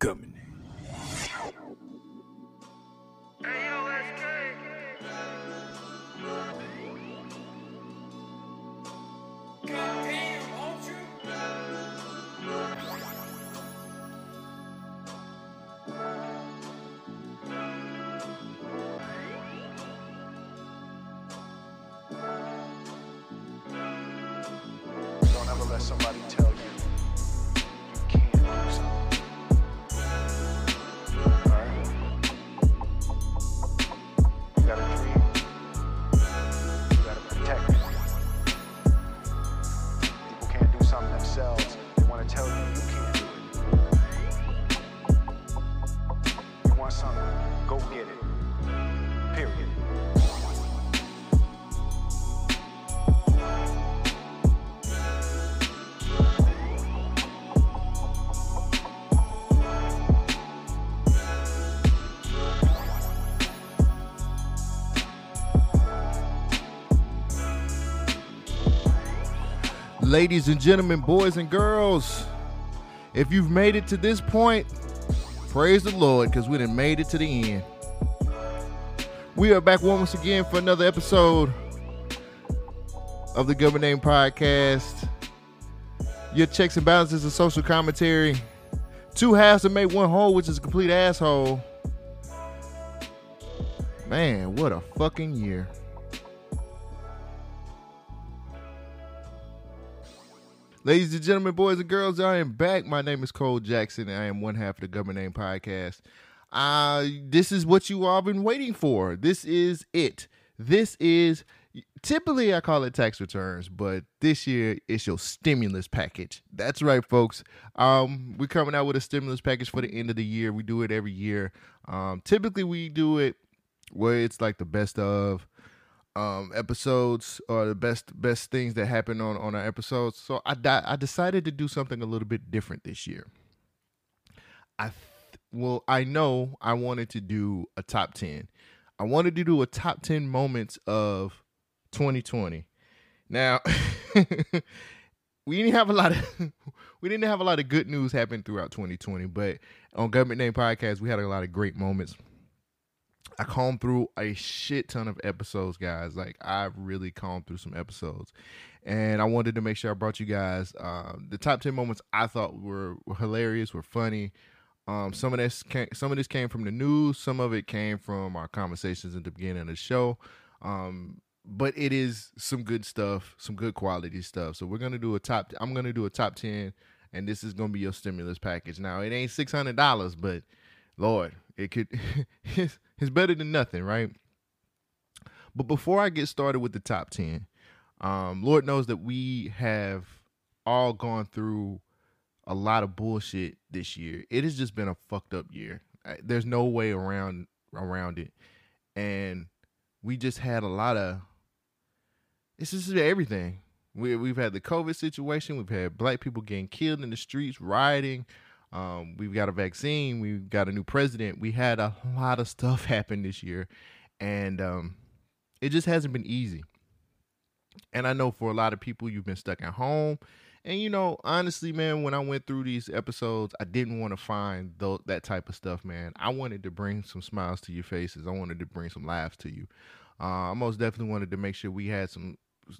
Coming. Ladies and gentlemen, boys and girls, if you've made it to this point, praise the Lord, because we done made it to the end. We are back once again for another episode of the Government Name Podcast. Your checks and balances and social commentary. Two halves that make one whole, which is a complete asshole. Man, what a fucking year. Ladies and gentlemen, boys and girls, I am back. My name is Cole Jackson, and I am one half of the Government Name Podcast. This is what you all been waiting for. This is it. This is, typically I call it tax returns, but this year it's your stimulus package. That's right, folks. We're coming out with a stimulus package for the end of the year. We do it every year. Typically we do it where it's like the best of episodes or the best things that happen on our episodes. So I decided to do something a little bit different this year. I wanted to do a top 10. I wanted to do a top 10 moments of 2020. Now we didn't have a lot of good news happen throughout 2020, but on Government Name Podcast we had a lot of great moments. I combed through a shit ton of episodes, guys. Like, I really combed through some episodes. And I wanted to make sure I brought you guys the top 10 moments I thought were hilarious, were funny. Some of this came from the news. Some of it came from our conversations at the beginning of the show. But it is some good stuff, some good quality stuff. So I'm going to do a top 10, and this is going to be your stimulus package. Now, it ain't $600, but Lord, it could... It's better than nothing, right? But before I get started with the top 10, Lord knows that we have all gone through a lot of bullshit this year. It has just been a fucked up year. There's no way around it. And we just had a lot of, it's just everything. We've had the COVID situation. We've had black people getting killed in the streets, rioting. We've got a vaccine. We've got a new president. We had a lot of stuff happen this year, and it just hasn't been easy. And I know for a lot of people, you've been stuck at home. And, you know, honestly, man, when I went through these episodes, I didn't want to find that type of stuff, man. I wanted to bring some smiles to your faces. I wanted to bring some laughs to you. I most definitely wanted to make sure we had some,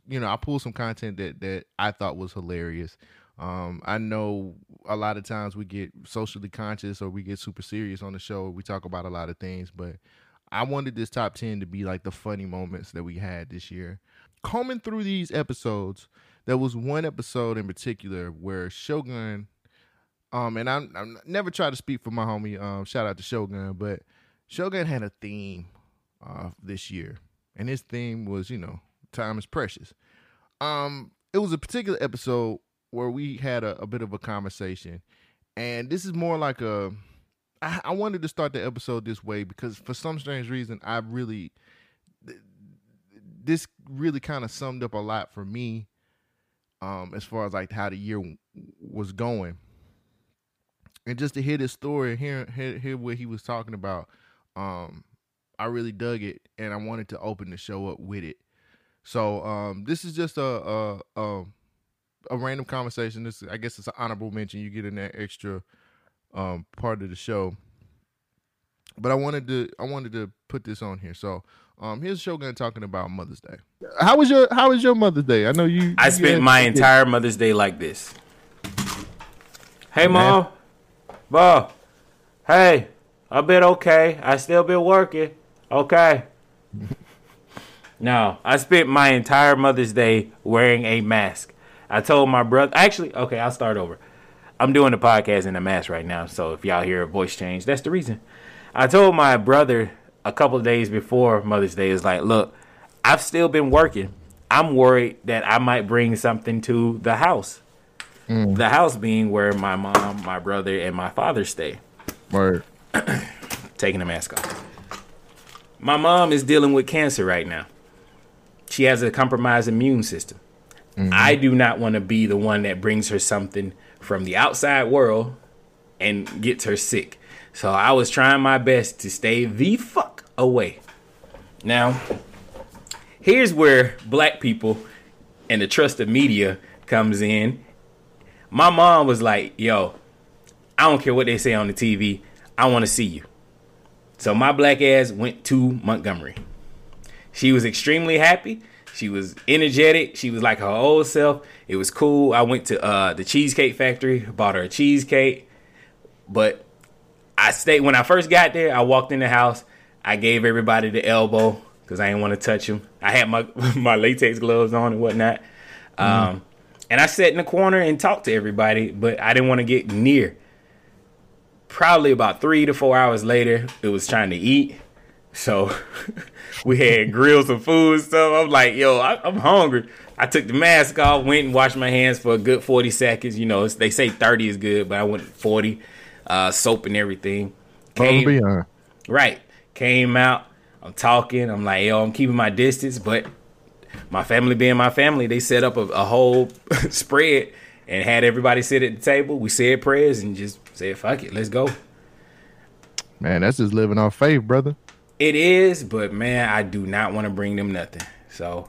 you know, I pulled some content that I thought was hilarious. I know a lot of times we get socially conscious or we get super serious on the show. We talk about a lot of things, but I wanted this top 10 to be like the funny moments that we had this year. Combing through these episodes, there was one episode in particular where Shogun, and I'm never try to speak for my homie, shout out to Shogun, but Shogun had a theme this year, and his theme was, you know, time is precious. It was a particular episode where we had a bit of a conversation, and this is more like I wanted to start the episode this way because for some strange reason, this really kind of summed up a lot for me, as far as like how the year was going, and just to hear this story and hear what he was talking about. I really dug it, and I wanted to open the show up with it. So, this is just a random conversation. This, I guess, it's an honorable mention. You get an extra part of the show. But I wanted to put this on here. So here's Shogun talking about Mother's Day. How was your Mother's Day? I know you. I spent my entire Mother's Day like this. Hey, Mom, Bo. Hey, I've been okay. I still been working. Okay. No, I spent my entire Mother's Day wearing a mask. I told my brother. Actually, okay, I'll start over. I'm doing the podcast in a mask right now, so if y'all hear a voice change, that's the reason. I told my brother a couple of days before Mother's Day, is like, look, I've still been working. I'm worried that I might bring something to the house. Mm. The house being where my mom, my brother, and my father stay. Right. Taking the mask off. My mom is dealing with cancer right now. She has a compromised immune system. Mm-hmm. I do not want to be the one that brings her something from the outside world and gets her sick. So I was trying my best to stay the fuck away. Now, here's where black people and the trust of media comes in. My mom was like, yo, I don't care what they say on the TV. I want to see you. So my black ass went to Montgomery. She was extremely happy. She was energetic. She was like her old self. It was cool. I went to the Cheesecake Factory, bought her a cheesecake. But I stayed. When I first got there, I walked in the house. I gave everybody the elbow because I didn't want to touch them. I had my latex gloves on and whatnot. And I sat in the corner and talked to everybody, but I didn't want to get near. Probably about 3 to 4 hours later, it was trying to eat. So we had grilled some food and stuff. I'm like, yo, I'm hungry. I took the mask off, went and washed my hands for a good 40 seconds. You know, they say 30 is good, but I went 40, soap and everything. Came out. I'm talking. I'm like, yo, I'm keeping my distance, but my family being my family, they set up a whole spread and had everybody sit at the table. We said prayers and just said, fuck it, let's go. Man, that's just living off faith, brother. It is, but man, I do not want to bring them nothing. So,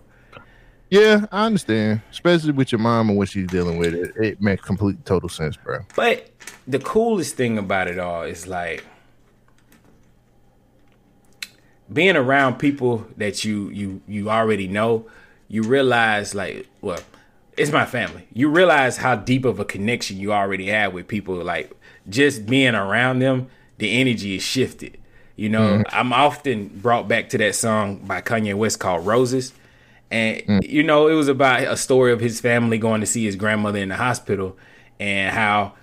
yeah, I understand, especially with your mom and what she's dealing with. It makes complete total sense, bro. But the coolest thing about it all is like being around people that you already know. You realize, like, well, it's my family. You realize how deep of a connection you already have with people. Like, just being around them, the energy is shifted. You know, I'm often brought back to that song by Kanye West called Roses. And, you know, it was about a story of his family going to see his grandmother in the hospital and how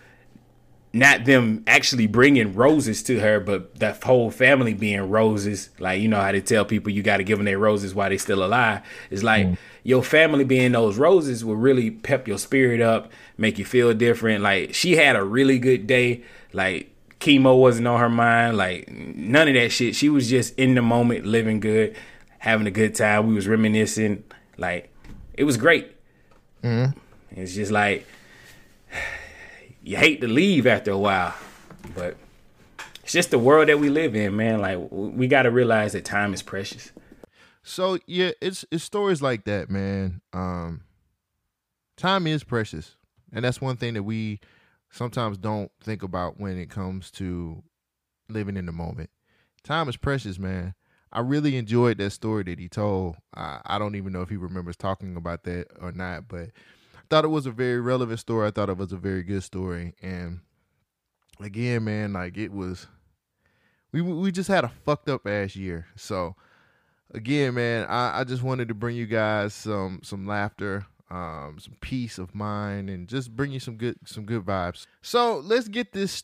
not them actually bringing roses to her, but that whole family being roses. Like, you know how they tell people you got to give them their roses while they're still alive. It's like your family being those roses will really pep your spirit up, make you feel different. Like, she had a really good day. Like, chemo wasn't on her mind, like none of that shit. She was just in the moment, living good, having a good time. We was reminiscing, like it was great. Mm-hmm. It's just like you hate to leave after a while, but it's just the world that we live in, man. Like we got to realize that time is precious. So yeah, it's stories like that, man. Time is precious, and that's one thing that we sometimes don't think about when it comes to living in the moment. Time is precious, man. I really enjoyed that story that he told. I don't even know if he remembers talking about that or not, but I thought it was a very relevant story. I thought it was a very good story. And again, man, like it was, we just had a fucked up ass year. So again, man, I just wanted to bring you guys some laughter, some peace of mind, and just bring you some good vibes. So let's get this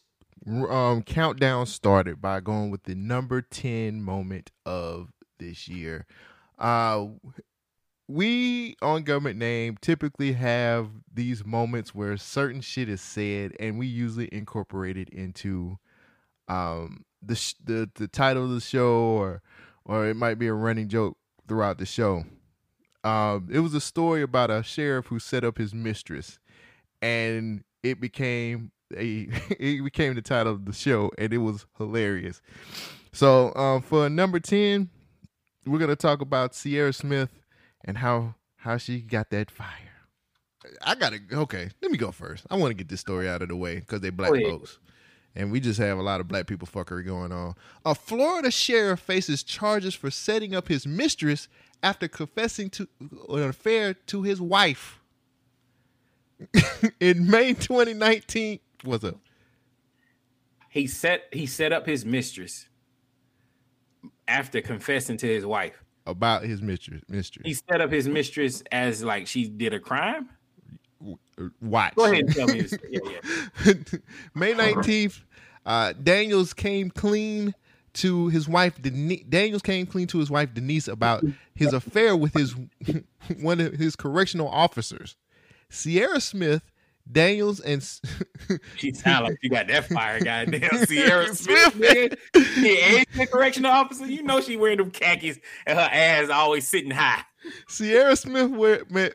countdown started by going with the number 10 moment of this year. We on Government Name typically have these moments where certain shit is said, and we usually incorporate it into the title of the show, or it might be a running joke throughout the show. It was a story about a sheriff who set up his mistress, and it became the title of the show, and it was hilarious. So for number 10, we're going to talk about Sierra Smith and how she got that fire. Let me go first. I want to get this story out of the way because they black folks. and we just have a lot of black people fuckery going on. A Florida sheriff faces charges for setting up his mistress after confessing to an affair to his wife. In May 2019, what's up? He set up his mistress after confessing to his wife. About his mistress. He set up his mistress as like she did a crime. Watch. Go ahead and tell me this. Yeah. May 19th, Daniels came clean to his wife Denise about his affair with his one of his correctional officers. Sierra Smith, Daniels, and she's silent. You got that fire, goddamn Sierra Smith. Yeah, the correctional officer. You know she wearing them khakis and her ass always sitting high. Sierra Smith met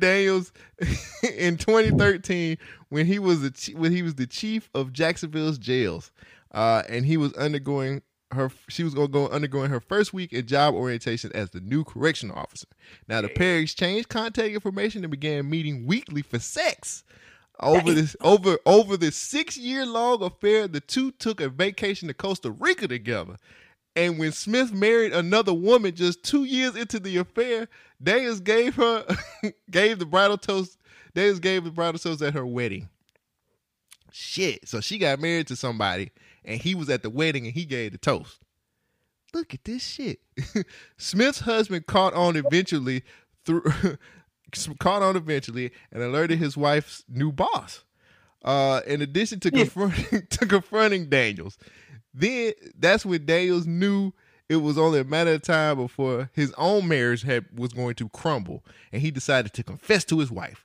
Daniels in 2013 when he was the chief of Jacksonville's jails, and he was undergoing. She was undergoing her first week in job orientation as the new correctional officer. Now, the pair exchanged contact information and began meeting weekly for sex. Over this 6-year-long affair, the two took a vacation to Costa Rica together. And when Smith married another woman just 2 years into the affair, Daniels gave the bridal toast at her wedding. Shit. So she got married to somebody. And he was at the wedding and he gave the toast. Look at this shit. Smith's husband caught on eventually and alerted his wife's new boss. In addition to confronting Daniels. Then that's when Daniels knew it was only a matter of time before his own marriage was going to crumble. And he decided to confess to his wife.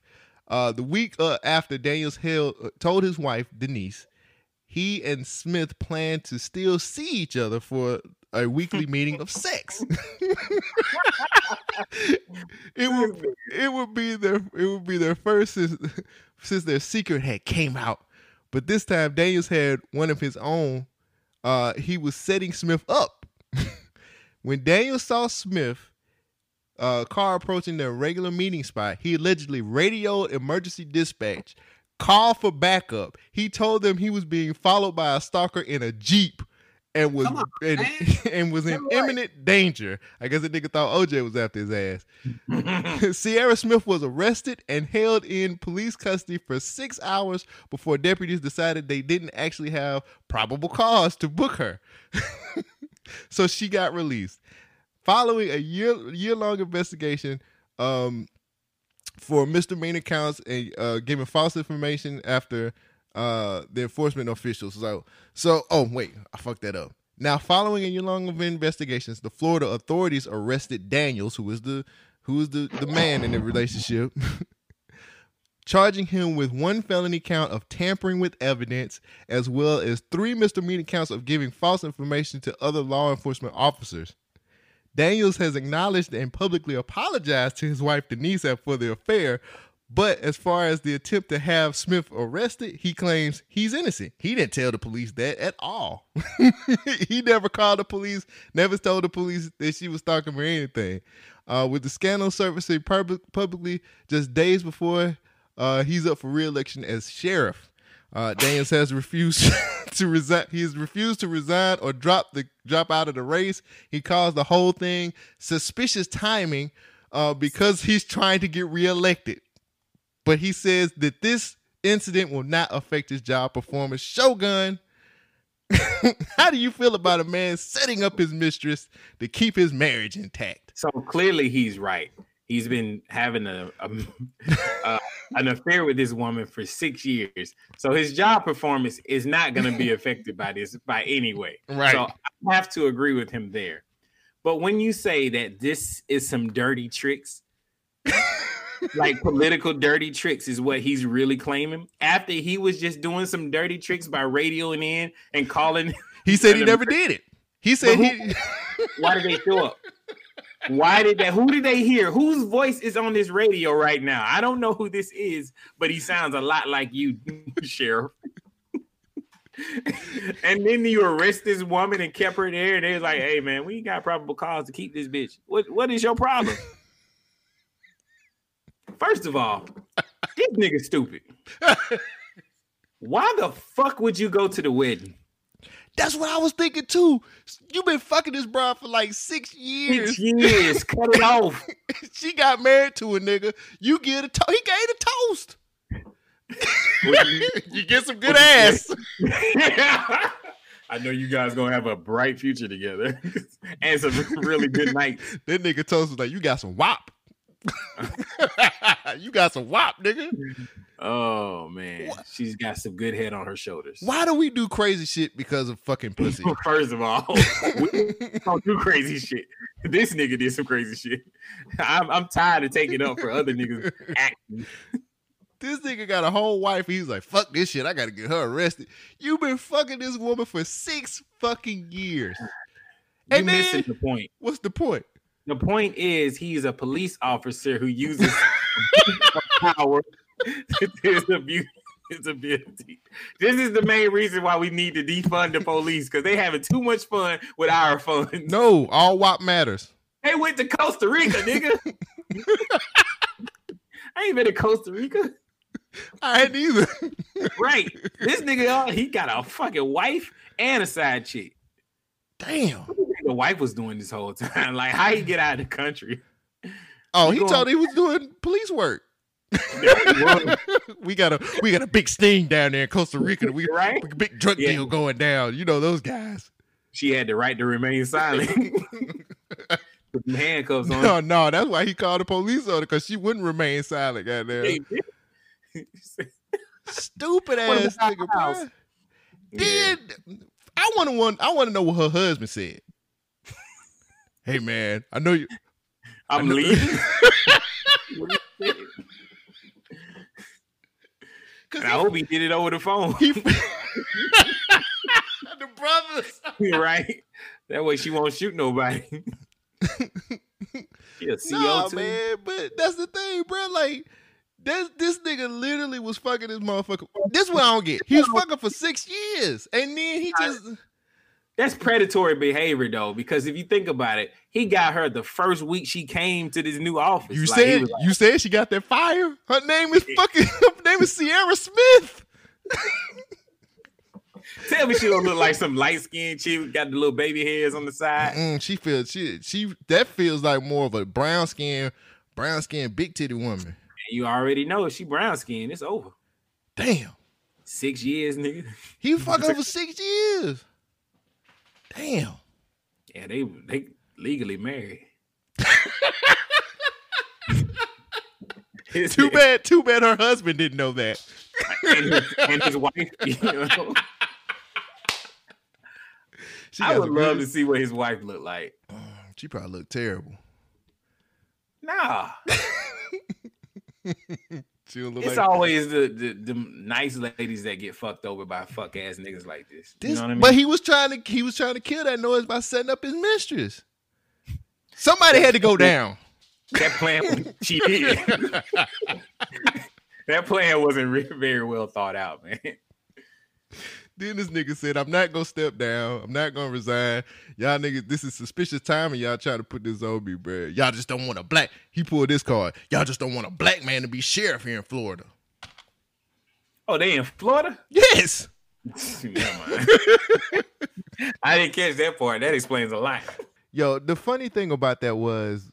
The week after Daniels told his wife, Denise, he and Smith planned to still see each other for a weekly meeting of sex. It would be their first since their secret had came out. But this time Daniels had one of his own. He was setting Smith up. When Daniels saw Smith car approaching their regular meeting spot, he allegedly radioed emergency dispatch. Call for backup. He told them he was being followed by a stalker in a Jeep and was in imminent danger. I guess the nigga thought OJ was after his ass. Sierra Smith was arrested and held in police custody for 6 hours before deputies decided they didn't actually have probable cause to book her. So she got released. Following a year-long investigation, for misdemeanor counts and giving false information after the enforcement officials. I fucked that up. Now, following a year-long of investigations, the Florida authorities arrested Daniels, who is the man in the relationship, charging him with 1 felony count of tampering with evidence, as well as 3 misdemeanor counts of giving false information to other law enforcement officers. Daniels has acknowledged and publicly apologized to his wife, Denise, for the affair. But as far as the attempt to have Smith arrested, he claims he's innocent. He didn't tell the police that at all. He never called the police, never told the police that she was stalking him or anything. With the scandal surfacing publicly just days before he's up for re-election as sheriff, Daniels has refused to resign. He's refused to resign or drop out of the race. He calls the whole thing suspicious timing because he's trying to get reelected. But he says that this incident will not affect his job performance. Shogun, how do you feel about a man setting up his mistress to keep his marriage intact? So clearly he's right. He's been having an affair with this woman for 6 years. So his job performance is not going to be affected by this by any way. Right. So I have to agree with him there. But when you say that this is some dirty tricks, like political dirty tricks is what he's really claiming, after he was just doing some dirty tricks by radioing in and calling. He said he never did it. He said Why did they show up? Who did they hear? Whose voice is on this radio right now? I don't know who this is, but he sounds a lot like you, Sheriff. And then you arrest this woman and kept her there, and they was like, hey, man, we got probable cause to keep this bitch. What is your problem? First of all, this nigga stupid. Why the fuck would you go to the wedding? That's what I was thinking too. You've been fucking this broad for like 6 years. 6 years. Cut it off. She got married to a nigga. You get a toast. He gave a toast. You get some good ass. I know you guys gonna have a bright future together and some really good nights. That nigga toast was like, you got some wop. You got some wop, nigga. Oh man, what? She's got some good head on her shoulders. Why do we do crazy shit because of fucking pussy? First of all, we don't do crazy shit. This nigga did some crazy shit. I'm tired of taking up for other niggas acting. This nigga got a whole wife. He's like, fuck this shit. I gotta get her arrested. You've been fucking this woman for 6 fucking years. You're and missing the point. What's the point? The point is he's a police officer who uses power to his ability. This is the main reason why we need to defund the police, because they having too much fun with our funds. No, all WAP matters. They went to Costa Rica, nigga. I ain't been to Costa Rica. I ain't either. Right. This nigga, he got a fucking wife and a side chick. Damn. The wife was doing this whole time. Like, how he get out of the country? Oh, he thought he was doing police work. we got a big sting down there in Costa Rica. We right? Big drug deal going down. You know those guys. She had the right to remain silent. Put some handcuffs on. No, that's why he called the police on her, because she wouldn't remain silent. Goddamn. Stupid ass nigga. House. Then I want to know what her husband said. Hey man, I know you. I'm leaving. And I hope he did it over the phone. The brothers, right? That way she won't shoot nobody. No, man, but that's the thing, bro. Like, this nigga literally was fucking this motherfucker. This one I don't get. He was fucking for 6 years, and then he just—that's predatory behavior, though. Because if you think about it, he got her the first week she came to this new office. You said she got that fire. Her name is fucking. Her name is Sierra Smith. Tell me she don't look like some light skinned chick, got the little baby hairs on the side. Mm-mm, she feels like more of a brown skinned big titty woman. And you already know if she brown skinned, it's over. Damn. 6 years, nigga. He fucked over 6 years. Damn. Yeah, they legally married. Too bad her husband didn't know that. and his wife, you know. I would love to see what his wife looked like. She probably looked terrible. Nah. It's always the nice ladies that get fucked over by fuck ass niggas like this. You know what I mean? But he was trying to kill that noise by setting up his mistress. Somebody had to go down. That plan she did. That plan wasn't very well thought out, man. Then this nigga said, I'm not going to step down. I'm not going to resign. Y'all niggas, this is suspicious time, and y'all try to put this on me, bro. Y'all just don't want a black. He pulled this card. Y'all just don't want a black man to be sheriff here in Florida. Oh, they in Florida? Yes. Never mind. I didn't catch that part. That explains a lot. Yo, the funny thing about that was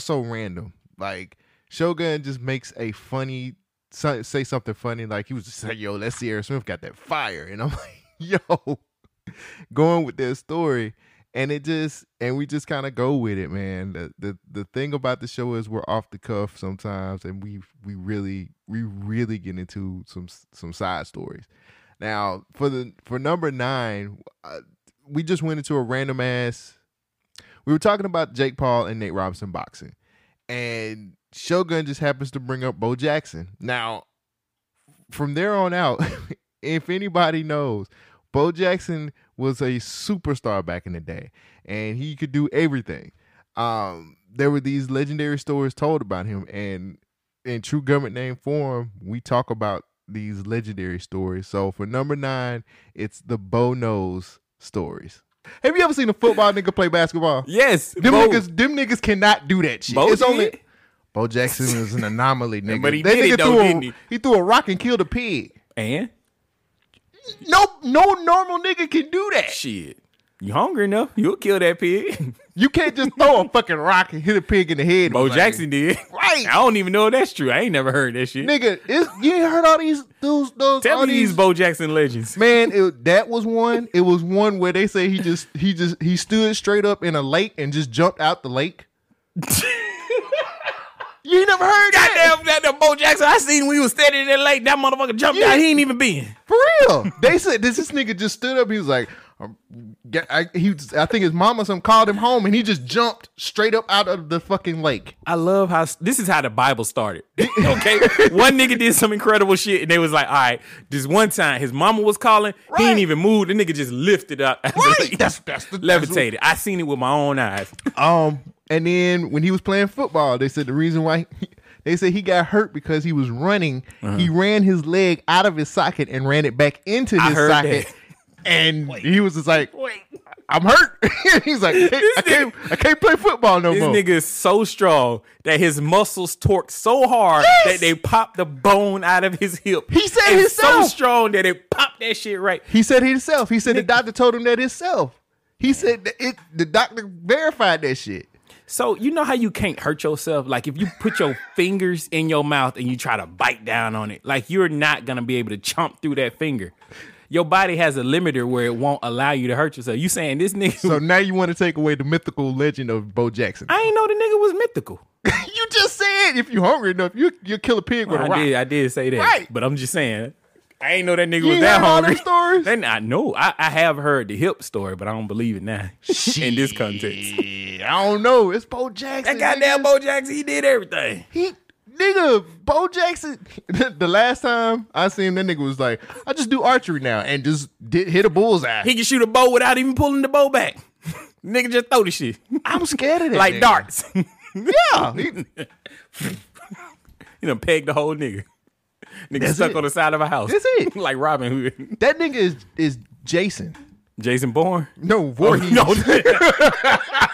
so random. Like, Shogun just makes a funny say something funny, like he was just like, yo, that's Sierra Smith got that fire, and I'm like, yo, going with their story, and we just kind of go with it, man. The thing about the show is we're off the cuff sometimes, and we really get into some side stories. Now for number 9, we just went into a random ass, we were talking about Jake Paul and Nate Robinson boxing, and Shogun just happens to bring up Bo Jackson. Now, from there on out, if anybody knows, Bo Jackson was a superstar back in the day, and he could do everything. There were these legendary stories told about him, and in true government name form, we talk about these legendary stories. So for number 9, it's the Bo Knows stories. Have you ever seen a football nigga play basketball? Yes. Them niggas cannot do that shit. Bo Jackson is an anomaly, nigga. But he threw a rock and killed a pig. And No normal nigga can do that. Shit. You hungry enough, you'll kill that pig. You can't just throw a fucking rock and hit a pig in the head. Bo Jackson did. Right. I don't even know if that's true. I ain't never heard that shit. Nigga, you ain't heard all these those. Tell me these Bo Jackson legends. Man, that was one. It was one where they say he stood straight up in a lake and just jumped out the lake. You ain't never heard that? Goddamn, that Bo Jackson I seen when he was standing in that lake. That motherfucker jumped out. He ain't even been. For real. They said this nigga just stood up. He was like, I think his mom or something called him home, and he just jumped straight up out of the fucking lake. I love how this is how the Bible started. Okay, one nigga did some incredible shit, and they was like, "All right, this one time his mama was calling, right. He ain't even moved. The nigga just lifted up, right. Levitated." I seen it with my own eyes. And then when he was playing football, they said the reason why they said he got hurt because he was running. Uh-huh. He ran his leg out of his socket and ran it back into his socket. That. And he was just like, I'm hurt. He's like, I can't play football no more. This nigga is so strong that his muscles torque so hard that they pop the bone out of his hip. He said and himself. So strong that it popped that shit right. He said himself. He said the doctor told him that himself. He said the doctor verified that shit. So you know how you can't hurt yourself? Like if you put your fingers in your mouth and you try to bite down on it, like you're not going to be able to chomp through that finger. Your body has a limiter where it won't allow you to hurt yourself. You saying this nigga... So now you want to take away the mythical legend of Bo Jackson. I ain't know the nigga was mythical. You just said if you hungry enough, you'll kill a pig with a rock. I did say that. Right. But I'm just saying, I ain't know that nigga was that hungry. Stories? Then I know. I have heard the hip story, but I don't believe it now in this context. I don't know. It's Bo Jackson. That goddamn Bo Jackson, he did everything. Nigga, Bo Jackson, the last time I seen that nigga was like, I just do archery now and just hit a bullseye. He can shoot a bow without even pulling the bow back. Nigga just throw the shit. I'm scared of that. Like nigga. Darts. Yeah. You done pegged the whole nigga. Nigga that's stuck it. On the side of a house. That's it. Like Robin Hood. That nigga is Jason. Jason Bourne? No, Voorhees. Oh, no.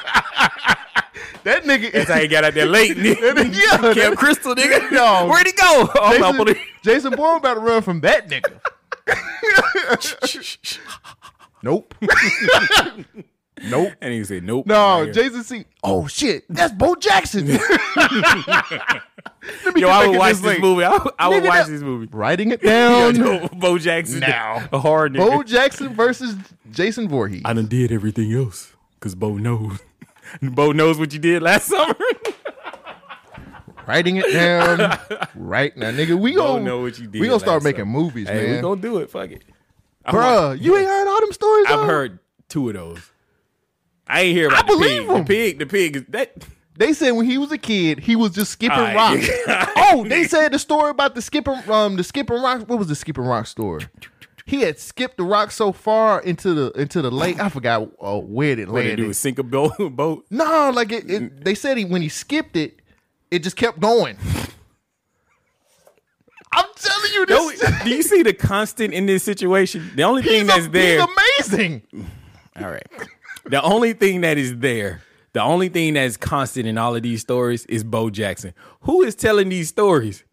That nigga. That's how he got out there late, nigga. Yeah, Camp Crystal, nigga. No. Where'd he go? Jason Bourne about to run from that nigga. Nope. Nope. And he said, nope. No, right Jason C. Oh, shit. That's Bo Jackson. Yo, I would watch this movie. I would watch this movie. Writing it down. Yo, Bo Jackson. Now. A hard nigga. Bo Jackson versus Jason Voorhees. I done did everything else because Bo knows. Bo knows what you did last summer. Writing it down right now, nigga. We gonna know what you did. We gonna start making movies, hey, man. We gonna do it. Fuck it, bruh. You ain't heard all them stories. I've heard two of those. I ain't hear about the pig. Him. The pig is that. They said when he was a kid, he was just skipping rocks. Oh, they said the story about the skipping rocks. What was the skipping rock story? He had skipped the rock so far into the lake. I forgot where it landed. What did he do? Sink a boat? No, like it. They said when he skipped it, it just kept going. I'm telling you this. Do you see the constant in this situation? The only thing that's there. He's amazing. All right. The only thing that is there. The only thing that's constant in all of these stories is Bo Jackson. Who is telling these stories?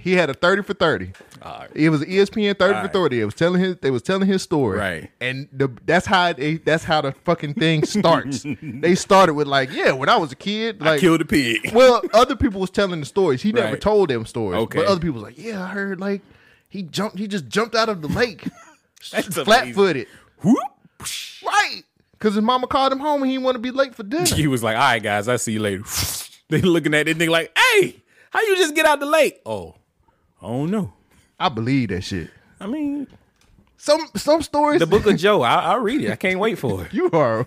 He had a 30 for 30. Right. It was an ESPN 30 for 30. It was telling his. They was telling his story. Right. And that's how the fucking thing starts. They started with like, yeah, when I was a kid, like, I killed a pig. Well, other people was telling the stories. He never told them stories. Okay. But other people was like, yeah, I heard like he just jumped out of the lake, flat footed. Right. Because his mama called him home and he didn't want to be late for dinner. He was like, all right, guys, I'll see you later. They looking at this nigga like, hey, how you just get out the lake? Oh, I don't know. I believe that shit. I mean, some stories. The Book of Joe, I'll read it. I can't wait for it. You are.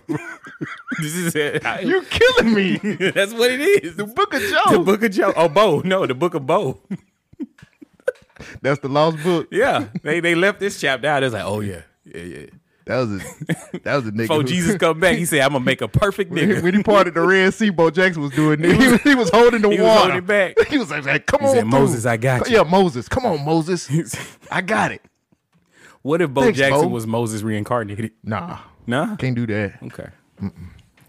This is it. You're killing me. That's what it is. The Book of Joe. The Book of Joe. Oh, Bo. No, the Book of Bo. That's the lost book. Yeah. They left this chapter out. It's like, oh, yeah. Yeah, yeah. That was a nigga. Before Jesus come back, he said, "I'm gonna make a perfect nigga." When he parted the Red Sea, Bo Jackson was doing it. He was holding the water. He was holding it back. He was like, "Come on, Moses, I got you." Yeah, Moses, come on, Moses, I got it. What if Bo Jackson was Moses reincarnated? Nah, can't do that. Okay, I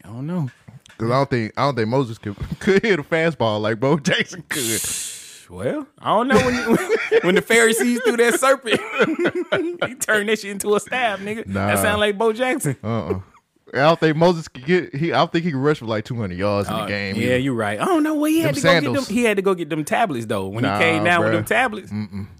don't know because I don't think Moses could hit a fastball like Bo Jackson could. Well, I don't know when the Pharisees sees through that serpent, he turned that shit into a staff, nigga. Nah. That sound like Bo Jackson. I don't think Moses could get. I don't think he could rush for like 200 yards in the game. Yeah, you're right. I don't know where he had to go get them. He had to go get them tablets though. When he came down with them tablets,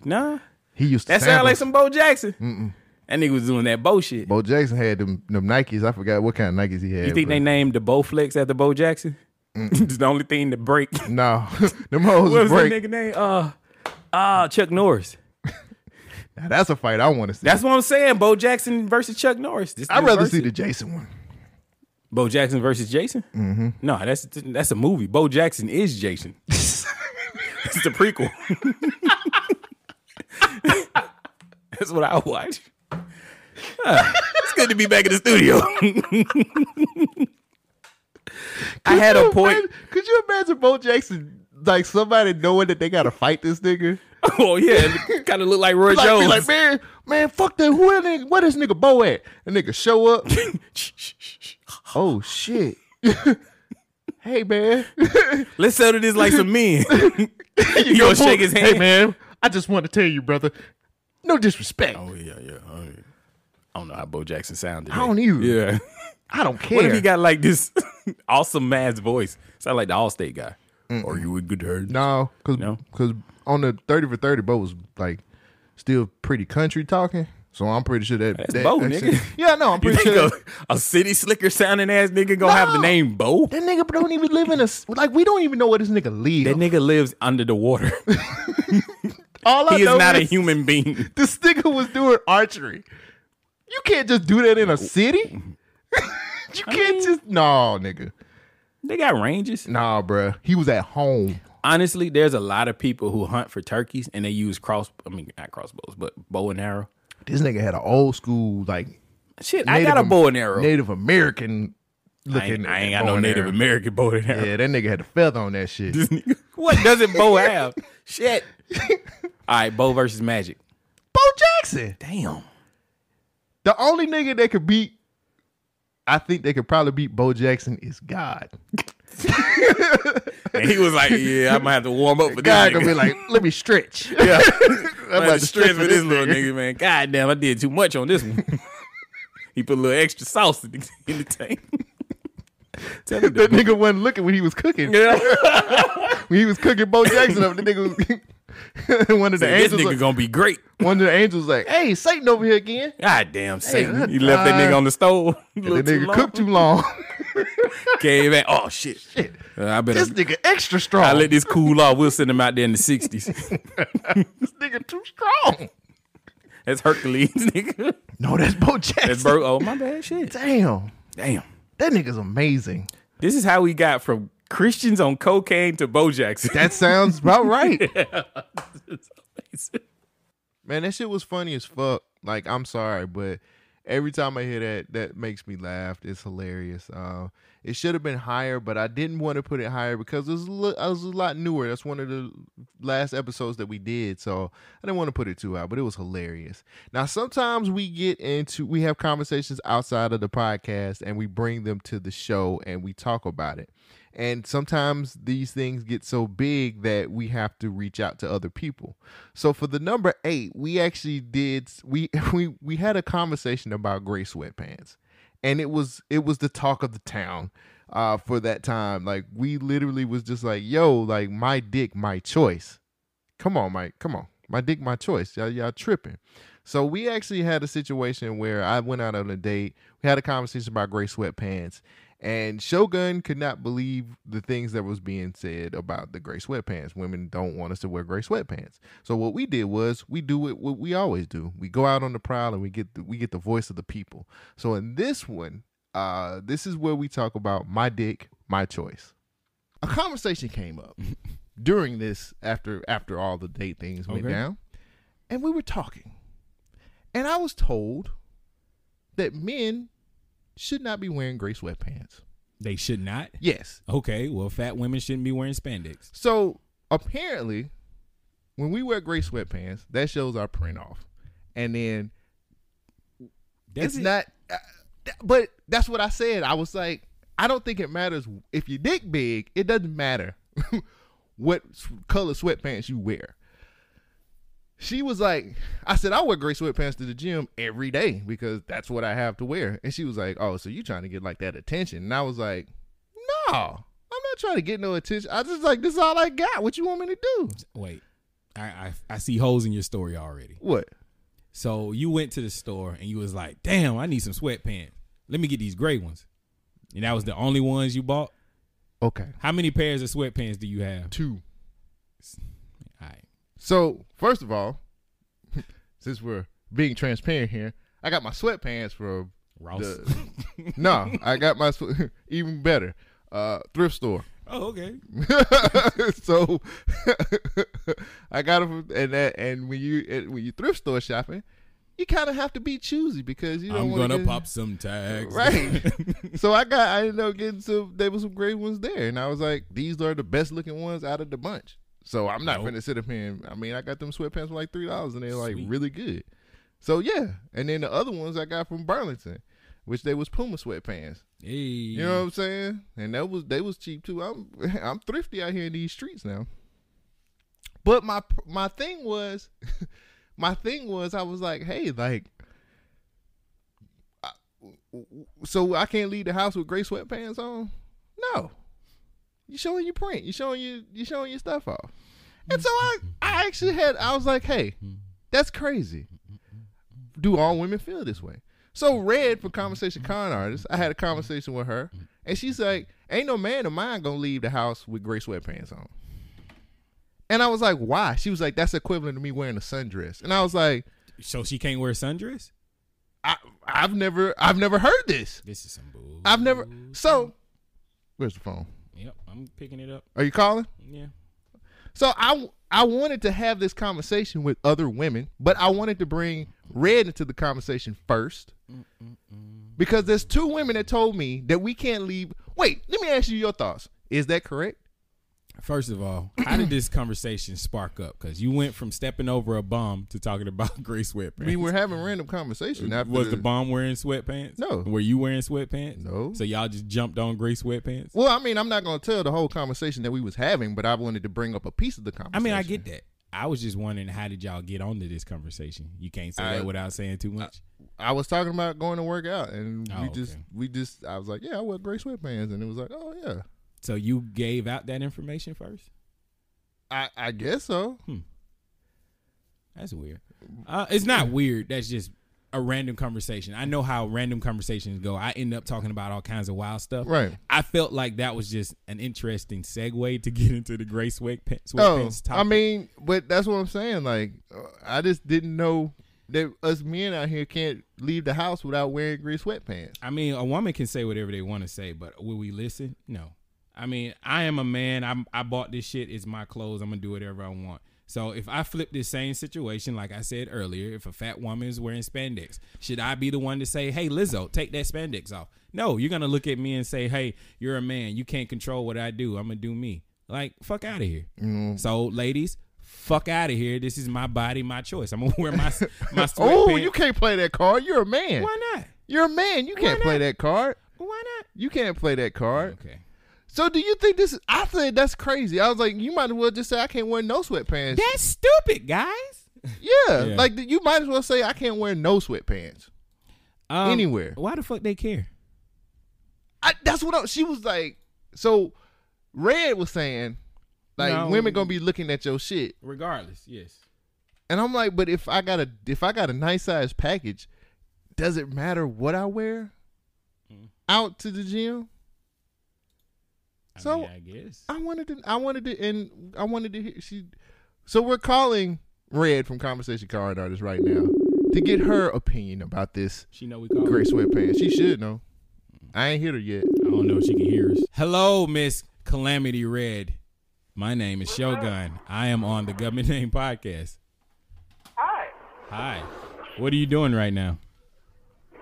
nah, he used to. That sound like some Bo Jackson. That nigga was doing that Bo shit. Bo Jackson had them Nikes. I forgot what kind of Nikes he had. You think they named the Bo Flex after Bo Jackson? It's the only thing to break. No, them hoes break. What was that nigga name? Chuck Norris. Now that's a fight I want to see. That's what I'm saying. Bo Jackson versus Chuck Norris. I'd rather see the Jason one. Bo Jackson versus Jason? Mm-hmm. No, that's a movie. Bo Jackson is Jason. It's the prequel. That's what I watch. It's good to be back in the studio. I had a point. Could you imagine Bo Jackson, like somebody knowing that they got to fight this nigga? Oh, yeah. Kind of look like Roy Jones. Like, man, fuck that. Where this nigga Bo at? The nigga show up. Oh, shit. Hey, man. Let's settle this like some men. You gonna shake his hand. Hey, man, I just want to tell you, brother. No disrespect. Oh, yeah. I don't know how Bo Jackson sounded. I don't either. Yeah. I don't care. What if he got like this awesome man's voice? Sound like the Allstate guy. Or you would get hurt. No, because on the 30 for 30, Bo was like still pretty country talking. So I'm pretty sure that's Bo, nigga. Yeah, no, I'm pretty sure a city slicker sounding ass nigga gonna have the name Bo. That nigga don't even live in we don't even know where this nigga lives. That nigga lives under the water. He is not a human being. This nigga was doing archery. You can't just do that in a city. Nigga. They got ranges. Nah, bruh. He was at home. Honestly, there's a lot of people who hunt for turkeys and they use not crossbows, but bow and arrow. This nigga had an old school, like, shit, I got a bow and arrow. Native American looking. I ain't got no Native American bow and arrow. Yeah, that nigga had a feather on that shit. What doesn't Bo have? Shit. All right, Bo versus Magic. Bo Jackson. Damn. The only nigga that could beat, I think they could probably beat Bo Jackson is God. And he was like, yeah, I might have to warm up for this. God gonna be like, let me stretch. Yeah. I'm about to stretch for this little nigga, man. God damn, I did too much on this one. He put a little extra sauce in the tank. That nigga wasn't looking when he was cooking. Yeah. When he was cooking Bo Jackson up, the nigga was... One of the angels, this nigga gonna be great. One of the angels like, hey, Satan over here again. God damn, Satan. Hey, you left that nigga on the stove. That nigga cooked too long. Came back. Oh, shit. I better, this nigga extra strong. I let this cool off. We'll send him out there in the 60s. This nigga too strong. That's Hercules, nigga. No, that's Bo Jackson. That's oh, my bad, shit. Damn. That nigga's amazing. This is how we got from Christians on cocaine to Bo Jackson. That sounds about right. Yeah. Man, that shit was funny as fuck. Like, I'm sorry, but every time I hear that makes me laugh. It's hilarious. It should have been higher, but I didn't want to put it higher because it was a lot newer. That's one of the last episodes that we did, so I didn't want to put it too high, but it was hilarious. Now, sometimes we have conversations outside of the podcast, and we bring them to the show, and we talk about it. And sometimes these things get so big that we have to reach out to other people. So for the number 8, we actually did we had a conversation about gray sweatpants, and it was the talk of the town for that time. Like, we literally was just like, yo, like, my dick, my choice. Come on, Mike. Come on. My dick, my choice. Y'all tripping. So we actually had a situation where I went out on a date. We had a conversation about gray sweatpants. And Shogun could not believe the things that was being said about the gray sweatpants. Women don't want us to wear gray sweatpants. So what we did was we do what we always do. We go out on the prowl and we get the voice of the people. So in this one, this is where we talk about my dick, my choice. A conversation came up during this after all the date things went down. And we were talking. And I was told that men should not be wearing gray sweatpants. They should not? Yes. Okay, well, fat women shouldn't be wearing spandex. So, apparently, when we wear gray sweatpants, that shows our print off. And then, but that's what I said. I was like, I don't think it matters if your dick big. It doesn't matter what color sweatpants you wear. She was like, I said, I wear gray sweatpants to the gym every day because that's what I have to wear. And she was like, oh, so you trying to get like that attention? And I was like, no, I'm not trying to get no attention. I just like, this is all I got. What you want me to do? Wait, I see holes in your story already. What? So you went to the store and you was like, damn, I need some sweatpants. Let me get these gray ones. And that was the only ones you bought? Okay. How many pairs of sweatpants do you have? 2. All right. So, first of all, since we're being transparent here, I got my sweatpants from Ross. No, I got my even better thrift store. Oh, okay. So I got them, and when you thrift store shopping, you kind of have to be choosy because you don't want to. I'm gonna pop some tags, right? So I ended up getting some. There were some great ones there, and I was like, these are the best looking ones out of the bunch. So I'm not going to sit up here and, I mean, I got them sweatpants for like $3 and they're like really good. So yeah. And then the other ones I got from Burlington, which they was Puma sweatpants. Hey. You know what I'm saying? And that was, they was cheap too. I'm thrifty out here in these streets now. But my thing was I was like, hey, like, so I can't leave the house with gray sweatpants on? No. You showing your print. You showing your stuff off. And so I actually had, I was like, hey, that's crazy. Do all women feel this way? So Red from Conversation Con Artist, I had a conversation with her, and she's like, ain't no man of mine gonna leave the house with gray sweatpants on. And I was like, why? She was like, that's equivalent to me wearing a sundress. And I was like, so she can't wear a sundress? I've never heard this. This is some bull. So where's the phone? Yep, I'm picking it up. Are you calling? Yeah. So I wanted to have this conversation with other women, but I wanted to bring Red into the conversation first. Because there's 2 women that told me that we can't leave. Wait, let me ask you your thoughts. Is that correct? First of all, how did this conversation spark up? Because you went from stepping over a bomb to talking about gray sweatpants. We were having random conversation. Was the bomb wearing sweatpants? No. Were you wearing sweatpants? No. So y'all just jumped on gray sweatpants? Well, I mean, I'm not going to tell the whole conversation that we was having, but I wanted to bring up a piece of the conversation. I mean, I get that. I was just wondering, how did y'all get onto this conversation? You can't say that without saying too much. I was talking about going to work out, and I was like, yeah, I wear gray sweatpants. And it was like, oh, yeah. So you gave out that information first? I guess so. That's weird. It's not weird. That's just a random conversation. I know how random conversations go. I end up talking about all kinds of wild stuff. Right. I felt like that was just an interesting segue to get into the gray sweatpants topic. I mean, but that's what I'm saying. Like, I just didn't know that us men out here can't leave the house without wearing gray sweatpants. I mean, a woman can say whatever they want to say, but will we listen? No. I mean, I am a man. I bought this shit. It's my clothes. I'm going to do whatever I want. So if I flip this same situation, like I said earlier, if a fat woman is wearing spandex, should I be the one to say, hey, Lizzo, take that spandex off? No, you're going to look at me and say, hey, you're a man. You can't control what I do. I'm going to do me. Like, fuck out of here. So, ladies, fuck out of here. This is my body, my choice. I'm going to wear my sweatpants. Oh, you can't play that card. You're a man. Why not? You're a man. You can't play that card. Why not? You can't play that card. Okay. So do you think this is, I said that's crazy. I was like, you might as well just say I can't wear no sweatpants. That's stupid, guys. Yeah. Like, you might as well say I can't wear no sweatpants anywhere. Why the fuck they care? She was like, so Red was saying, like, no, women gonna be looking at your shit regardless, yes. And I'm like, but if I got a nice size package, does it matter what I wear out to the gym? So I guess I wanted to hear she. So we're calling Red from Conversation Card Artist right now to get her opinion about this. She know we call gray sweatpants. She should know. I ain't hit her yet. I don't know if she can hear us. Hello, Miss Calamity Red. My name is Shogun. I am on the Government Name Podcast. Hi. What are you doing right now?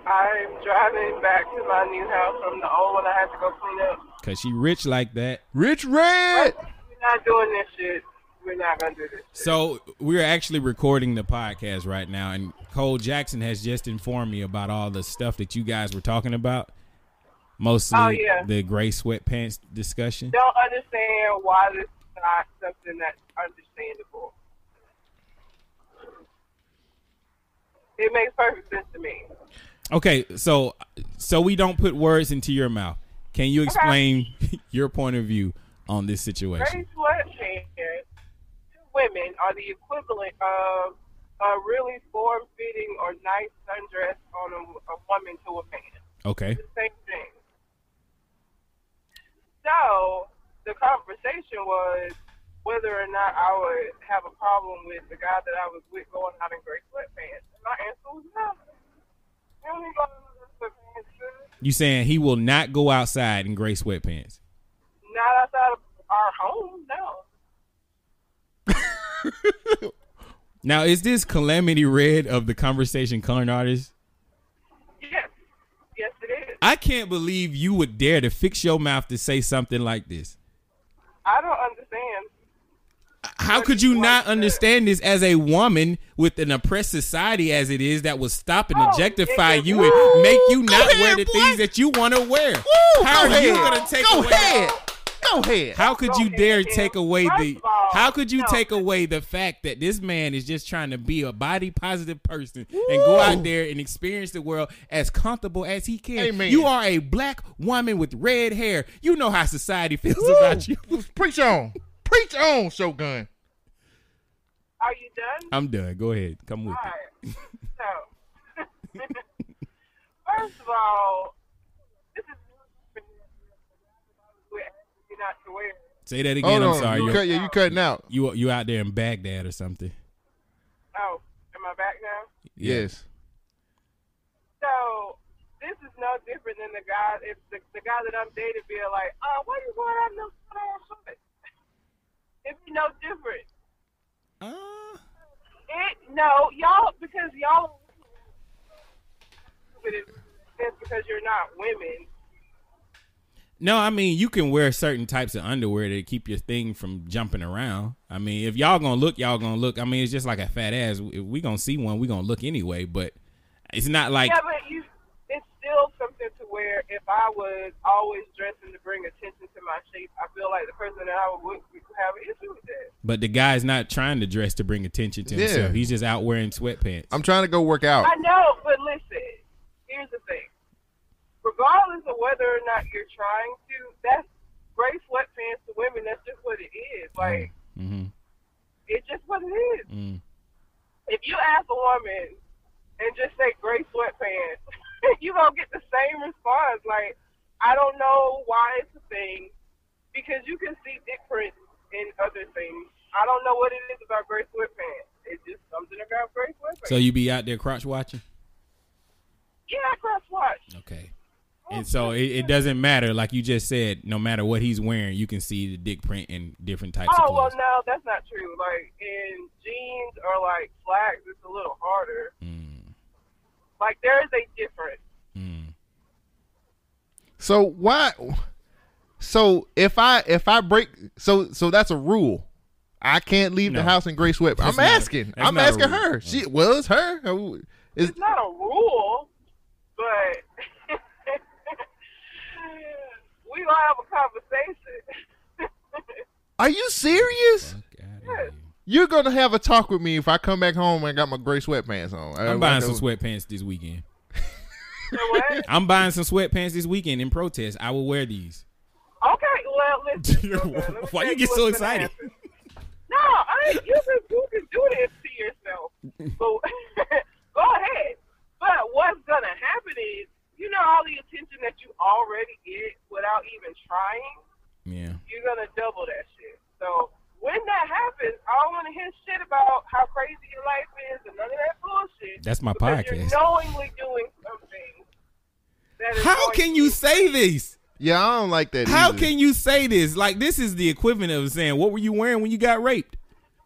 I'm driving back to my new house from the old one. I had to go clean up. Because she rich like that. Rich Red! We're not doing this shit. We're not going to do this shit. So, we're actually recording the podcast right now, and Cole Jackson has just informed me about all the stuff that you guys were talking about. Mostly the gray sweatpants discussion. Don't understand why this not something that's understandable. It makes perfect sense to me. Okay, so we don't put words into your mouth. Can you explain your point of view on this situation? Race sweatpants to women are the equivalent of a really form-fitting or nice sundress on a woman to a man. Okay. It's the same thing. So the conversation was whether or not I would have a problem with the guy that I was with going out in gray sweatpants. And my answer was no. You saying he will not go outside in gray sweatpants? Not outside of our home, no. Now, is this Calamity Red of the Conversation Coloring Artist? Yes. Yes, it is. I can't believe you would dare to fix your mouth to say something like this. I don't understand. How could you not understand this as a woman with an oppressed society as it is that will stop and objectify you and make you not wear the things that you want to wear? How are you going to take away? Go ahead. How could you dare take away the? How could you take away the fact that this man is just trying to be a body positive person and go out there and experience the world as comfortable as he can? Amen. You are a black woman with red hair. You know how society feels about you. Preach on. Preach on, Shogun. Are you done? I'm done. Go ahead. Come with me. Right. So, first of all, this is not to wear. Say that again. I'm sorry. You cutting out. You out there in Baghdad or something? Oh, am I back now? Yes. So this is no different than the guy. If the guy that I'm dating be like, "Oh, why you wearing that no shirt?" It'd be no different. Y'all, because y'all it's because you're not women. No, I mean, you can wear certain types of underwear to keep your thing from jumping around. I mean, if y'all gonna look, y'all gonna look. I mean, it's just like a fat ass. If we gonna see one, we gonna look anyway, but it's not like... Yeah, but it's still something to wear. If I was always dressing to bring attention to my shape, I feel like the person that I would have an issue with that. But the guy's not trying to dress to bring attention to himself. He's just out wearing sweatpants. I'm trying to go work out. I know, but listen, here's the thing. Regardless of whether or not you're trying to, that's gray sweatpants to women. That's just what it is. Like, It's just what it is. Mm. If you ask a woman and just say gray sweatpants, you gonna get the same response. Like, I don't know why it's a thing, because you can see dick prints in other things. I don't know what it is about gray sweatpants. It's just something about gray sweatpants. So you be out there crotch watching? Yeah, I crotch watch. Okay. And so it doesn't matter, like you just said, no matter what he's wearing, you can see the dick print in different types of clothes. Oh, well, no, that's not true. Like, in jeans or, like, slacks, it's a little harder. Mm. Like, there is a difference. Mm. So, why... So, if I break... So that's a rule. I can't leave the house in gray sweatpants. I'm asking her. It's her. It's not a rule, but... We gonna have a conversation. Are you serious? Yes. You're gonna have a talk with me if I come back home and got my gray sweatpants on. I'm buying some sweatpants this weekend. What? I'm buying some sweatpants this weekend in protest. I will wear these. Okay, well, listen. Why you get so excited? No, you can do this to yourself. So, go ahead. But what's gonna happen is, you know, all the attention that you already get without even trying, you're going to double that shit. So when that happens, I don't want to hear shit about how crazy your life is and none of that bullshit. That's my podcast. You're knowingly doing something. How can you say this? Yeah, I don't like that either. How can you say this? Like, this is the equivalent of saying, what were you wearing when you got raped?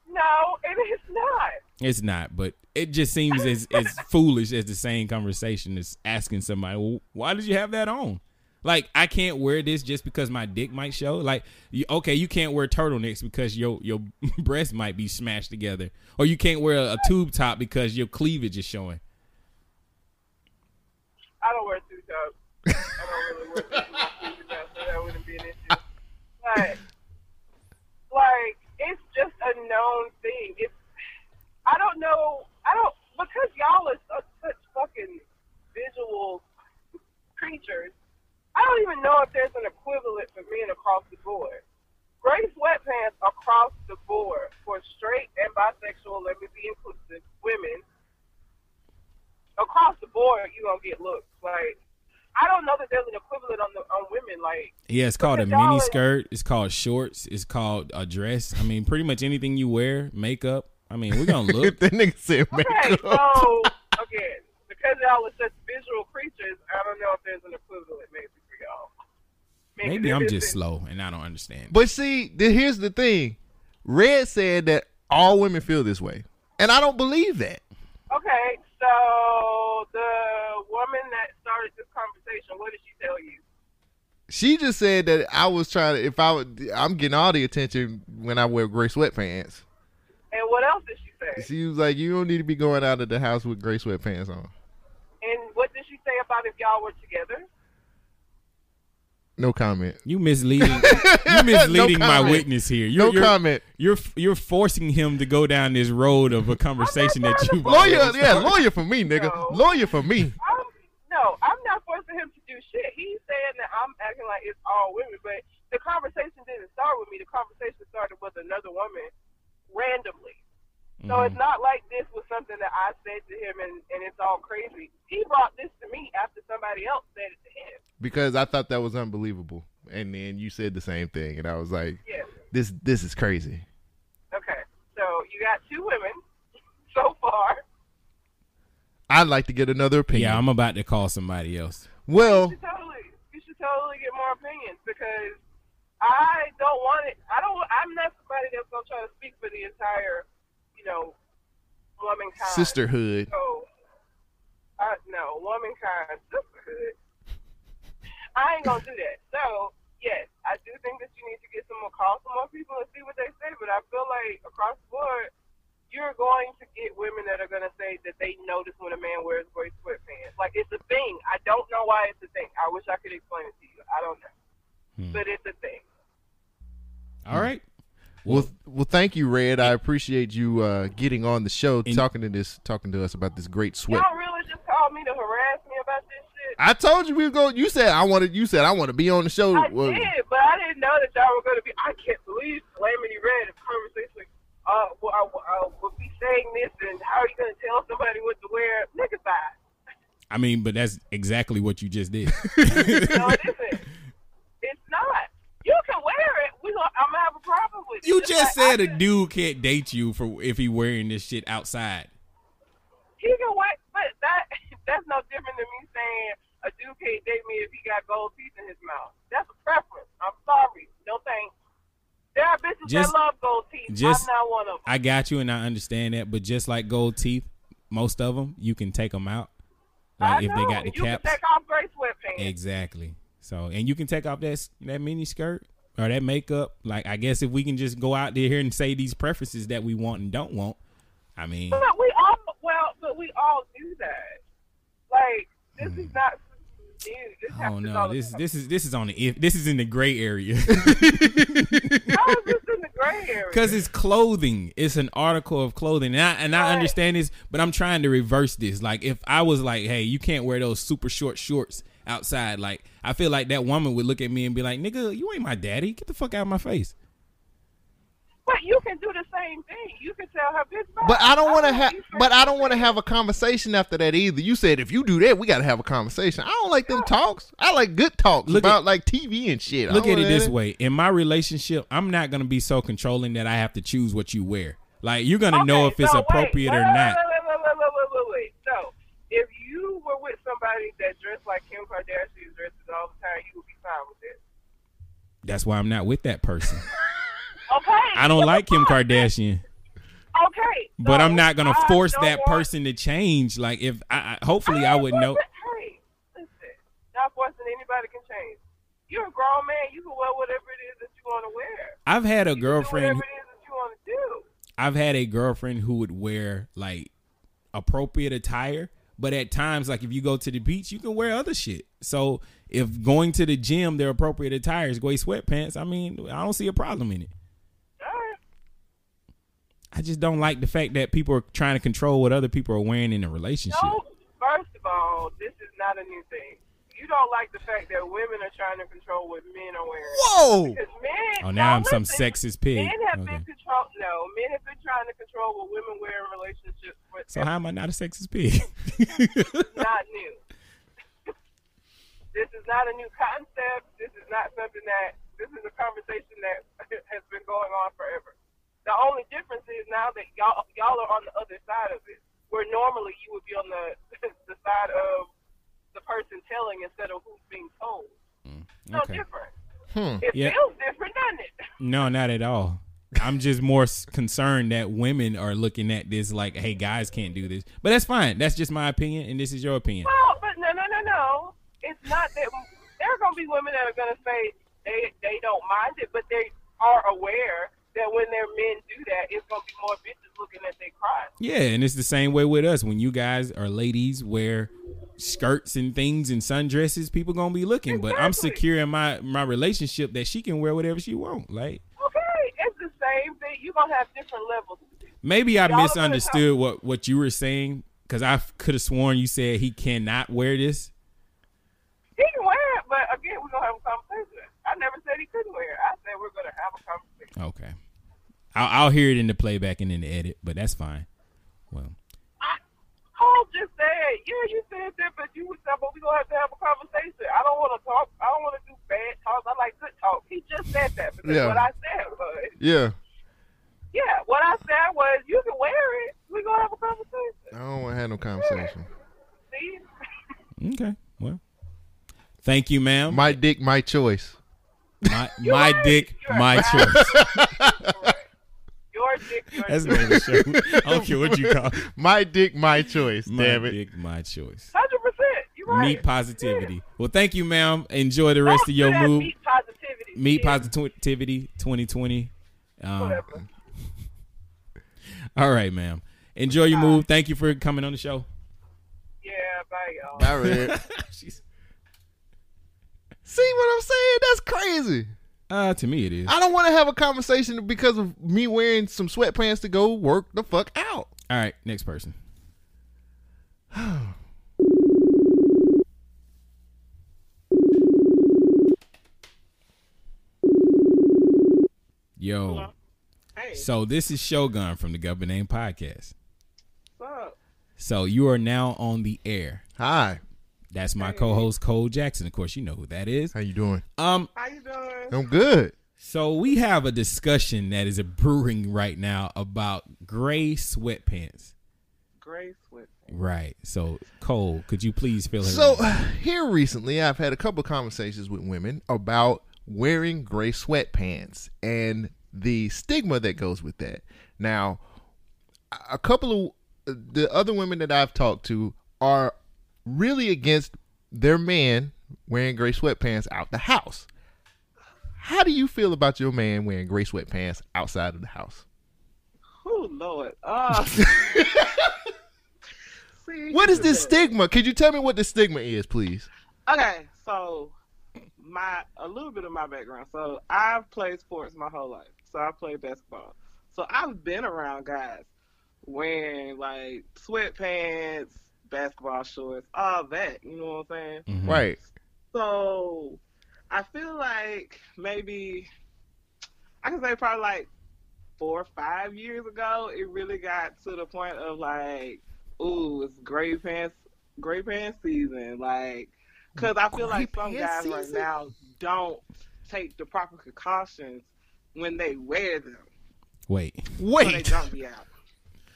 No, it is not. It's not, but it just seems as foolish as the same conversation as asking somebody, well, why did you have that on? Like, I can't wear this just because my dick might show. Like, you can't wear turtlenecks because your breasts might be smashed together. Or you can't wear a tube top because your cleavage is showing. I don't wear tube tops. I don't really wear tube tops, so that wouldn't be an issue. But, like, a known thing. It's, I don't know. Because y'all are such fucking visual creatures, I don't even know if there's an equivalent for men across the board. Gray sweatpants across the board for straight and bisexual, let me be inclusive, women. Across the board, you're going to get looks. Like, I don't know that there's an equivalent on women. Like, yeah, it's called a mini skirt. It's called shorts. It's called a dress. I mean, pretty much anything you wear, makeup. I mean, we're going to look. That nigga said makeup. Okay, so, again, because y'all are such visual creatures, I don't know if there's an equivalent maybe for y'all. Maybe I'm just slow and I don't understand. But see, here's the thing. Red said that all women feel this way. And I don't believe that. Okay, so the woman that started this conversation, what did she tell you? She just said that I was trying to, I'm getting all the attention when I wear gray sweatpants. And what else did she say? She was like, you don't need to be going out of the house with gray sweatpants on. And what did she say about if y'all were together? No comment. You misleading no my witness here. No comment. You're forcing him to go down this road of a conversation that you lawyer for me, nigga. No. Lawyer for me. I'm not forcing him to do shit. He's saying that I'm acting like it's all women, but the conversation didn't start with me. The conversation started with another woman randomly. So It's not like this was something that I said to him and it's all crazy. He brought this to me after somebody else said it to him. Because I thought that was unbelievable. And then you said the same thing. And I was like, yes. This is crazy. Okay. So you got two women so far. I'd like to get another opinion. Yeah, I'm about to call somebody else. Well. You should totally get more opinions because I don't want it. I'm not somebody that's going to try to speak for the entire womankind. Sisterhood. So, no, womankind, sisterhood. I ain't gonna do that. So, yes, I do think that you need to get call some more people and see what they say, but I feel like across the board, you're going to get women that are gonna say that they notice when a man wears gray sweatpants. Like, it's a thing. I don't know why it's a thing. I wish I could explain it to you. I don't know. But it's a thing. All right. Well, thank you, Red. I appreciate you getting on the show, talking to us about this great sweat. Y'all really just called me to harass me about this shit. I told you we were going. You said I want to be on the show. I did, but I didn't know that y'all were going to be. I can't believe Calamity Red is conversation. We'll be saying this, and how are you going to tell somebody what to wear? Nigga, bye. I mean, but that's exactly what you just did. No, it isn't. It's not. You can wear it. I'm gonna have a problem with it. You just said a dude can't date you for if he wearing this shit outside. He can wear, but that's no different than me saying a dude can't date me if he got gold teeth in his mouth. That's a preference. I'm sorry, no thanks. There are bitches that love gold teeth. I'm not one of them. I got you, and I understand that. But just like gold teeth, most of them you can take them out. Like I know. If they got the caps, you can take off gray sweatpants. Exactly. So, and you can take off that mini skirt or that makeup. Like, I guess if we can just go out there here and say these preferences that we want and don't want, I mean. But we all do that. Like, this is not new. This is in the gray area. How is this in the gray area? Because it's clothing. It's an article of clothing. And I understand this, but I'm trying to reverse this. Like, if I was like, hey, you can't wear those super short shorts outside, like I feel like that woman would look at me and be like, "Nigga, you ain't my daddy. Get the fuck out of my face." But you can do the same thing. You can tell her bitch. But I don't want to have. But I don't want to have a conversation after that either. You said if you do that, we got to have a conversation. I don't like them talks. I like good talks about TV and shit. Look at it this way: in my relationship, I'm not gonna be so controlling that I have to choose what you wear. Like you're gonna know if it's appropriate or not. With somebody that dressed like Kim Kardashian dresses all the time, you would be fine with it. That's why I'm not with that person. Okay. I don't like Kim Kardashian. Okay. But I'm not gonna force that person to change. Like if I would know. Hey, listen, not forcing anybody can change. You're a grown man. You can wear whatever it is that you want to wear. I've had a girlfriend. Whatever it is that you want to do. I've had a girlfriend who would wear like appropriate attire. But at times, like if you go to the beach, you can wear other shit. So if going to the gym, their appropriate attire is gray sweatpants. I mean, I don't see a problem in it. All right. I just don't like the fact that people are trying to control what other people are wearing in a relationship. No, first of all, this is not a new thing. You don't like the fact that women are trying to control what men are wearing. Whoa! Because men, oh, now I'm some sexist pig. Men have been controlled. No, men have been trying to control what women wear in relationships. So how am I not a sexist pig? Not new. This is not a new concept. This is not something that. This is a conversation that has been going on forever. The only difference is now that y'all are on the other side of it, where normally you would be on the side of the person telling instead of who's being told. No different. It feels different, doesn't it? No, not at all. I'm just more concerned that women are looking at this like, hey, guys can't do this. But that's fine. That's just my opinion, and this is your opinion. Well, but no. It's not that. There are going to be women that are going to say they don't mind it, but they are aware that when their men do that, it's going to be more bitches looking at their crotch. Yeah, and it's the same way with us. When you guys or ladies wear skirts and things and sundresses, people going to be looking. Exactly. But I'm secure in my relationship that she can wear whatever she wants. Like, okay, it's the same thing. You're going to have different levels. Maybe I misunderstood what you were saying, because I could have sworn you said he cannot wear this. He can wear it, but again, we're going to have a conversation. I never said he couldn't wear it. I said we're going to have a conversation. Okay. I'll hear it in the playback and in the edit, but that's fine. Well, Cole just said, yeah, you said that, but you was saying, but we're going to have a conversation. I don't want to talk. I don't want to do bad talk. I like good talk. He just said that because what I said was. Yeah, what I said was, you can wear it. We're going to have a conversation. I don't want to have no conversation. See? Okay. Well. Thank you, ma'am. My dick, my choice. My right. Dick, you're my right. Choice. Your dick, your That's choice. That's the name of the show. I don't care what you call it. My dick, my choice. Damn it. My dick, my choice. 100%. You're right. Meat positivity. Yeah. Well, thank you, ma'am. Enjoy the rest of your move. Meat positivity. Meat positivity 2020. Whatever. All right, ma'am. Enjoy your move. Thank you for coming on the show. Yeah, bye, y'all. Bye, Red. She's. See what I'm saying? That's crazy. To me, it is. I don't want to have a conversation because of me wearing some sweatpants to go work the fuck out. All right, next person. Yo. Hey. So this is Shogun from the Government Name Podcast. What's up? So you are now on the air. Hi. That's my co-host Cole Jackson. Of course, you know who that is. How you doing? How you doing? I'm good. So we have a discussion that is brewing right now about gray sweatpants. Gray sweatpants. Right. So Cole, could you please fill her in? So here recently, I've had a couple of conversations with women about wearing gray sweatpants and the stigma that goes with that. Now, a couple of the other women that I've talked to are really against their man wearing gray sweatpants out the house. How do you feel about your man wearing gray sweatpants outside of the house? Oh, Lord. See, what is this stigma? Could you tell me what the stigma is, please? Okay, so a little bit of my background. So I've played sports my whole life. So I played basketball. So I've been around guys wearing like sweatpants, basketball shorts, all that, you know what I'm saying? Mm-hmm. Right. So I feel like maybe I can say probably like 4 or 5 years ago, it really got to the point of like, ooh, it's gray pants season. Like, because I feel like some guys right now don't take the proper precautions when they wear them. Wait. So they don't be out.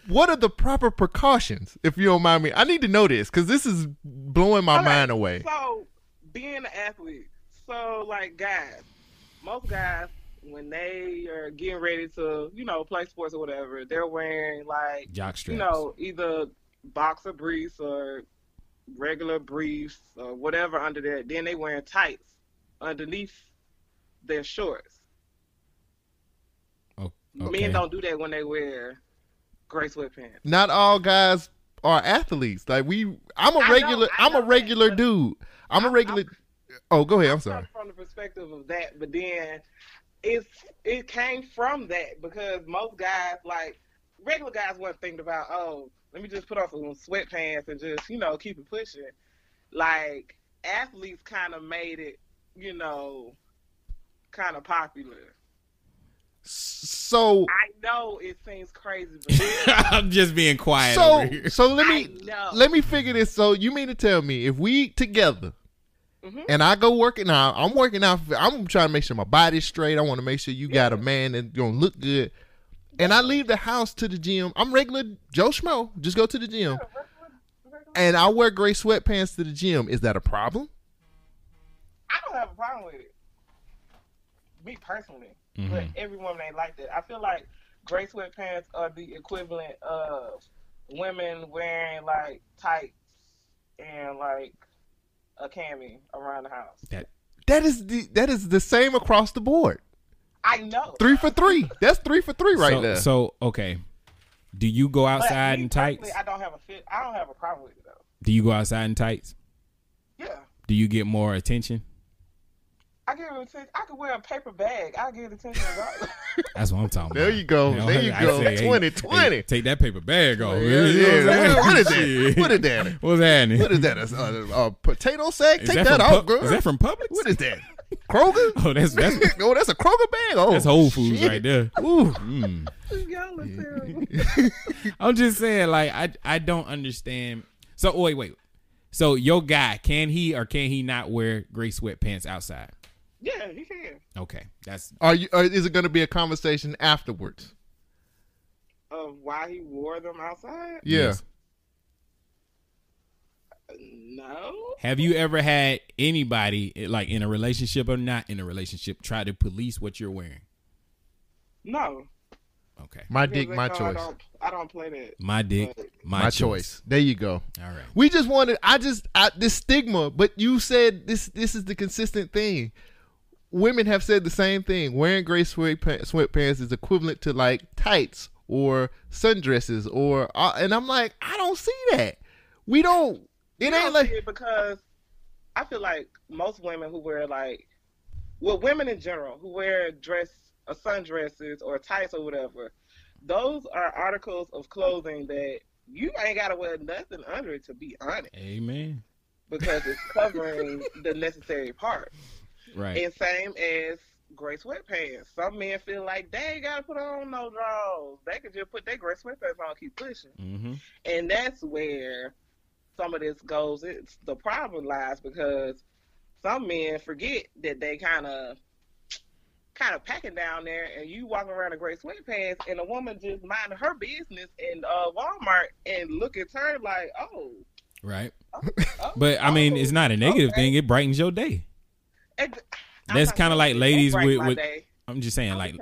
What are the proper precautions, if you don't mind me? I need to know this, because this is blowing my mind away. So, being an athlete, so, like, guys, most guys, when they are getting ready to, you know, play sports or whatever, they're wearing, like, jock straps. You know, either boxer briefs or regular briefs or whatever under there. Then they wearing tights underneath their shorts. Oh, okay. Men don't do that when they wear gray sweatpants. Not all guys are athletes. Like I'm a regular dude. Go ahead. I'm sorry. From the perspective of that, but then it came from that because most guys like regular guys weren't thinking about, oh, let me just put on some sweatpants and just, you know, keep it pushing. Like, athletes kind of made it, you know, kind of popular. So I know it seems crazy, but I'm just being quiet over here. So let me figure this. So you mean to tell me if we together and I go working out, I'm working out. I'm trying to make sure my body's straight. I want to make sure you got a man that's gonna look good. And I leave the house to the gym. I'm regular Joe Schmo. Just go to the gym, and I wear gray sweatpants to the gym. Is that a problem? I don't have a problem with it. Me personally. Mm-hmm. But every woman ain't like that. I feel like gray sweatpants are the equivalent of women wearing like tights and like a cami around the house. That is the same across the board. I know. 3 for 3. That's 3 for 3 right there. So okay, do you go outside in tights? I don't have a problem with it though. Do you go outside in tights? Yeah. Do you get more attention? I give it attention. I could wear a paper bag. I'll give it attention. That's what I'm talking about. There you go. There you go. Say, 2020. Hey, take that paper bag off. Yeah. What is that? What is that? What's happening? What is that? A potato sack? Take that off, girl. Is that from Publix? What is that? Kroger? Oh, that's a Kroger bag. Oh, that's Whole Foods right there. Ooh. Mm. Y'all are terrible. I'm just saying, like, I don't understand. So wait. So your guy, can he or can he not wear gray sweatpants outside? Yeah, he can. Okay, that's. Is it going to be a conversation afterwards? Of why he wore them outside? Yeah. Yes. No. Have you ever had anybody, like in a relationship or not in a relationship, try to police what you're wearing? No. Okay. My choice. I don't play that. My dick, my choice. There you go. All right. We just wanted. This stigma, but you said this is the consistent thing. Women have said the same thing. Wearing gray sweatpants is equivalent to like tights or sundresses or and I'm like, I don't see that. We don't. It ain't like because I feel like most women who wear women in general who wear sundresses or tights or whatever, those are articles of clothing that you ain't gotta wear nothing under it, to be honest. Amen. Because it's covering the necessary parts. Right. And same as gray sweatpants. Some men feel like they ain't got to put on no drawers. They could just put their gray sweatpants on and keep pushing. Mm-hmm. And that's where some of this goes. It's the problem lies because some men forget that they kind of packing down there and you walking around in gray sweatpants and a woman just minding her business in Walmart and look at her like, oh. Right. But, I mean, it's not a negative thing. It brightens your day. That's kind of like ladies with I'm just saying like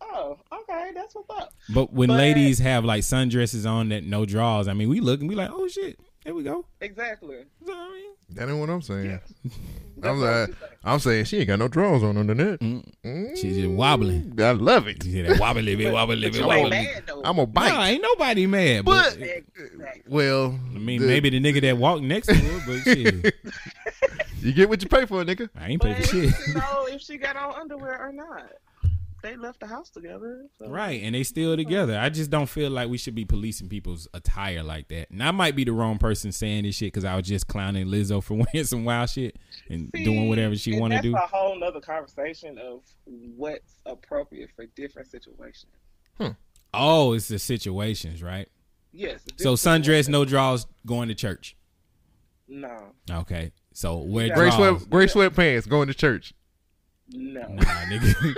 oh okay that's what's up. But when ladies have like sundresses on that no draws, I mean we look and we like oh shit here we go exactly. That ain't what I'm saying. Yeah. I'm saying she ain't got no drawers on under that. She's just wobbling. I love it. You hear that wobbly. I'm a bite. No, ain't nobody mad. But exactly. Well, I mean maybe the nigga that walked next to her, but shit. You get what you pay for, nigga. I ain't pay for shit. You know if she got on underwear or not. They left the house together. So. Right, and they still together. I just don't feel like we should be policing people's attire like that. And I might be the wrong person saying this shit because I was just clowning Lizzo for wearing some wild shit and doing whatever she want to do. That's a whole nother conversation of what's appropriate for different situations. Oh, it's the situations, right? Yes. So sundress, no draws, going to church? No. Okay. So wear draws. Gray sweatpants, going to church. No. Nah, nigga.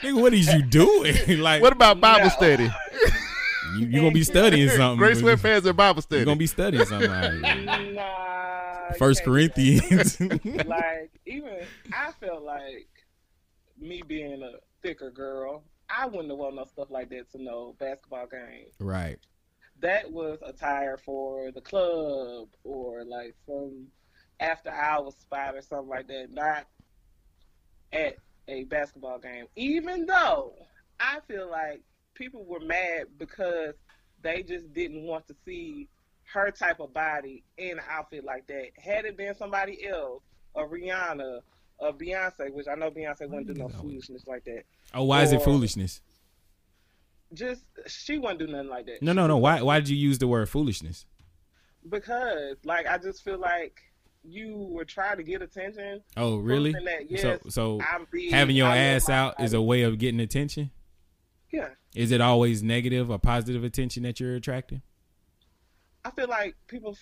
Nigga, what is you doing? Like, what about Bible study? You gonna be studying something. Gray sweatpants and Bible study. You gonna be studying something. Like, nah. 1 Corinthians. Like, even I felt like me being a thicker girl, I wouldn't have worn no stuff like that to no basketball game. Right. That was attire for the club or like some after hours spot or something like that, not at a basketball game. Even though I feel like people were mad because they just didn't want to see her type of body in an outfit like that. Had it been somebody else, a Rihanna, a Beyonce, which I know Beyonce wouldn't do no foolishness like that. Oh, why is it foolishness? just she wouldn't do nothing like that. No. Why did you use the word foolishness? Because like I just feel like you were trying to get attention. Oh, really? That, yes, so having your ass out is a way of getting attention? Yeah. Is it always negative or positive attention that you're attracting? I feel like people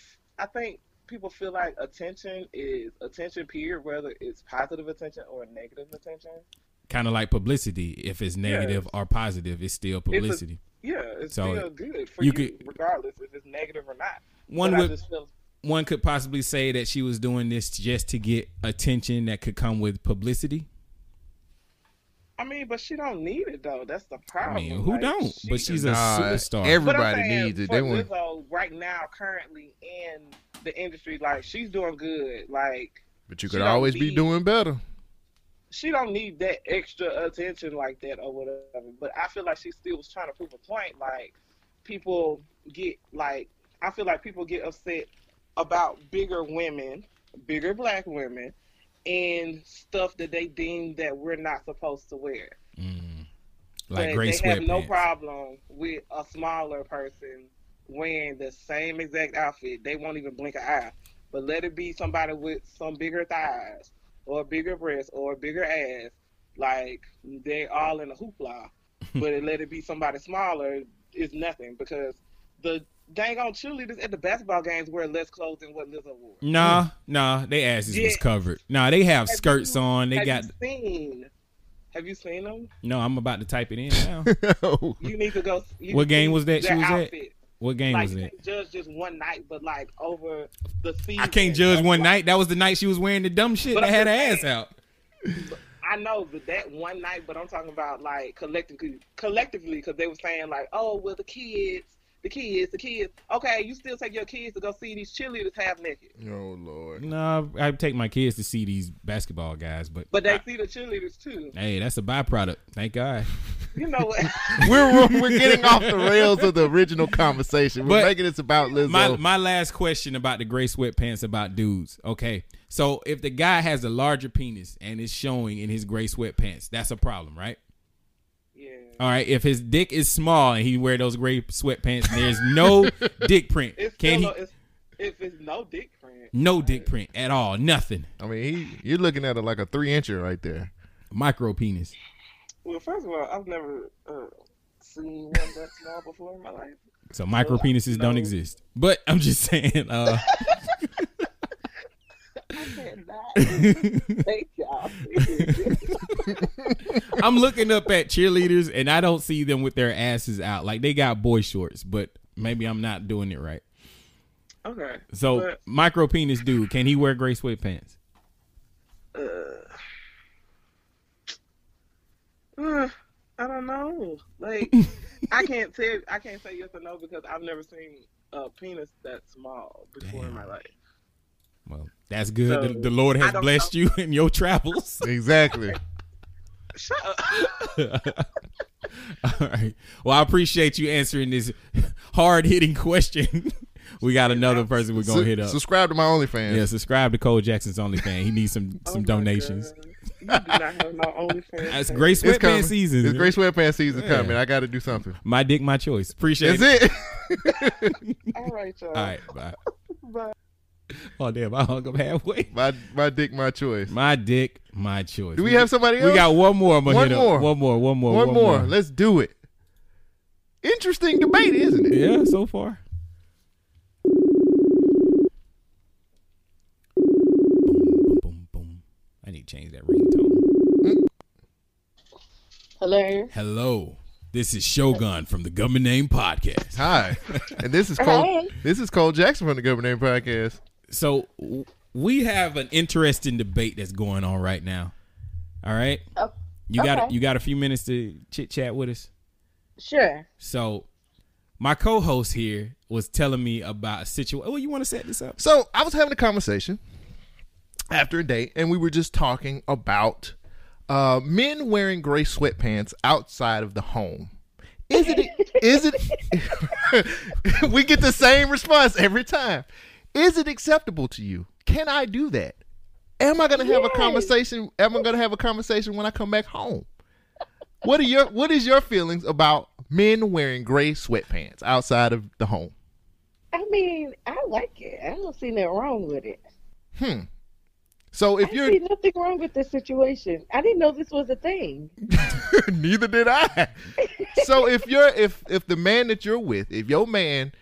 feel like attention is attention, period, whether it's positive attention or negative attention. Kind of like publicity. If it's negative or positive, it's still publicity. It's still good for you, regardless if it's negative or not. One could possibly say that she was doing this just to get attention that could come with publicity. I mean, but she don't need it though. That's the problem. I mean, who don't? But she's a superstar. Everybody needs it. For Lizzo, right now, currently in the industry, like she's doing good. Like, but you could always be doing better. She don't need that extra attention like that or whatever. But I feel like she still was trying to prove a point. Like, I feel like people get upset about bigger women, bigger black women, and stuff that they deem that we're not supposed to wear. Mm. Like gray sweatpants. They have no problem with a smaller person wearing the same exact outfit. They won't even blink an eye. But let it be somebody with some bigger thighs or bigger breasts or bigger ass. Like, they're all in a hoopla. But let it be somebody smaller is nothing, because the dang on cheerleaders at the basketball games wear less clothes than what Lizzo wore. Nah, they asses was covered. Nah, they have skirts on. They got. Have you seen them? No, I'm about to type it in now. You need to go. What game was that? She was at. What game was that? You can't judge just one night, but like over the season. I can't judge one night. That was the night she was wearing the dumb shit that had her ass out. I know, but that one night. But I'm talking about like collectively, because they were saying like, oh, well, the kids. Okay, you still take your kids to go see these cheerleaders half naked? Oh Lord. No, I take my kids to see these basketball guys, but they see the cheerleaders too. Hey, that's a byproduct. Thank God. You know what? we're getting off the rails of the original conversation. We're making this about Lizzo. My last question about the gray sweatpants about dudes. Okay, so if the guy has a larger penis and it's showing in his gray sweatpants, that's a problem, right? Yeah. All right. If his dick is small and he wear those gray sweatpants, and there's no dick print. If it's no dick print. No dick print at all. Nothing. I mean, you're looking at like a 3-incher right there. Micro penis. Well, first of all, I've never seen one that small before in my life. So micro penises don't exist. But I'm just saying. I'm looking up at cheerleaders and I don't see them with their asses out. Like they got boy shorts, but maybe I'm not doing it right. Okay. So micro penis dude, can he wear gray sweatpants? I don't know. Like I can't say yes or no because I've never seen a penis that small before in my life. Well, that's good. So, the Lord has blessed you in your travels. Exactly. Shut up. All right. Well, I appreciate you answering this hard-hitting question. We got another person we're going to hit up. Subscribe to my OnlyFans. Yeah, subscribe to Cole Jackson's OnlyFans. He needs some donations. God. You do not have no OnlyFans. That's gray sweatpants season. It's gray sweatpants season coming. I got to do something. My dick, my choice. Appreciate it. All right, y'all. All right, bye. Bye. Oh damn! I hung up halfway. My dick, my choice. My dick, my choice. Do we have somebody else? We got one more. One more. Let's do it. Interesting debate, isn't it? Yeah, so far. Boom, boom, boom. I need to change that ringtone. Hello. This is Shogun from the Government Name Podcast. Hi, and this is Cole. Hi. This is Cole Jackson from the Government Name Podcast. So we have an interesting debate that's going on right now. All right. Oh, you got a few minutes to chit chat with us? Sure. So my co-host here was telling me about a situation. Oh, you want to set this up? So I was having a conversation after a date and we were just talking about men wearing gray sweatpants outside of the home. Is it we get the same response every time. Is it acceptable to you? Can I do that? Am I going to have a conversation? Am I going to have a conversation when I come back home? What is your feelings about Men wearing gray sweatpants outside of the home. I mean, I like it. I don't see nothing wrong with it. So if I see nothing wrong with this situation. I didn't know this was a thing. Neither did I. So if the man that you're with, if your man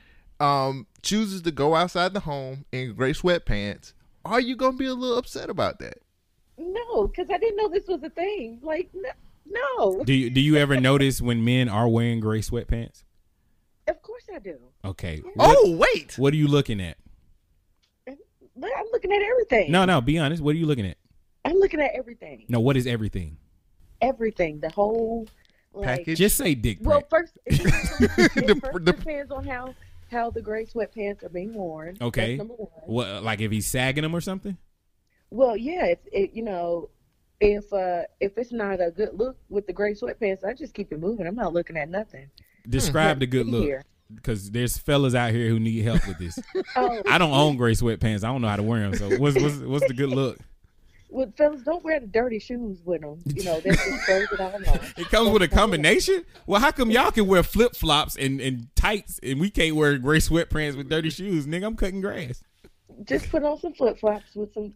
chooses to go outside the home in gray sweatpants, are you gonna be a little upset about that? No, because I didn't know this was a thing. Like, no. Do you ever notice when men are wearing gray sweatpants? Of course I do. Okay. Yeah. What are you looking at? But I'm looking at everything. No, be honest. What are you looking at? I'm looking at everything. No, what is everything? Everything. The whole package. Just say dick print. Well, first depends on how the gray sweatpants are being worn. Okay. That's number one. What, like if he's sagging them or something? Well, yeah. If it's not a good look with the gray sweatpants, I just keep it moving. I'm not looking at nothing. Describe the good look. Here. Because there's fellas out here who need help with this. I don't own gray sweatpants. I don't know how to wear them. So what's the good look? Well, fellas, don't wear the dirty shoes with them. You know, that's just those that I don't know. It comes with a combination? Well, how come y'all can wear flip-flops and tights and we can't wear gray sweatpants with dirty shoes? Nigga, I'm cutting grass. Just put on some flip-flops with some...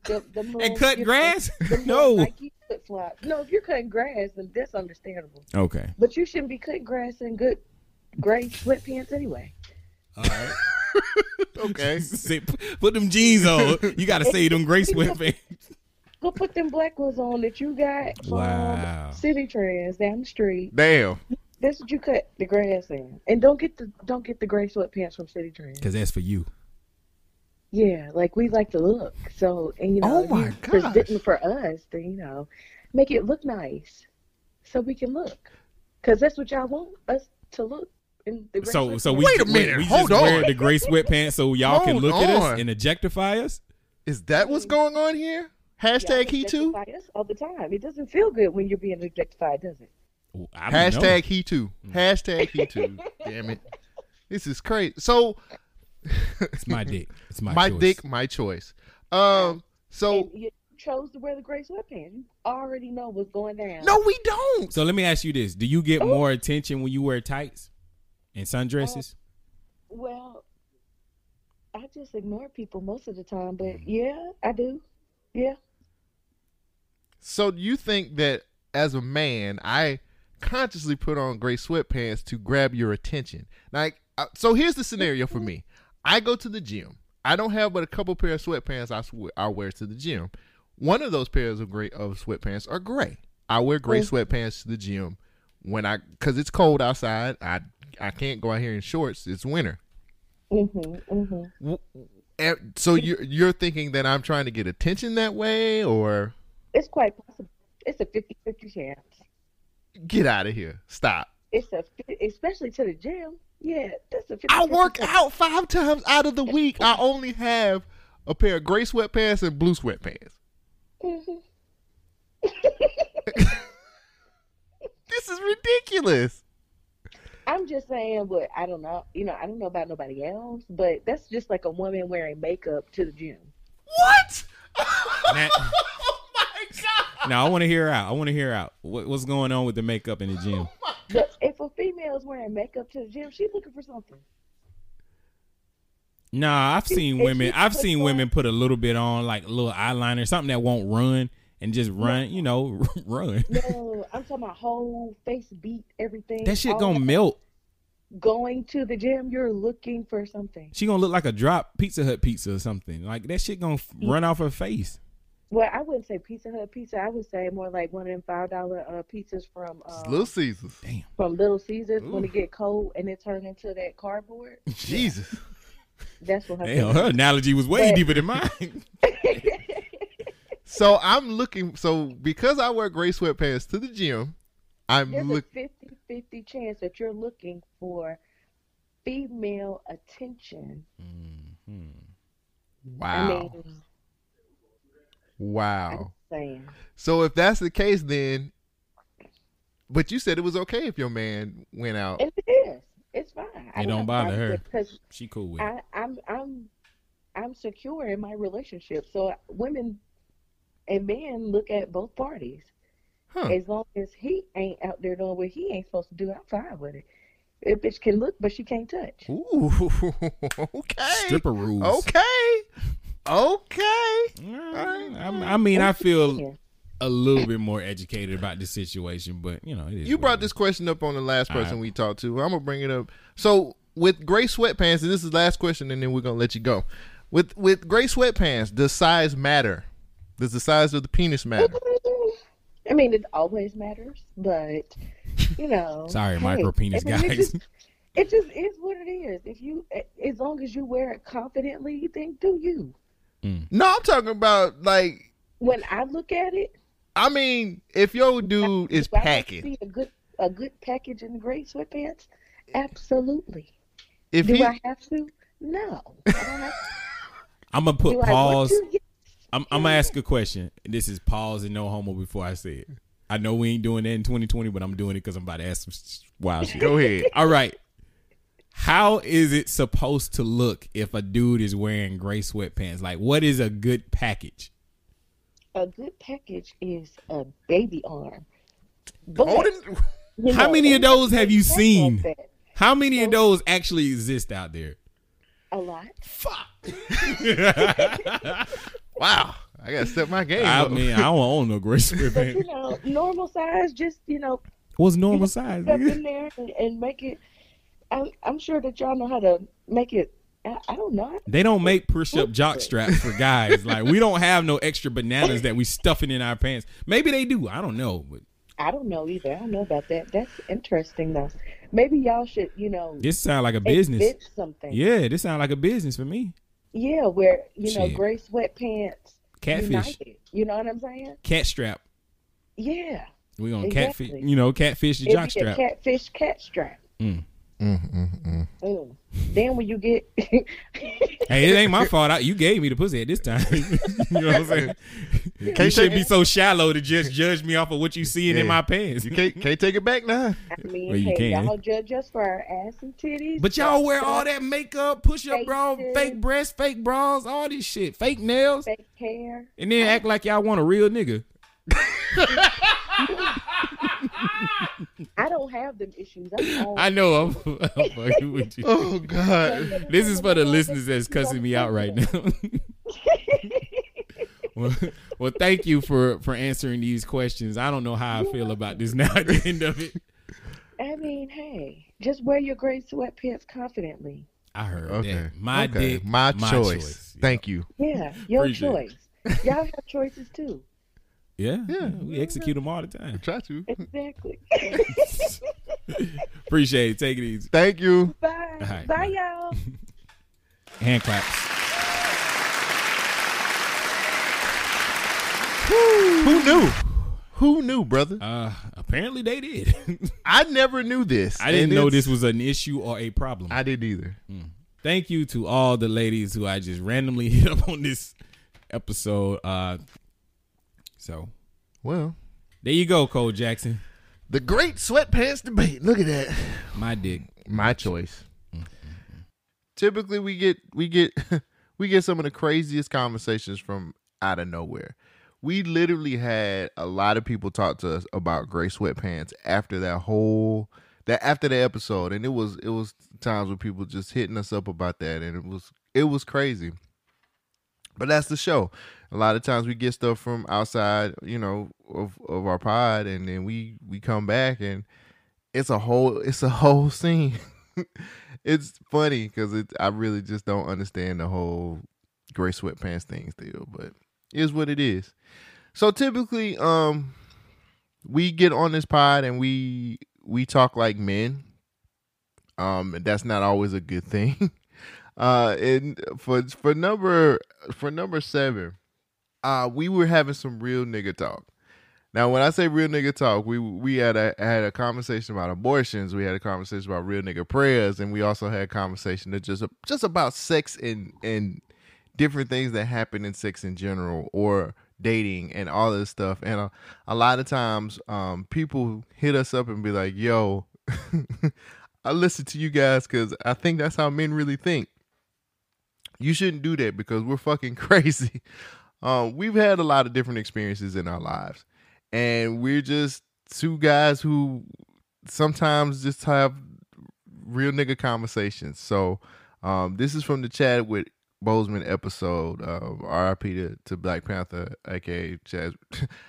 and cut grass? No. Nike flip-flops. No, if you're cutting grass, then that's understandable. Okay. But you shouldn't be cutting grass in good... gray sweatpants anyway. All right. Okay. Put them jeans on. You got to save them gray sweatpants. Go put them black ones on that you got from City Trends down the street. Damn. That's what you cut the grass in. And don't get the gray sweatpants from City Trends. Because that's for you. Yeah, like we like the look. So, and you know, presenting for us to, you know, make it look nice so we can look. Because that's what y'all want us to look. Wait a minute, hold on. Wear the gray sweatpants so y'all can look at us and objectify us. Is that what's going on here? Hashtag he too. Us all the time. It doesn't feel good when you're being objectified, does it? Well, hashtag he too. Hashtag he too. Damn it, this is crazy. So it's my dick. It's my choice. Dick. My choice. So you chose to wear the gray sweatpants. You already know what's going down. No, we don't. So let me ask you this: do you get more attention when you wear tights? And sundresses? Well, I just ignore people most of the time, but yeah, I do. Yeah. So do you think that as a man, I consciously put on gray sweatpants to grab your attention? Like, so here's the scenario for me. I go to the gym. I don't have but a couple pair of sweatpants I wear to the gym. One of those pairs of sweatpants are gray. I wear gray sweatpants to the gym because it's cold outside. I can't go out here in shorts. It's winter. So you're thinking that I'm trying to get attention that way, or? It's quite possible. It's a 50-50 chance. Get out of here. Stop. Especially to the gym. Yeah, that's a 50-50 I work chance. Out 5 times out of the week. I only have a pair of gray sweatpants and blue sweatpants. This is ridiculous. I'm just saying, but I don't know. You know, I don't know about nobody else, but that's just like a woman wearing makeup to the gym. What? Oh my God! Now I want to hear her out. What's going on with the makeup in the gym? Oh, if a female's wearing makeup to the gym, she's looking for something. Nah, I've seen women put a little bit on, like a little eyeliner, something that won't run. And just run, you know, run. No, I'm talking about whole face beat, everything. That shit gonna melt. Going to the gym, you're looking for something. She gonna look like a drop Pizza Hut pizza or something. Like that shit gonna run off her face. Well, I wouldn't say Pizza Hut pizza. I would say more like one of them $5 pizzas from Little Caesars. Damn. From Little Caesars. Ooh. When it get cold and it turn into that cardboard. Jesus. That's what her. Damn, her analogy was way deeper than mine. So I'm looking. So because I wear gray sweatpants to the gym, there's a 50-50 chance that you're looking for female attention. Mm-hmm. Wow. I mean, wow. So if that's the case, then. But you said it was okay if your man went out. It is. It's fine. It don't bother her. She cool with it. I'm secure in my relationship. So women. And men look at both parties. As long as he ain't out there doing what he ain't supposed to do, I'm fine with it. If bitch can look, but she can't touch. Ooh, okay. Stripper rules. Okay. I mean, I feel a little bit more educated about this situation, but you know, it is. You brought this question up on the last person we talked to. I'm gonna bring it up. So with gray sweatpants, and this is the last question, and then we're gonna let you go. With gray sweatpants, does size matter? Does the size of the penis matter? I mean, it always matters, but you know. Sorry, hey, micro penis guys. It just is what it is. If you, as long as you wear it confidently, then do you. Mm. No, I'm talking about like when I look at it. I mean, if your dude is packing, see a good package in gray sweatpants. Absolutely. If do he... I have to? No. I don't have to. I'm gonna put do pause. I'm gonna ask a question. This is pause and no homo before I say it. I know we ain't doing that in 2020, but I'm doing it because I'm about to ask some wild shit. Go ahead. All right. How is it supposed to look if a dude is wearing gray sweatpants? Like, what is a good package? A good package is a baby arm. How many of those have you seen? How many of those actually exist out there? A lot. Fuck. Wow, I gotta step my game up. I mean, I don't own no gray sweatpants. You know, normal size, just you know. What's normal size? Step in there and make it. I'm sure that y'all know how to make it. I don't know. They don't make push-up jock straps for guys. Like we don't have no extra bananas that we stuffing in our pants. Maybe they do. I don't know. But I don't know either. I don't know about that. That's interesting though. Maybe y'all should, you know. This sound like a business. Something. Yeah, this sound like a business for me. Yeah, where, you know, gray sweatpants. Catfish. United, you know what I'm saying? Cat strap. Yeah. We're going to catfish, you know, catfish the jock strap. Catfish cat strap. Mm. Mm. Then when you get hey, it ain't my fault. You gave me the pussy at this time. You know what I'm saying? You shouldn't be so shallow to just judge me off of what you seeing in my pants. You can't take it back now. I mean, well, hey, y'all judge us for our ass and titties. But y'all wear all that makeup, push-up bra, fake breasts, fake bras, all this shit, fake nails, fake hair, and then act like y'all want a real nigga. I don't have them issues. I know. I'm fucking with you. Oh, God. This is for the listeners that's cussing me out right now. Well, thank you for answering these questions. I don't know how I feel about this now at the end of it. I mean, hey, just wear your gray sweatpants confidently. I heard that. My dick, my choice. Thank you. Yeah, your Appreciate choice. It. Y'all have choices, too. Yeah, we execute them all the time. We try to. Exactly. Appreciate it. Take it easy. Thank you. Bye. Right, bye, y'all. Hand claps. Who knew, brother? Apparently they did. I never knew this. I didn't know this was an issue or a problem. I didn't either. Mm. Thank you to all the ladies who I just randomly hit up on this episode. So, well, there you go, Cole Jackson. The great sweatpants debate. Look at that. My dick, my choice. Mm-hmm. Typically, we get some of the craziest conversations from out of nowhere. We literally had a lot of people talk to us about gray sweatpants after after the episode, and it was times where people just hitting us up about that, and it was crazy. But that's the show. A lot of times we get stuff from outside, you know, of our pod, and then we come back and it's a whole scene. It's funny because I really just don't understand the whole gray sweatpants thing still, but it is what it is. So typically, we get on this pod and we talk like men. And that's not always a good thing. And for number 7, we were having some real nigga talk. Now, when I say real nigga talk, we had a conversation about abortions, we had a conversation about real nigga prayers, and we also had a conversation that just about sex and different things that happen in sex in general or dating and all this stuff. And a lot of times, people hit us up and be like, "Yo, I listen to you guys because I think that's how men really think. You shouldn't do that because we're fucking crazy." We've had a lot of different experiences in our lives, and we're just two guys who sometimes just have real nigga conversations. So this is from the Chad with Bozeman episode of R.I.P. to Black Panther, a.k.a. Chaz.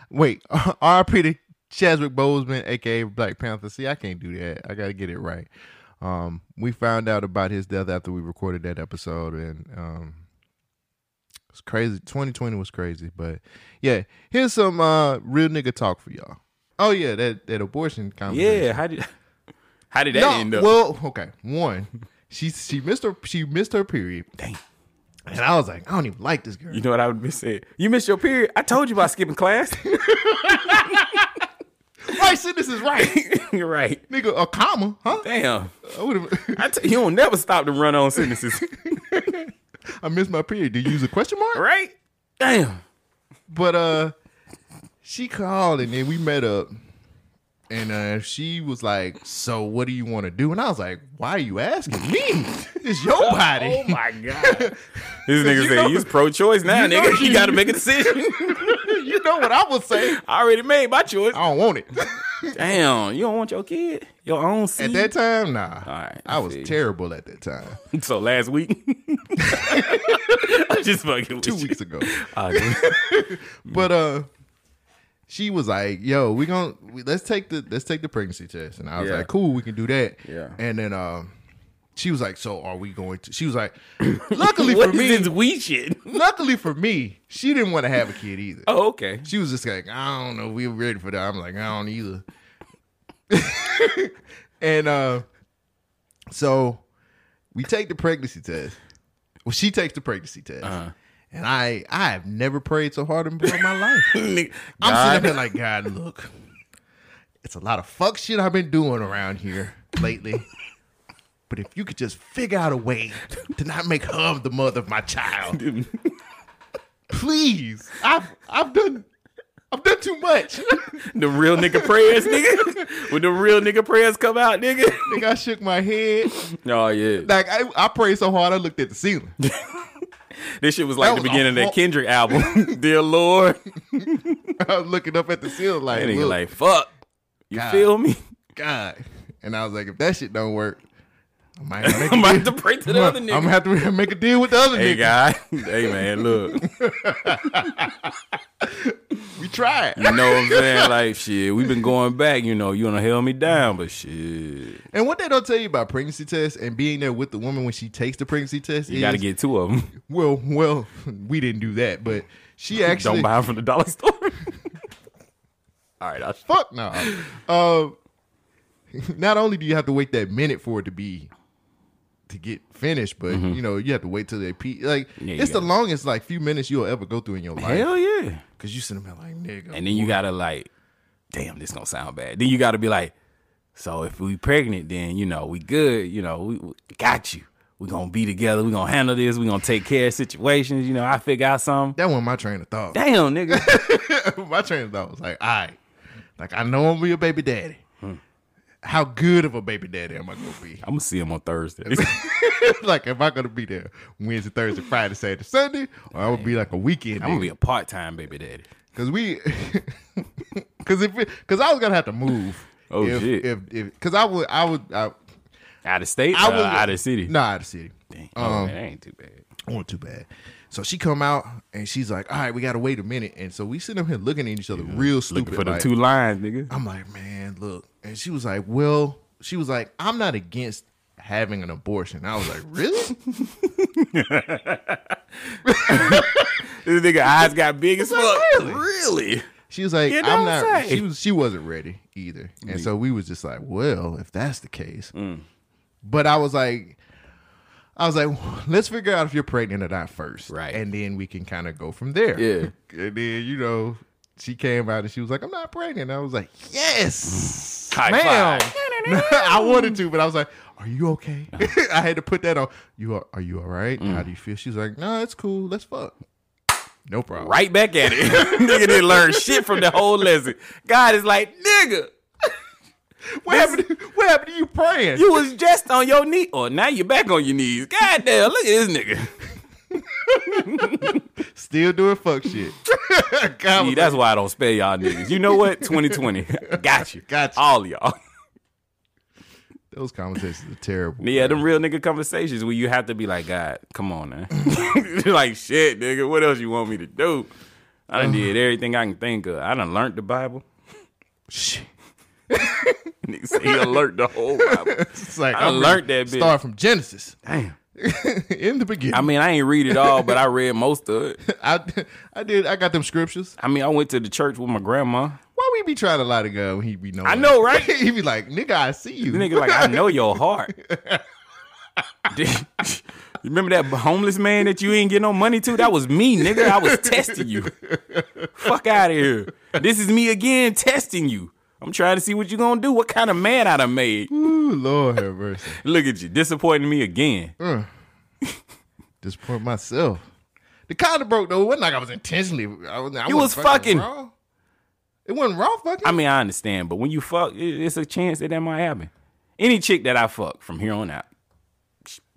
Wait, R.I.P. to Chadwick Boseman, a.k.a. Black Panther. See, I can't do that. I got to get it right. We found out about his death after we recorded that episode, and it's crazy. 2020 was crazy, but yeah, here's some real nigga talk for y'all. Oh yeah, that abortion conversation. Yeah, how did that end up? Well, okay, one, she missed her period. Dang. And I was like, I don't even like this girl. You know what I would miss it? You missed your period? I told you about skipping class. Right, so this is right. You're right. Nigga, a comma, huh? Damn. You don't never stop to run on sentences. I missed my period. Do you use a question mark? Right? Damn. But she called and then we met up. And she was like, so what do you want to do? And I was like, why are you asking me? It's your body. Oh, my God. This nigga said, he's pro-choice now, nigga. You got to make a decision. You know what I would say. I already made my choice. I don't want it. Damn, you don't want your kid? Your own seed? At that time, nah. All right, I was terrible at that time. So last week? I'm just fucking with you. 2 weeks ago. But, she was like, "Yo, we gonna let's take the pregnancy test," and I was like, "Cool, we can do that." Yeah. And then she was like, "So are we going to?" She was like, "Luckily for me, this we shit." Luckily for me, she didn't want to have a kid either. Oh, okay. She was just like, "I don't know, we were ready for that." I'm like, "I don't either." And so we take the pregnancy test. Well, she takes the pregnancy test. Uh-huh. And I have never prayed so hard in my life. I'm sitting there like, God, look, it's a lot of fuck shit I've been doing around here lately. But if you could just figure out a way to not make her the mother of my child, please. I've done too much. The real nigga prayers, nigga. When the real nigga prayers come out, nigga. Nigga, I shook my head. Oh yeah. Like I prayed so hard I looked at the ceiling. This shit was like the beginning of that Kendrick album. Dear Lord. I was looking up at the ceiling like, and look, like, fuck. You God, feel me? God. And I was like, if that shit don't work, I might have to pray to the other nigga. I'm going to have to make a deal with the other nigga. Hey, God. Hey, man, look. We tried. You know what I'm saying? Like, shit, we've been going back. You know, you want to held me down, but shit. And what they don't tell you about pregnancy tests and being there with the woman when she takes the pregnancy test, you got to get two of them. Well, we didn't do that, but she actually. Don't buy them from the dollar store. All right. Fuck no. Not only do you have to wait that minute for it to be. To get finished, but you know you have to wait till they pee. Like it's the longest like few minutes you'll ever go through in your life. Hell yeah, because you sitting there like nigga, and then you gotta like, damn, this gonna sound bad. Then you gotta be like, so if we pregnant, then you know we good. You know we got you. We gonna be together. We gonna handle this. We gonna take care of situations. You know I figure out something. That wasn't my train of thought. Damn, nigga, my train of thought was like, all right, like I know I'm gonna be a baby daddy. How good of a baby daddy am I going to be? I'm going to see him on Thursday. Like, am I going to be there Wednesday, Thursday, Friday, Saturday, Sunday? Or I'm going to be like a weekend. I'm going to be a part-time baby daddy. Because I was going to have to move. Oh, shit. Because I would out of state or out of city? No, out of city. Dang, man, that ain't too bad. I wasn't too bad. So she come out and she's like, all right, we got to wait a minute. And so we sit up here looking at each other real stupid. Looking for the two lines, nigga. I'm like, man, look. And she was like, well, I'm not against having an abortion. I was like, really? This nigga eyes got big as fuck. Like, really? She was like, I'm not. She wasn't ready either. And so we was just like, well, if that's the case. But I was like, let's figure out if you're pregnant or not first. Right. And then we can kind of go from there. Yeah. And then, you know, she came out and she was like, I'm not pregnant. And I was like, yes. High five. I wanted to, but I was like, are you okay? No. I had to put that on. Are you all right? How do you feel? She's like, no, it's cool. Let's fuck. No problem. Right back at it. Nigga didn't learn shit from the whole lesson. God is like, nigga. What happened to you praying? You was just on your knee. Or now you're back on your knees. God damn, look at this nigga. Still doing fuck shit. See, that's why I don't spare y'all niggas. You know what? 2020. Got you. All y'all. Those conversations are terrible. Yeah, them real nigga conversations where you have to be like, God, come on, man. Like, shit, nigga, what else you want me to do? I done did everything I can think of. I done learned the Bible. Shit. Nigga said he done learned the whole Bible. It's like, I learned that bitch. Start from Genesis. Damn. In the beginning. I mean, I ain't read it all, but I read most of it. I did. I got them scriptures. I mean, I went to the church with my grandma. Why we be trying to lie to God when he be knowing? I know, right? He be like, nigga, I see you. The nigga like, I know your heart. Remember that homeless man that you ain't get no money to? That was me, nigga. I was testing you. Fuck out of here. This is me again testing you. I'm trying to see what you gonna do. What kind of man I done made? Ooh, Lord have mercy. Look at you, disappointing me again. Disappoint myself. The collar broke though. It wasn't like I was intentionally. I was fucking. Wrong. It wasn't raw fucking. I mean, I understand, but when you fuck, it's a chance that might happen. Any chick that I fuck from here on out,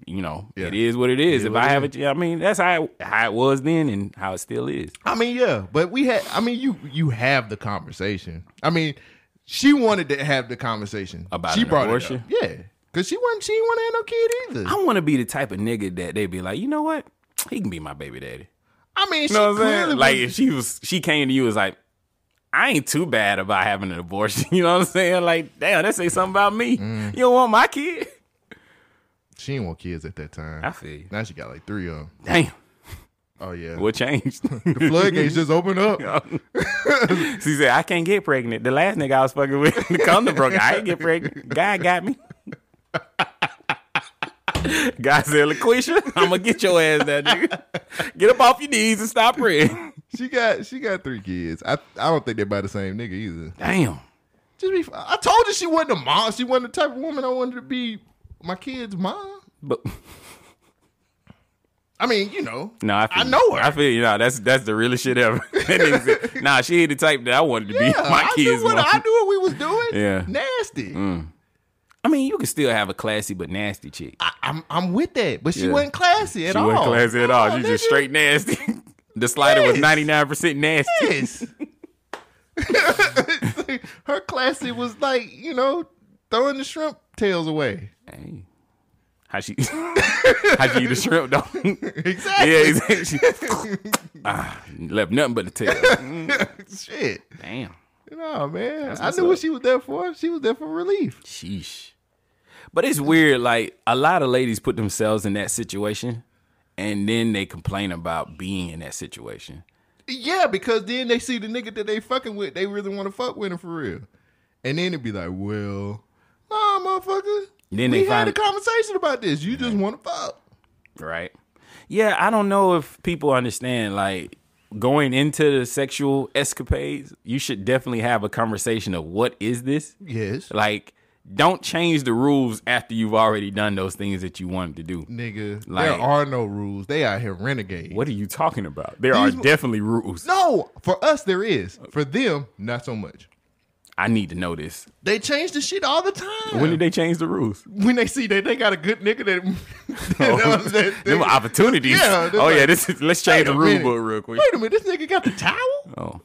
you know, it is what it is. If I have it, I mean, that's how it was then and how it still is. I mean, yeah, but we had. I mean, you have the conversation. I mean. She wanted to have the conversation about she brought abortion. It up. Yeah, because she didn't want to have no kid either. I want to be the type of nigga that they be like, you know what? He can be my baby daddy. I mean, you know what I'm saying? Like if she came to you was like, I ain't too bad about having an abortion. You know what I'm saying? Like, damn, that say something about me. You don't want my kid. She didn't want kids at that time. I feel you. Now she got like 3 of them. Damn. Oh, yeah. What changed? The floodgates just opened up. She said, I can't get pregnant. The last nigga I was fucking with, the condom broke. I ain't get pregnant. God got me. God said, LaQuisha, I'm going to get your ass that nigga. Get up off your knees and stop praying. She got 3 kids. I don't think they're by the same nigga either. Damn. I told you she wasn't a mom. She wasn't the type of woman I wanted to be my kid's mom. But... I mean, you know. No, I know her. I feel you. Know, that's the realest shit ever. Nah, she ain't the type that I wanted to be. My kids. I knew what we was doing. Yeah. Nasty. I mean, you can still have a classy but nasty chick. I'm with that, but she wasn't classy at all. She wasn't classy at all. She just straight nasty. The slider was 99% nasty. Yes. Her classy was like, you know, throwing the shrimp tails away. Hey. How she eat the shrimp, though? Exactly. Yeah, exactly. Left nothing but the tail. Shit. Damn. No, man. I knew what she was there for. She was there for relief. Sheesh. But it's weird. Like, a lot of ladies put themselves in that situation, and then they complain about being in that situation. Yeah, because then they see the nigga that they fucking with, they really want to fuck with him for real. And then it'd be like, well, nah, motherfucker. Then we had a conversation about this. You just want to fuck. Right. Yeah, I don't know if people understand, like, going into the sexual escapades, you should definitely have a conversation of what is this? Yes. Like, don't change the rules after you've already done those things that you wanted to do. Nigga, like, there are no rules. They out here renegade. What are you talking about? There are definitely rules. No, for us there is. For them, not so much. I need to know this. They change the shit all the time. When did they change the rules? When they see that they got a good nigga that them opportunities. Yeah, oh like, yeah, let's change the rule book real quick. Wait a minute, this nigga got the towel? Oh,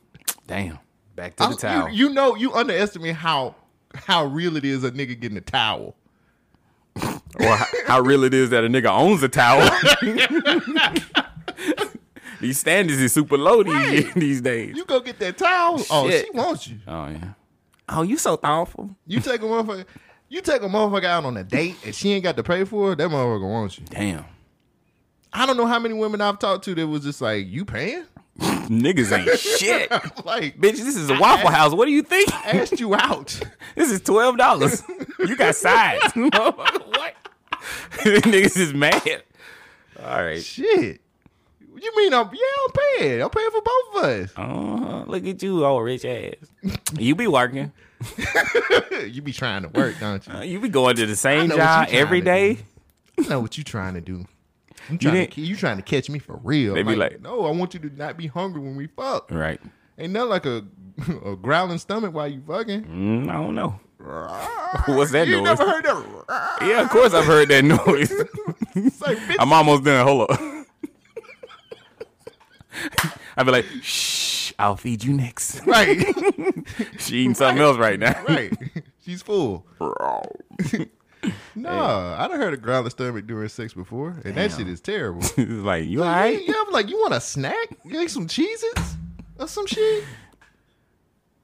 damn. Back to the towel. You know, you underestimate how real it is a nigga getting a towel. Or how real it is that a nigga owns a towel. These standards is super low these days. You go get that towel. Shit. Oh, she wants you. Oh yeah. Oh, you so thoughtful. You take a motherfucker out on a date and she ain't got to pay for it, that motherfucker wants you. Damn. I don't know how many women I've talked to that was just like, you paying? Niggas ain't shit. Like, bitch, this is a Waffle House. What do you think? I asked you out. This is $12. You got sides. What? Niggas is mad. All right. Shit. You mean I'm paying. I'm paying for both of us. Look at you, old rich ass. You be working. You be trying to work, don't you? You be going to the same job every day. I know what you trying to do. You trying to catch me for real. They be like, no, I want you to not be hungry when we fuck. Right. Ain't nothing like a growling stomach while you fucking. I don't know. What's that noise? You never heard that? Yeah, of course I've heard that noise. It's like, bitch, I'm almost done. Hold up. I'd be like, shh, I'll feed you next. Right. She eating something else right now. Right. She's full. No, hey. I done heard a growling stomach during sex before, and that shit is terrible. Like, you all right? Yeah, I'm like, you want a snack? You like some Cheez-Its or some shit?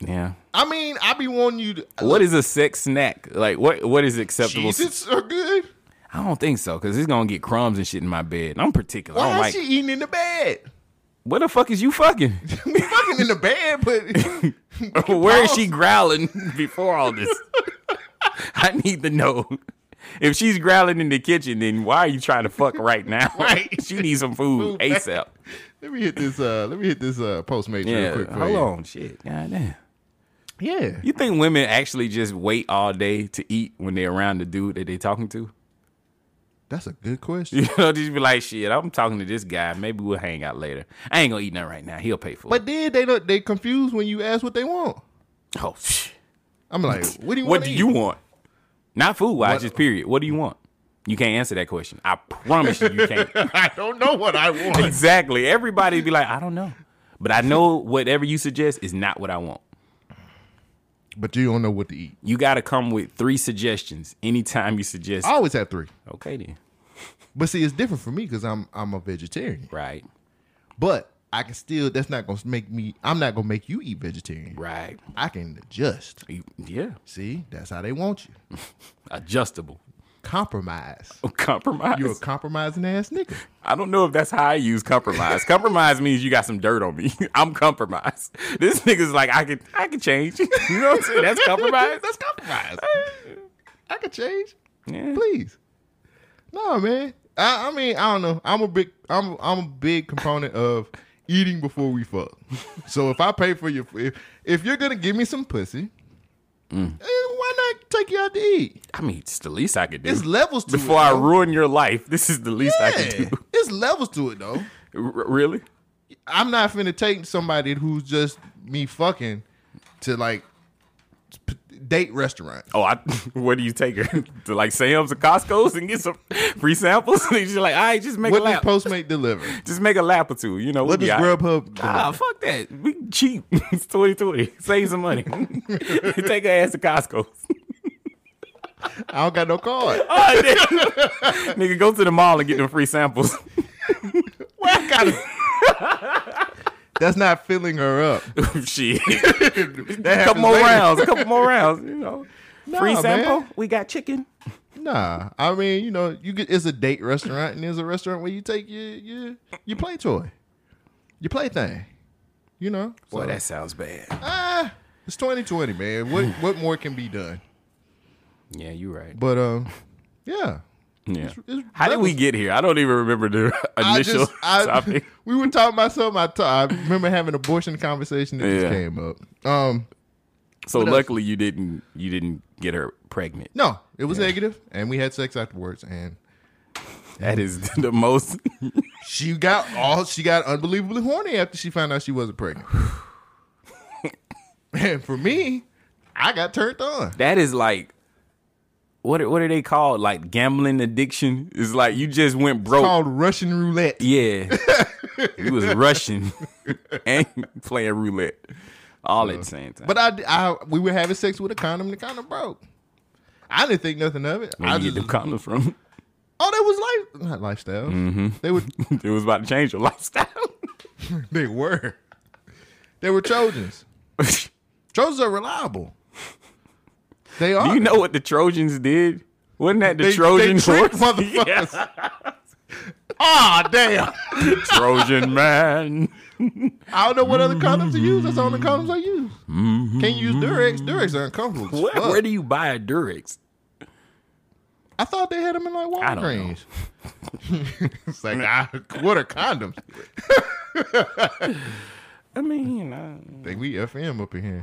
Yeah. I mean, I be wanting you to... What is a sex snack? Like, what is acceptable? Cheez-Its are good? I don't think so, because it's going to get crumbs and shit in my bed. I'm particular. Why is she eating in the bed? Where the fuck is you fucking? We fucking in the bed, but... Where is she growling before all this? I need to know. If she's growling in the kitchen, then why are you trying to fuck right now? Right. She needs some food ASAP. Let me hit this Postmates real quick for you. Hold on, shit. Goddamn. Yeah. You think women actually just wait all day to eat when they're around the dude that they're talking to? That's a good question. You know, just be like, shit, I'm talking to this guy. Maybe we'll hang out later. I ain't gonna eat nothing right now. He'll pay for it. But then they confused when you ask what they want. Oh, shit. I'm like, what do you want? What do you want? Not food wise, just period. What do you want? You can't answer that question. I promise you, you can't. I don't know what I want. Exactly. Everybody be like, I don't know. But I know whatever you suggest is not what I want. But you don't know what to eat. You got to come with 3 suggestions anytime you suggest. I always have 3. Okay, then. But see, it's different for me because I'm a vegetarian. Right. But I can still, that's not going to make me, I'm not going to make you eat vegetarian. Right. I can adjust. Yeah. See, that's how they want you. Adjustable. Compromise. Oh, compromise? You're a compromising ass nigga. I don't know if that's how I use compromise. Compromise means you got some dirt on me. I'm compromised. This nigga's like, I can change. You know what I'm saying? That's compromise. That's compromise. I can change. Yeah. Please. No, man. I mean, I don't know. I'm a big component of eating before we fuck. So if I pay for your, if you're gonna give me some pussy, why not take you out to eat? I mean, it's the least I could do. It's levels to before it. Before I ruin your life, this is the least I could do. It's levels to it, though. Really? I'm not finna take somebody who's just me fucking to, like, date restaurant. Oh, where do you take her? To, like, Sam's or Costco's and get some free samples? And she's like, all right, just make a lap. What does Postmate deliver? Just make a lap or two. You know, what does Grubhub deliver? Ah, fuck that. We cheap. It's 2020. Save some money. Take her ass to Costco's. I don't got no card. Oh, nigga, go to the mall and get them free samples. Well, I got it. That's not filling her up. Shit. A couple more rounds. You know. Nah, free sample. Man. We got chicken. Nah. I mean, you know, it's a date restaurant, and it's a restaurant where you take your play toy. Your play thing. You know? So, boy, that sounds bad. It's 2020, man. What more can be done? Yeah, you're right. But yeah. Yeah. How did we get here? I don't even remember the initial topic. We were talking about something. I remember having an abortion conversation that just came up. So luckily you didn't get her pregnant. No, it was negative, and we had sex afterwards. And that is the most. She got unbelievably horny after she found out she wasn't pregnant. And for me, I got turned on. That is like. What are they called? Like gambling addiction? It's like you just went broke. It's called Russian roulette. Yeah. It was Russian and playing roulette all at the same time. But we were having sex with a condom and the condom broke. I didn't think nothing of it. Where did you get the condoms from? Oh, that was not lifestyle. Mm-hmm. It was about to change your lifestyle. They were. They were Trojans. Trojans are reliable. They are. Do you know what the Trojans did? Wasn't that the Trojan horse? Motherfuckers. Ah, damn. Trojan man. I don't know what other condoms to use. That's all the condoms I use. Can't use Durex. Durex are uncomfortable. Where do you buy a Durex? I thought they had them in like Walgreens. It's like, what are condoms? I mean, you know. Think we FM up in here.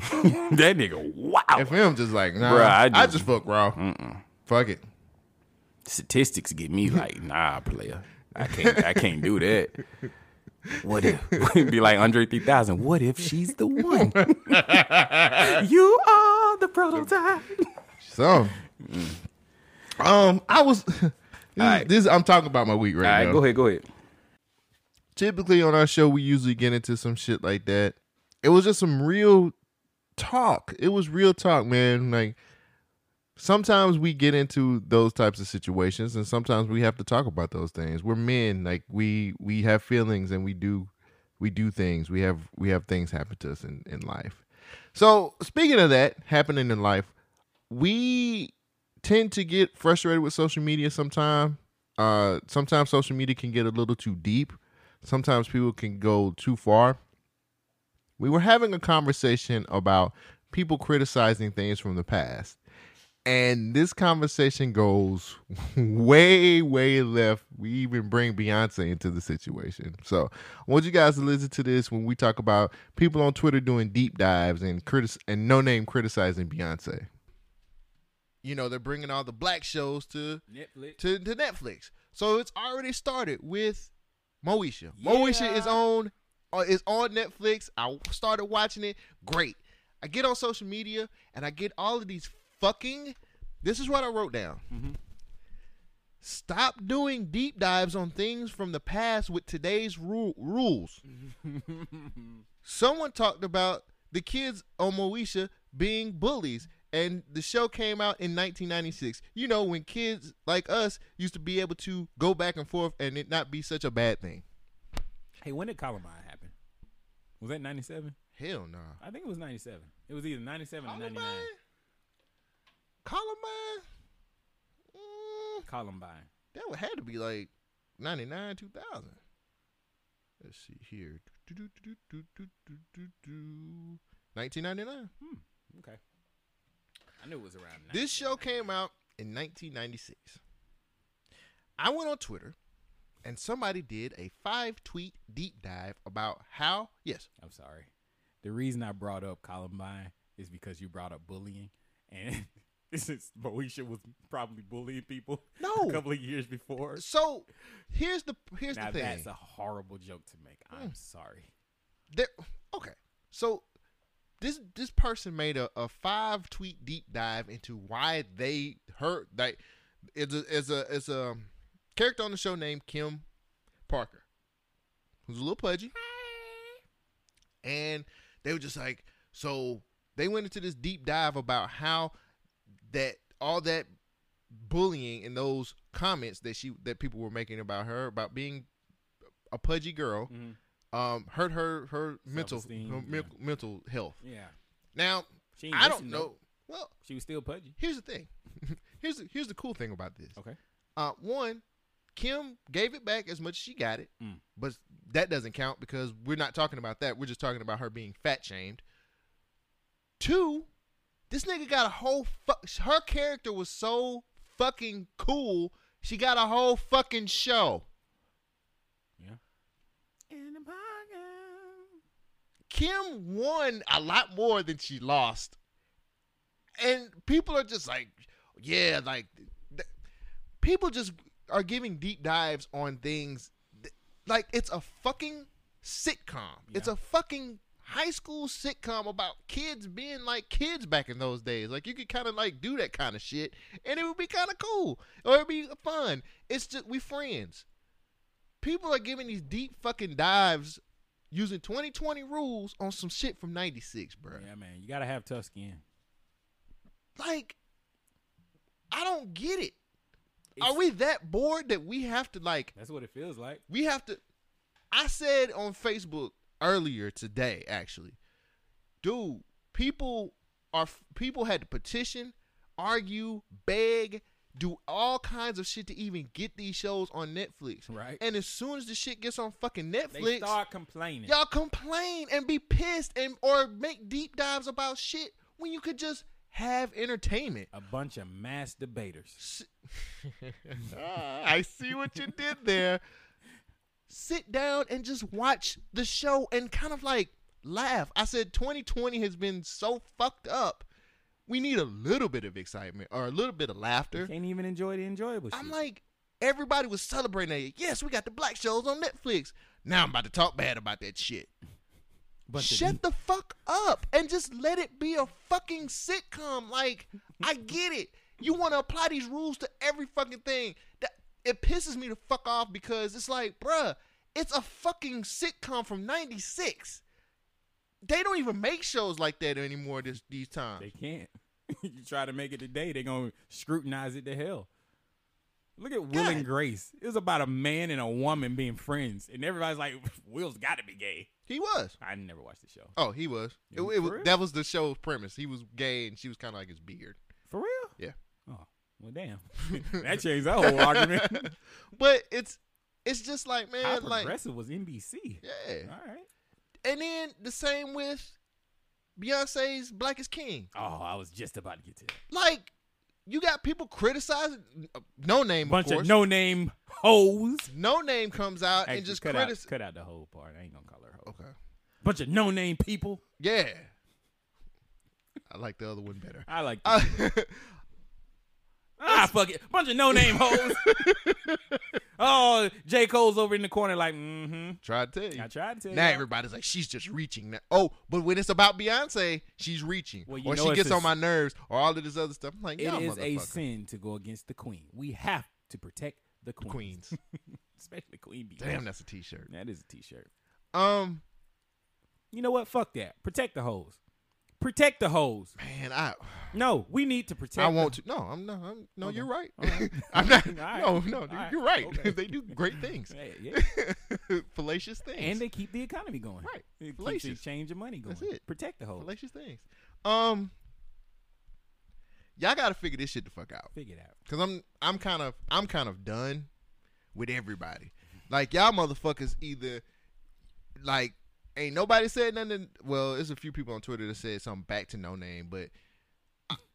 That nigga, wow. FM just like, nah, bruh, I just fuck raw. Mm-mm. Fuck it. Statistics get me like, nah, player. I can't do that. What if? It'd be like Andre 3000. What if she's the one? You are the prototype. So, I was, this I'm talking about my week right now. All right, go ahead. Typically on our show, we usually get into some shit like that. It was just some real talk. It was real talk, man. Like, sometimes we get into those types of situations, and sometimes we have to talk about those things. We're men, like we have feelings, and we do things. We have things happen to us in life. So speaking of that happening in life, we tend to get frustrated with social media sometimes. Sometimes social media can get a little too deep. Sometimes people can go too far. We were having a conversation about people criticizing things from the past. And this conversation goes way, way left. We even bring Beyoncé into the situation. So I want you guys to listen to this when we talk about people on Twitter doing deep dives and no-name criticizing Beyoncé. You know, they're bringing all the black shows to Netflix. To Netflix. So it's already started with Moesha. Yeah. Moesha is on Netflix. I started watching it. Great. I get on social media and I get all of these this is what I wrote down. Mm-hmm. Stop doing deep dives on things from the past with today's rules. Someone talked about the kids on Moesha being bullies, and the show came out in 1996. You know, when kids like us used to be able to go back and forth and it not be such a bad thing. Hey, when did Columbine happen? Was that 97? Hell no. I think it was 97. It was either 97 or 99. Columbine? Columbine. That would have to be like 99, 2000. Let's see here. 1999. Okay. I knew it was around. This show came out in 1996. I went on Twitter and somebody did a 5-tweet deep dive about how. Yes. I'm sorry. The reason I brought up Columbine is because you brought up bullying. And since Moesha was probably bullying people a couple of years before. So here's the thing. That's a horrible joke to make. I'm sorry. Okay. So this person made a 5-tweet deep dive into why they hurt. Like, it's a character on the show named Kim Parker, who's a little pudgy. And they were just like, so they went into this deep dive about how that all that bullying and those comments that people were making about her, about being a pudgy girl, hurt her mental health. Yeah. Now, I don't know. Well, she was still pudgy. Here's the thing. Here's the cool thing about this. Okay. One, Kim gave it back as much as she got it, but that doesn't count because we're not talking about that. We're just talking about her being fat shamed. Two, this nigga got a whole her character was so fucking cool. She got a whole fucking show. Yeah. In the pocket. Kim won a lot more than she lost. And people are just like, yeah, like people just are giving deep dives on things like it's a fucking sitcom. Yeah. It's a fucking high school sitcom about kids being like kids back in those days. Like you could kind of like do that kind of shit and it would be kind of cool or it'd be fun. It's just, we friends. People are giving these deep fucking dives using 2020 rules on some shit from 96, bro. Yeah, man. You got to have tough skin. Like, I don't get it. Are we that bored that we have to like, that's what it feels like. We have to, I said on Facebook, earlier today, actually, dude, people had to petition, argue, beg, do all kinds of shit to even get these shows on Netflix. Right. And as soon as the shit gets on fucking Netflix, they start complaining. Y'all complain and be pissed or make deep dives about shit when you could just have entertainment. A bunch of mass debaters. I see what you did there. Sit down and just watch the show and kind of like laugh. I said 2020 has been so fucked up. We need a little bit of excitement or a little bit of laughter. You can't even enjoy the enjoyable shit. I'm like, everybody was celebrating that. Yes, we got the black shows on Netflix. Now I'm about to talk bad about that shit. Shut the fuck up and just let it be a fucking sitcom. Like, I get it. You want to apply these rules to every fucking thing. It pisses me the fuck off because it's like, bruh, it's a fucking sitcom from 96. They don't even make shows like that anymore these times. They can't. you try to make it today, they're going to scrutinize it to hell. Look at Will and Grace. It was about a man and a woman being friends. And everybody's like, Will's got to be gay. He was. I never watched the show. Oh, he was. That was the show's premise. He was gay and she was kind of like his beard. For real? Yeah. Oh, well, damn. That changed that whole argument. But it's just like, man. How progressive was NBC? Yeah. All right. And then the same with Beyonce's Black is King. Oh, I was just about to get to that. Like. You got people criticizing No Name, of course. Bunch of No Name hoes. No Name comes out and just criticizes. Cut out the whole part. I ain't going to call her a hoe. Okay. Bunch of No Name people. Yeah. I like the other one better. I like that. Fuck it. Bunch of No Name hoes. Oh, J. Cole's over in the corner like, mm-hmm. Tried to tell you. I tried to tell you. Now everybody's like, she's just reaching. Now. Oh, but when it's about Beyonce, she's reaching. Well, or she gets on my nerves or all of this other stuff. I'm like, it is a sin to go against the queen. We have to protect the queens. Especially Queen Beyonce. Damn, that's a T-shirt. That is a T-shirt. You know what? Fuck that. Protect the hoes. Protect the hoes. Man, No, we need to protect them. No, I'm not. Okay. You're right. Right. I'm not. Right. No, dude, right. You're right. Okay. They do great things. Yeah. Fallacious things. And they keep the economy going. Right. It keeps the exchange of money going. That's it. Protect the hoes. Fallacious things. Y'all got to figure this shit the fuck out. Figure it out. Because I'm kind of done with everybody. Like, y'all motherfuckers either, like, ain't nobody said nothing. Well, there's a few people on Twitter that said something back to No Name, but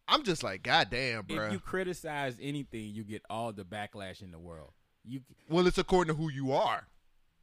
I'm just like, goddamn, bro. If you criticize anything, you get all the backlash in the world. Well, it's according to who you are.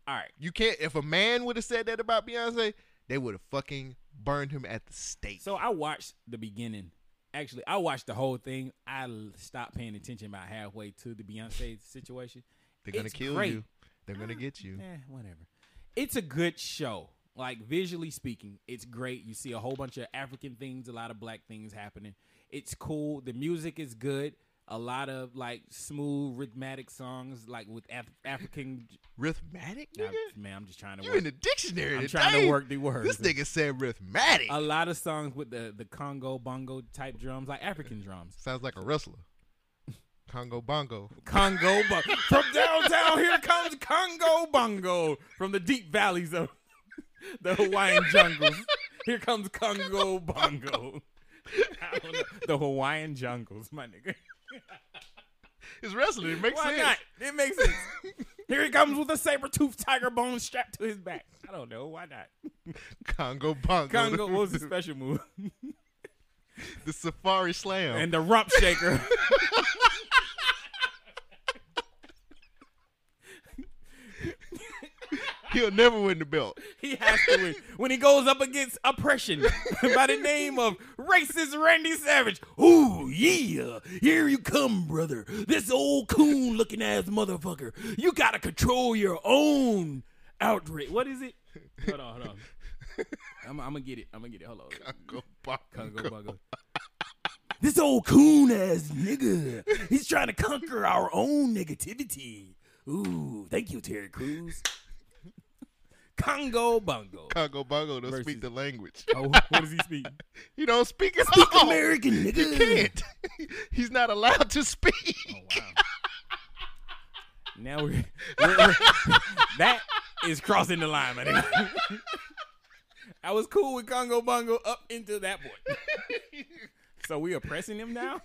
All right. You can't. If a man would have said that about Beyonce, they would have fucking burned him at the stake. So I watched the beginning. Actually, I watched the whole thing. I stopped paying attention about halfway to the Beyonce situation. They're going to kill you. They're going to get you. Whatever. It's a good show. Like, visually speaking, it's great. You see a whole bunch of African things, a lot of black things happening. It's cool. The music is good. A lot of, like, smooth, rhythmic songs, like, with African... Rhythmic, nigga? Man, I'm just trying to work. You're in the dictionary today. I'm trying to work the words. This nigga said rhythmic. A lot of songs with the Congo bongo type drums, like African drums. Sounds like a wrestler. Congo bongo. Congo bongo. From downtown, here comes Congo bongo. From the deep valleys of... the Hawaiian jungles. Here comes Congo Bongo. I don't know. The Hawaiian jungles, my nigga. It's wrestling. It makes sense. Why not? It makes sense. Here he comes with a saber-toothed tiger bone strapped to his back. I don't know. Why not? Congo Bongo. Congo, what was the special move? The Safari Slam. And the Rump Shaker. He'll never win the belt. He has to win. When he goes up against oppression by the name of racist Randy Savage. Ooh, yeah. Here you come, brother. This old coon-looking ass motherfucker. You got to control your own outrage. What is it? Hold on. I'm going to get it. Hold on. Congo bongo. This old coon-ass nigga. He's trying to conquer our own negativity. Ooh, thank you, Terry Crews. Congo Bongo. Congo Bongo don't speak the language. Oh, what does he speak? He don't speak at all. Speak American, nigga. He can't. He's not allowed to speak. Oh, wow. Now we're that is crossing the line, my nigga. I was cool with Congo Bongo up into that point. So we oppressing him now?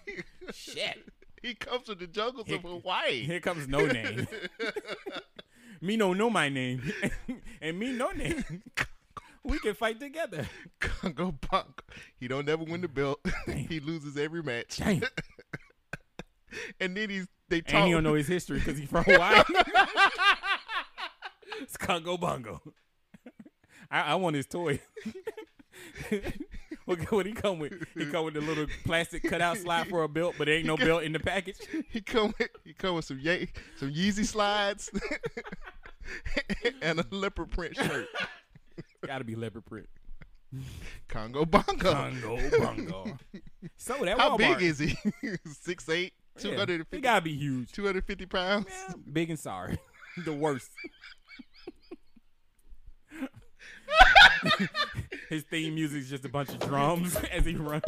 Shit. He comes to the jungles of Hawaii. Here comes No Name. Me no know my name, and me no name. We can fight together. Congo Bongo. He don't never win the belt. Damn. He loses every match. Damn. And then they talk. And he don't know his history because he's from Hawaii. It's Congo Bongo. I want his toy. What he come with? He come with a little plastic cutout slide for a belt, but there ain't no belt in the package. He come with some Yeezy slides and a leopard print shirt. Gotta be leopard print. Congo Bongo. So that how Walmart, big is he? 6'8", 250. He gotta be huge. 250 pounds. Yeah, big and sorry. The worst. His theme music is just a bunch of drums as he runs.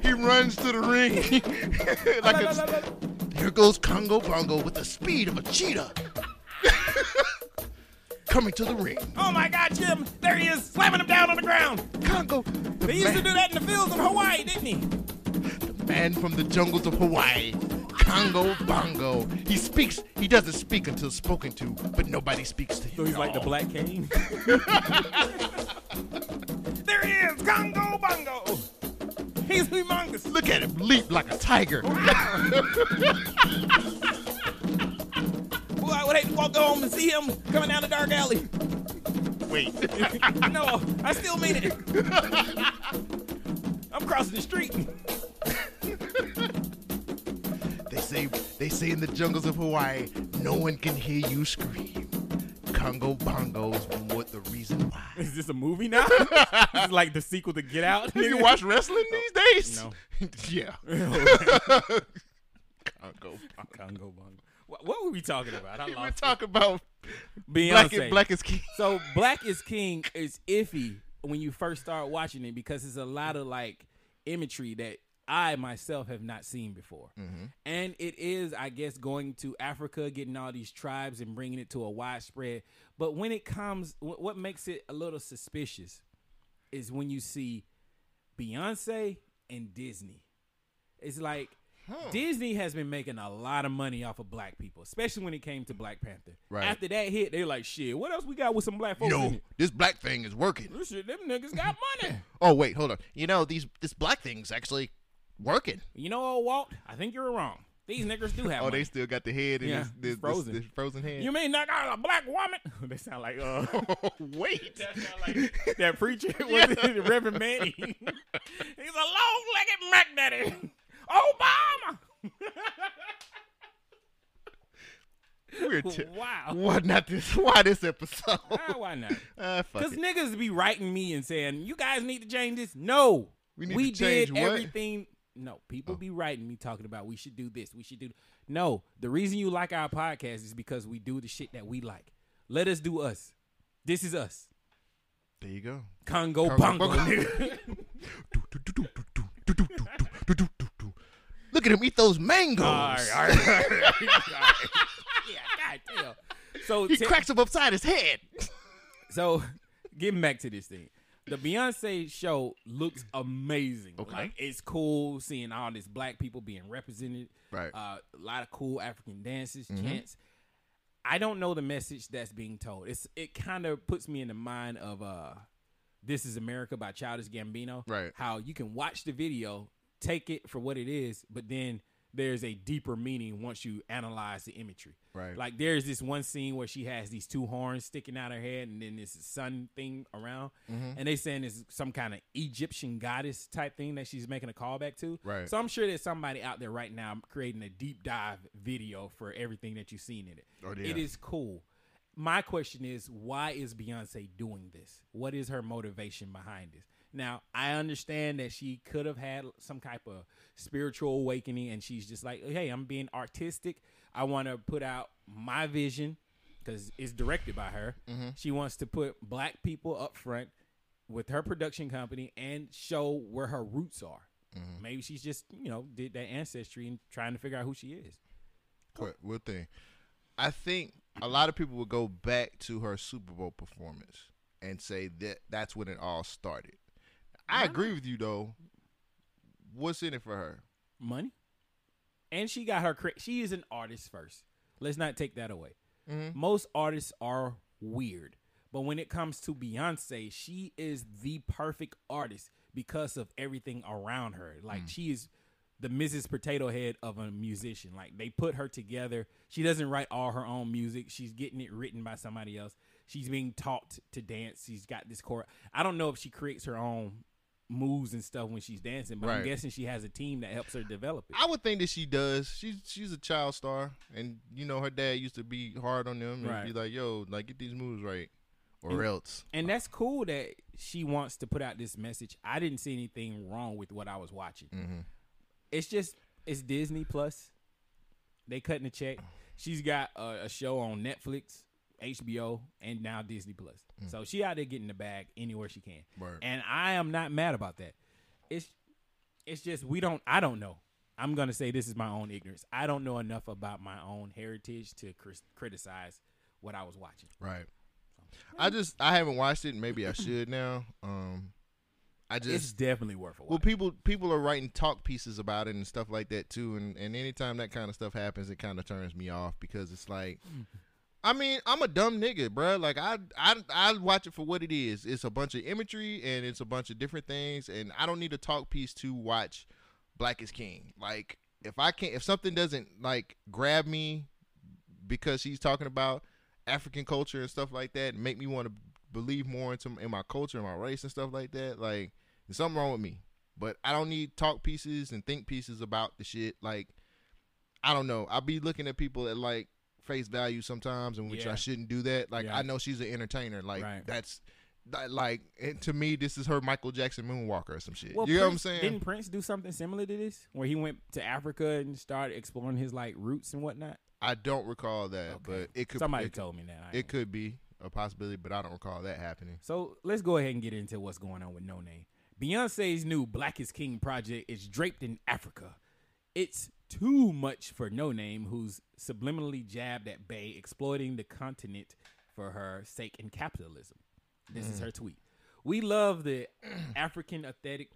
He runs to the ring. Like a, here goes Congo Bongo with the speed of a cheetah. Coming to the ring. Oh my God, Jim! There he is, slamming him down on the ground. Congo. He used to do that in the fields of Hawaii, didn't he? The man from the jungles of Hawaii, Congo Bongo. He speaks. He doesn't speak until spoken to, but nobody speaks to him. So he's like the Black Cane. There he is, Congo Bongo. He's humongous. Look at him leap like a tiger. Wow. Boy, I would hate to walk home and see him coming down the dark alley. Wait. No, I still mean it. I'm crossing the street. They say in the jungles of Hawaii, no one can hear you scream. Congo Bongo's what the reason why. Is this a movie now? This is like the sequel to Get Out. You watch wrestling these days? No. Yeah. Congo Bongo. What were we talking about? We were talking about Beyonce. Black is King. So Black is King is iffy when you first start watching it because it's a lot of like imagery that I myself have not seen before. Mm-hmm. And it is, I guess, going to Africa, getting all these tribes and bringing it to a widespread. But when it comes, what makes it a little suspicious is when you see Beyonce and Disney. It's like, Disney has been making a lot of money off of black people, especially when it came to Black Panther. Right. After that hit, they're like, shit, what else we got with some black folks in it? This black thing is working. This shit, them niggas got money. Oh, wait, hold on. You know, this black thing's actually working. You know, old Walt, I think you're wrong. These niggas do have money. They still got the head in this frozen hand. You mean not got a black woman? They sound like, wait. That sound like that preacher, Reverend Manny. He's a long-legged Mac Daddy. Obama! Wow. What not this? Why this episode? Why not? Because niggas be writing me and saying, you guys need to change this. No. We did everything. What? No, people be writing me talking about we should do this. We should do. No, the reason you like our podcast is because we do the shit that we like. Let us do us. This is us. There you go. Congo Bongo. Look at him eat those mangoes. All right. Yeah, goddamn. So he cracks him upside his head. So getting back to this thing. The Beyonce show looks amazing. Okay. Like, it's cool seeing all this black people being represented. Right. A lot of cool African dances, chants. I don't know the message that's being told. It kind of puts me in the mind of This Is America by Childish Gambino. Right. How you can watch the video, take it for what it is, but then there's a deeper meaning once you analyze the imagery. Right. Like there's this one scene where she has these two horns sticking out her head and then this sun thing around. Mm-hmm. And they saying it's some kind of Egyptian goddess type thing that she's making a callback to. Right. So I'm sure there's somebody out there right now creating a deep dive video for everything that you've seen in it. Oh, yeah. It is cool. My question is, why is Beyonce doing this? What is her motivation behind this? Now, I understand that she could have had some type of spiritual awakening, and she's just like, hey, I'm being artistic. I want to put out my vision because it's directed by her. Mm-hmm. She wants to put black people up front with her production company and show where her roots are. Mm-hmm. Maybe she's just, did that ancestry and trying to figure out who she is. What thing? I think a lot of people would go back to her Super Bowl performance and say that that's when it all started. I agree with you, though. What's in it for her? Money. And she got her credit. She is an artist first. Let's not take that away. Mm-hmm. Most artists are weird. But when it comes to Beyonce, she is the perfect artist because of everything around her. Like, she is the Mrs. Potato Head of a musician. Like, they put her together. She doesn't write all her own music. She's getting it written by somebody else. She's being taught to dance. She's got this core. I don't know if she creates her own moves and stuff when she's dancing, but I'm guessing she has a team that helps her develop it. I would think that she does. She's a child star, and her dad used to be hard on them and be like, yo, like, get these moves right or else. And that's cool that she wants to put out this message. I didn't see anything wrong with what I was watching. Mm-hmm. It's just, it's Disney Plus. They cutting a check. She's got a show on Netflix, HBO, and now Disney Plus. So she out there getting the bag anywhere she can. Right. And I am not mad about that. it's just I don't know. I'm going to say this is my own ignorance. I don't know enough about my own heritage to criticize what I was watching. Right. I haven't watched it. Maybe I should now. It's definitely worth a watch. Well, people are writing talk pieces about it and stuff like that too. And anytime that kind of stuff happens, it kind of turns me off because it's like, I mean, I'm a dumb nigga, bro. Like I watch it for what it is. It's a bunch of imagery and it's a bunch of different things. And I don't need a talk piece to watch Black is King. Like if something doesn't like grab me because she's talking about African culture and stuff like that and make me want to believe more in my culture and my race and stuff like that, like there's something wrong with me. But I don't need talk pieces and think pieces about the shit. Like I don't know, I'll be looking at people at like face value sometimes, in which I shouldn't do that. Like I know she's an entertainer, like that's like, and to me this is her Michael Jackson moonwalker or some shit. Well, you know what I'm saying? Didn't Prince do something similar to this where he went to Africa and started exploring his like roots and whatnot? I don't recall that, but it could. Somebody told me that. It could be a possibility, but I don't recall that happening. So let's go ahead and get into what's going on with No Name. Beyonce's new Black is King project is draped in Africa. It's too much for No Name, who's subliminally jabbed at Bey, exploiting the continent for her sake in capitalism. This is her tweet. We love the African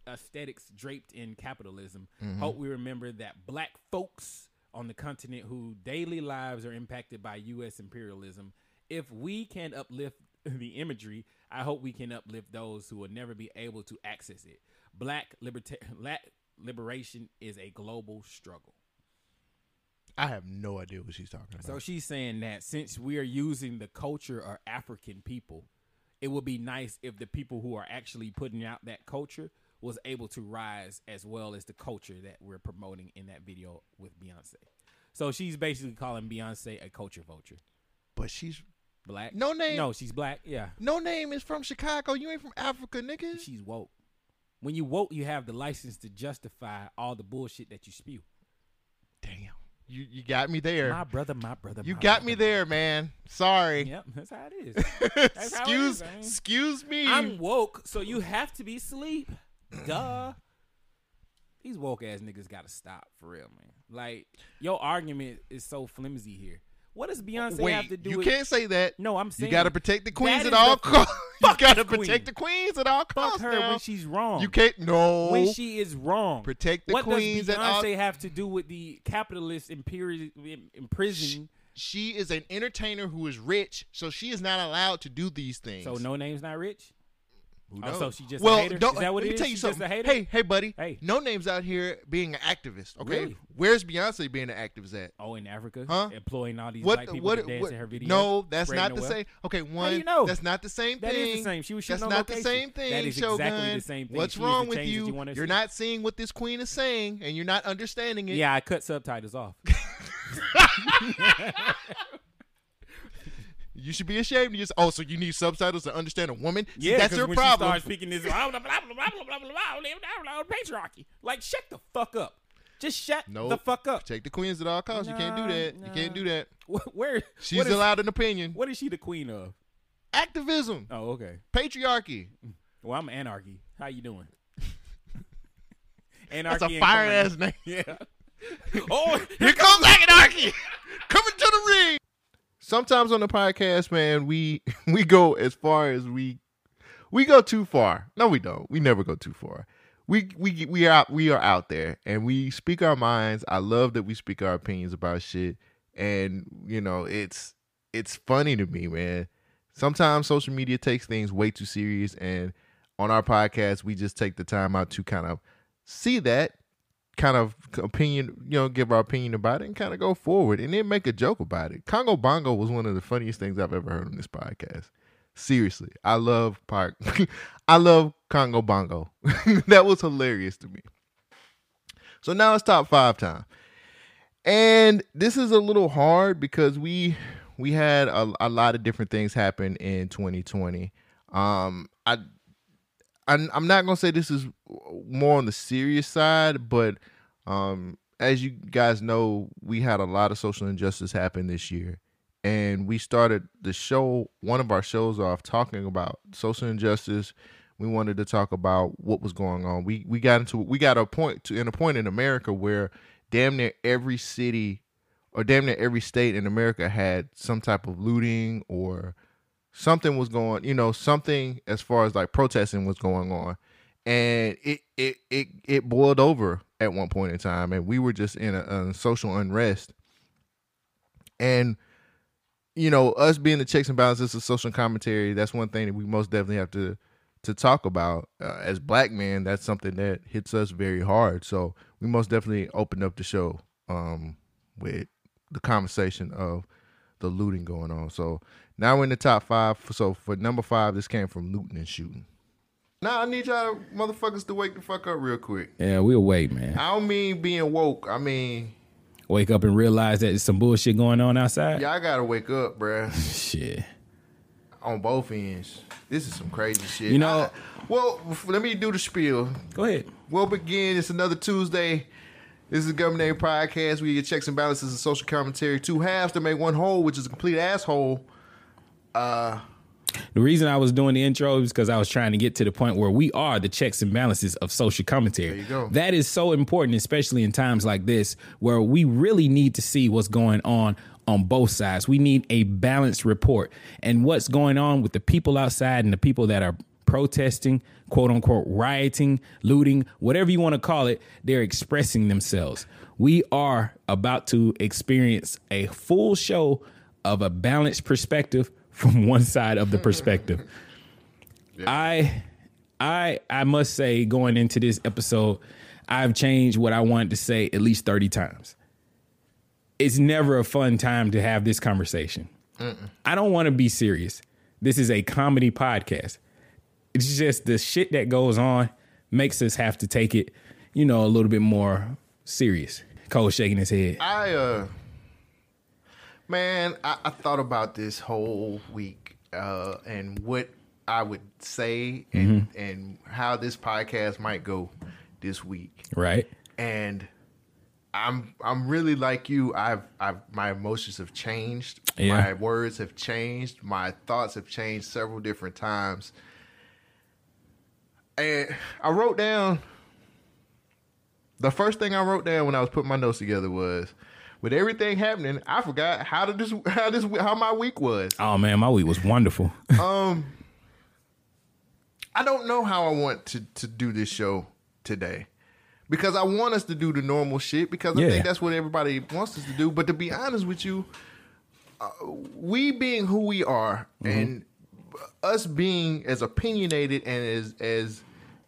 aesthetics draped in capitalism. Hope we remember that black folks on the continent whose daily lives are impacted by U.S. imperialism. If we can uplift the imagery, I hope we can uplift those who will never be able to access it. Black liberation is a global struggle. I have no idea what she's talking about. So she's saying that since we are using the culture of African people, it would be nice if the people who are actually putting out that culture was able to rise as well as the culture that we're promoting in that video with Beyonce. So she's basically calling Beyonce a culture vulture. But she's black. No Name. No, she's black. Yeah. No Name is from Chicago. You ain't from Africa, nigga. She's woke. When you woke, you have the license to justify all the bullshit that you spew. Damn. You got me there. My brother. You got me there, man. Sorry. Yep, that's how it is. That's excuse me. I'm woke, so you have to be asleep. Duh. These woke ass niggas gotta stop for real, man. Like your argument is so flimsy here. What does Beyonce have to do with it? You can't say that. No, I'm saying you gotta protect the queens at all costs. You gotta protect the queens at all costs. Fuck her now. When she's wrong. You can't when she is wrong. Protect the queens at all. What does Beyonce have to do with the capitalist imprison? She is an entertainer who is rich, so she is not allowed to do these things. So No Name's not rich? So she just a hater? Is that what it is? Let me tell you something. Hey, buddy. Hey. No Name's out here being an activist, okay? Really? Where's Beyonce being an activist at? Oh, in Africa? Huh? Employing all these white people to dance in her videos? No, that's not the same. Okay, one, that's not the same thing. That is the same. She was shooting on location. That's not the same thing, Shogun. That is exactly the same thing. What's wrong with you? You're not seeing what this queen is saying, and you're not understanding it. Yeah, I cut subtitles off. You should be ashamed of yourself. Oh, so you need subtitles to understand a woman? See, yeah, that's your when problem. She starts speaking this patriarchy. Like, shut the fuck up. Just shut the fuck up. Protect the queens at all costs. You can't do that. You can't do that. Where she's allowed an opinion. What is she the queen of? Activism. Oh, okay. Patriarchy. Well, I'm anarchy. How you doing? Anarchy. That's a fire ass name. Yeah. Oh, here comes anarchy. Coming to the ring. Sometimes on the podcast, man, we go as far as we go too far. No, we don't. We never go too far. We are out there and we speak our minds. I love that we speak our opinions about shit, and you know it's funny to me, man. Sometimes social media takes things way too serious, and on our podcast, we just take the time out to kind of see that kind of opinion, you know, give our opinion about it and kind of go forward and then make a joke about it. Congo Bongo was one of the funniest things I've ever heard on this podcast. Seriously. I love Congo Bongo. That was hilarious to me. So now it's top five time. And this is a little hard because we had a lot of different things happen in 2020. I'm not going to say this is more on the serious side, but as you guys know, we had a lot of social injustice happen this year. And we started one of our shows off talking about social injustice. We wanted to talk about what was going on. We got to a point in America where damn near every city or damn near every state in America had some type of looting or something was going, you know, something as far as like protesting was going on. And it boiled over at one point in time, and we were just in a social unrest. And you know, us being the checks and balances of social commentary, that's one thing that we most definitely have to talk about. As black men, that's something that hits us very hard. So we most definitely opened up the show with the conversation of the looting going on. So now we're in the top five. So for number five, this came from looting and shooting. Now I need y'all motherfuckers to wake the fuck up real quick. Yeah, we awake, man. I don't mean being woke. I mean... wake up and realize that there's some bullshit going on outside? Y'all gotta wake up, bruh. Shit. On both ends. This is some crazy shit. You know... Well, let me do the spiel. Go ahead. We'll begin. It's another Tuesday. This is the Government Name Podcast. We get checks and balances and social commentary. Two halves to make one whole, which is a complete asshole. The reason I was doing the intro is because I was trying to get to the point where we are the checks and balances of social commentary. There you go. That is so important, especially in times like this, where we really need to see what's going on both sides. We need a balanced report. And what's going on with the people outside and the people that are protesting, quote unquote, rioting, looting, whatever you want to call it, they're expressing themselves. We are about to experience a full show of a balanced perspective from one side of the perspective. Yeah. I must say, going into this episode, I've changed what I wanted to say at least 30 times. It's never a fun time to have this conversation. I don't want to be serious. This is a comedy podcast. It's just the shit that goes on makes us have to take it, you know, a little bit more serious. Cole shaking his head. Man, I thought about this whole week and what I would say and how this podcast might go this week. Right. And I'm really like you. I've my emotions have changed. Yeah. My words have changed. My thoughts have changed several different times. And I wrote down, the first thing I wrote down when I was putting my notes together was, with everything happening, I forgot how my week was. Oh man, my week was wonderful. I don't know how I want to do this show today, because I want us to do the normal shit, because I think that's what everybody wants us to do. But to be honest with you, we being who we are and us being as opinionated and as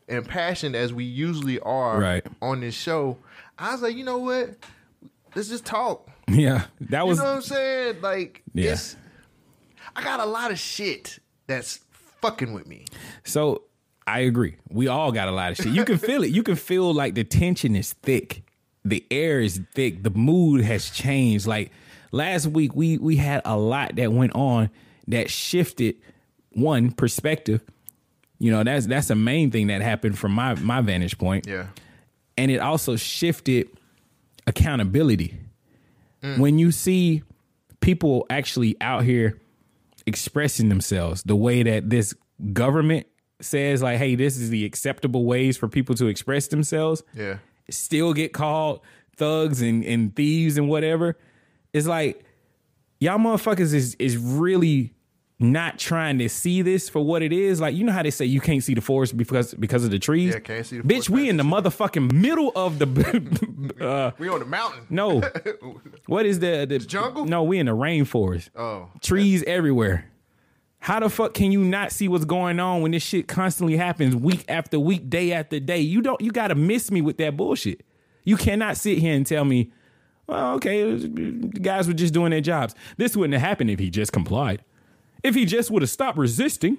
impassioned as we usually are on this show, I was like, you know what? Let's just talk. Yeah. That was, you know what I'm saying? Like, I got a lot of shit that's fucking with me. So I agree. We all got a lot of shit. You can feel it. You can feel like the tension is thick. The air is thick. The mood has changed. Like last week, we had a lot that went on that shifted one perspective. You know, that's the main thing that happened from my vantage point. Yeah. And it also shifted accountability. When you see people actually out here expressing themselves the way that this government says, like, hey, this is the acceptable ways for people to express themselves, still get called thugs and thieves and whatever. It's like, y'all motherfuckers is really not trying to see this for what it is. Like, you know how they say you can't see the forest because of the trees? Yeah, can't see the forest. Bitch, we in the motherfucking middle of the... we on the mountain. No. What is the jungle? No, we in the rainforest. Oh. Trees everywhere. How the fuck can you not see what's going on when this shit constantly happens week after week, day after day? You gotta miss me with that bullshit. You cannot sit here and tell me, well, okay, the guys were just doing their jobs. This wouldn't have happened if he just complied. If he just would have stopped resisting,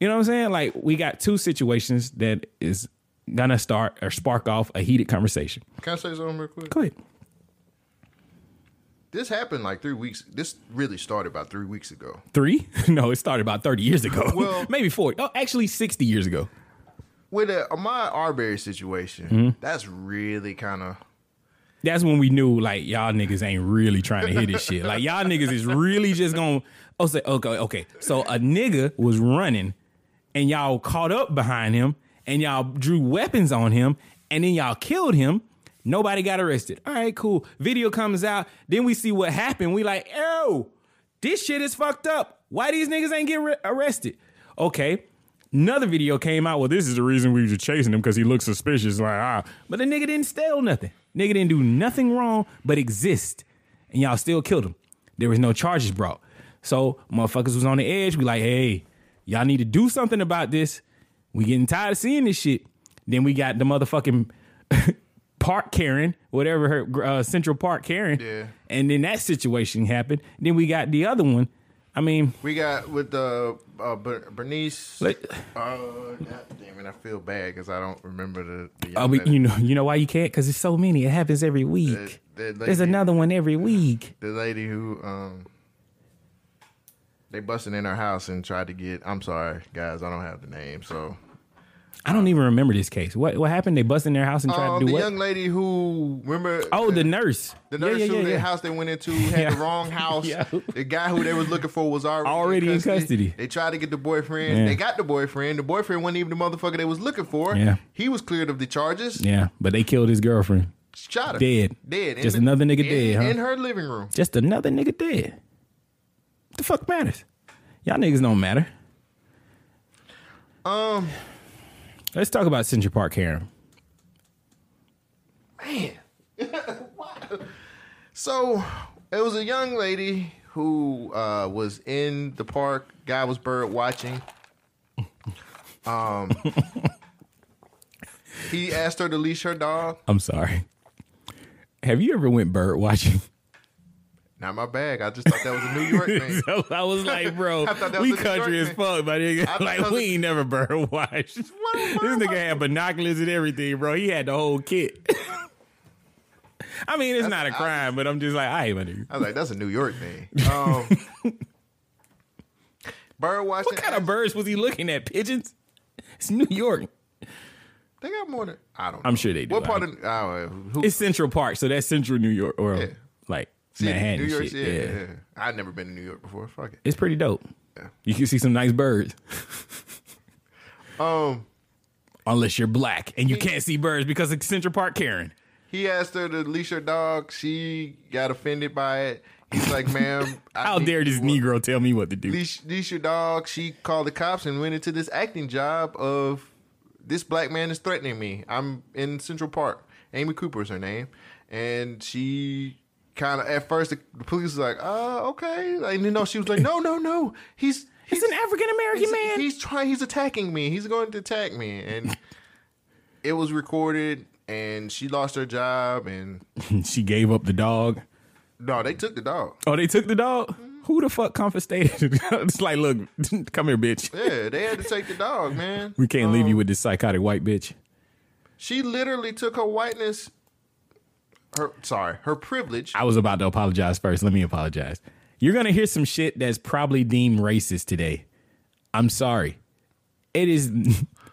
you know what I'm saying? Like, we got two situations that is going to start or spark off a heated conversation. Can I say something real quick? Go ahead. This happened like 3 weeks. This really started about 3 weeks ago. Three? No, it started about 30 years ago. Well, maybe 40. Oh, actually 60 years ago. With the Ahmaud Arbery situation, that's really kind of... That's when we knew, like, y'all niggas ain't really trying to hear this shit. Like, y'all niggas is really just going to... Oh, say, okay. So a nigga was running and y'all caught up behind him and y'all drew weapons on him and then y'all killed him. Nobody got arrested. All right, cool. Video comes out. Then we see what happened. We like, oh, this shit is fucked up. Why these niggas ain't get arrested? Okay. Another video came out. Well, this is the reason we were chasing him because he looked suspicious. Like, ah, but the nigga didn't steal nothing. Nigga didn't do nothing wrong but exist. And y'all still killed him. There was no charges brought. So motherfuckers was on the edge. We like, hey, y'all need to do something about this. We getting tired of seeing this shit. Then we got the motherfucking Park Karen, whatever her Central Park Karen. Yeah. And then that situation happened. Then we got the other one. I mean, we got with the Bernice. Damn it, I feel bad because I don't remember the you know why you can't? Because it's so many. It happens every week. There's another one every week. The lady who they busted in her house and tried to get. I'm sorry, guys, I don't have the name. So I don't even remember this case. What happened? They busted in their house and tried to do what? The young lady who, remember? Oh, the nurse. The nurse who the house they went into had the wrong house. The guy who they was looking for was already in custody. They tried to get the boyfriend. Yeah. They got the boyfriend. The boyfriend wasn't even the motherfucker they was looking for. Yeah. He was cleared of the charges. Yeah, but they killed his girlfriend. Shot her. Dead. Just another nigga dead, huh? In her living room. Just another nigga dead. What the fuck matters? Y'all niggas don't matter. Let's talk about Central Park Karen. Man. So, it was a young lady who was in the park. Guy was bird watching. He asked her to leash her dog. I'm sorry. Have you ever went bird watching? Not my bag. I just thought that was a New York thing. So I was like, bro, we country as fuck, my nigga. Like, we ain't never bird watched. This nigga had binoculars and everything, bro. He had the whole kit. I mean, it's not a crime, but I'm just like, all right, my nigga. I was like, that's a New York thing. Bird watching. What kind of birds was he looking at? Pigeons? It's New York. They got more than, I don't know. I'm sure they do. What part of, it's Central Park, so that's Central New York. Or like. Manhattan New York shit. City, yeah. I've never been to New York before. Fuck it. It's pretty dope. Yeah. You can see some nice birds. Unless you're black and you can't see birds because of Central Park Karen. He asked her to leash her dog. She got offended by it. He's like, ma'am. How dare this Negro tell me what to do? Leash your dog. She called the cops and went into this acting job of this black man is threatening me. I'm in Central Park. Amy Cooper is her name. And she... Kind of at first, the police was like, okay. Like, you know, she was like, no. He's an African American man. He's attacking me. He's going to attack me. And it was recorded, and she lost her job, and she gave up the dog. No, they took the dog. Oh, they took the dog? Mm-hmm. Who the fuck confiscated it? It's like, look, come here, bitch. Yeah, they had to take the dog, man. We can't leave you with this psychotic white bitch. She literally took her whiteness. Her privilege. I was about to apologize first. Let me apologize. You're going to hear some shit that's probably deemed racist today. I'm sorry. It is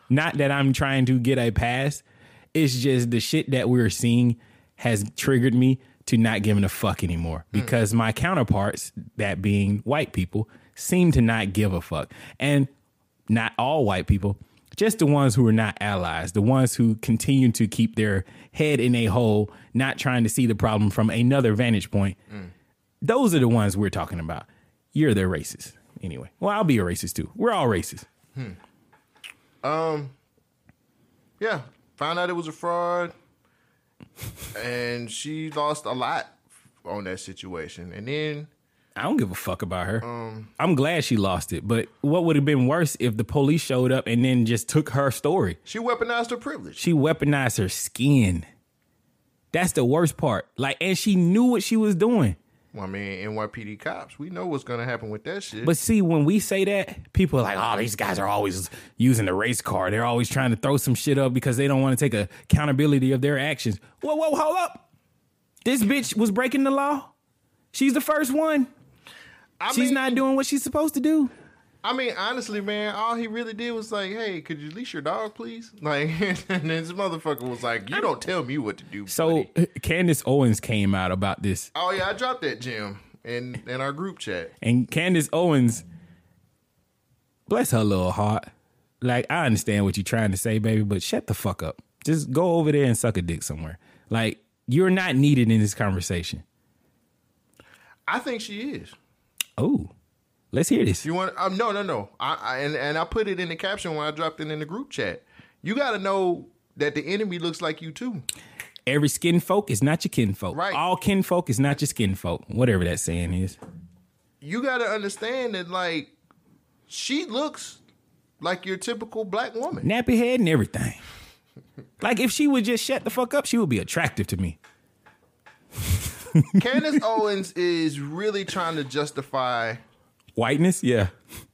not that I'm trying to get a pass. It's just the shit that we're seeing has triggered me to not giving a fuck anymore because my counterparts, that being white people, seem to not give a fuck. And not all white people, just the ones who are not allies, the ones who continue to keep their head in a hole, not trying to see the problem from another vantage point. Mm. Those are the ones we're talking about. You're their racist. Anyway, well, I'll be a racist too. We're all racist. Yeah, found out it was a fraud and she lost a lot on that situation. And then I don't give a fuck about her. I'm glad she lost it, but what would have been worse if the police showed up and then just took her story? She weaponized her privilege. She weaponized her skin. That's the worst part. Like, and she knew what she was doing. Well, I mean, NYPD cops, we know what's going to happen with that shit. But see, when we say that, people are like, oh, these guys are always using the race card. They're always trying to throw some shit up because they don't want to take accountability of their actions. Whoa, hold up. This bitch was breaking the law. She's the first one. She's not doing what she's supposed to do. I mean, honestly, man, all he really did was like, hey, could you leash your dog, please? Like, and this motherfucker was like, you don't tell me what to do. So buddy. Candace Owens came out about this. Oh, yeah, I dropped that gem in our group chat. And Candace Owens, bless her little heart. Like, I understand what you're trying to say, baby, but shut the fuck up. Just go over there and suck a dick somewhere. Like, you're not needed in this conversation. I think she is. Oh, let's hear this. You want? No. I put it in the caption when I dropped it in the group chat. You got to know that the enemy looks like you too. Every skin folk is not your kin folk. Right. All kin folk is not your skin folk. Whatever that saying is. You got to understand that, like, she looks like your typical black woman. Nappy head and everything. Like, if she would just shut the fuck up, she would be attractive to me. Candace Owens is really trying to justify whiteness. Yeah.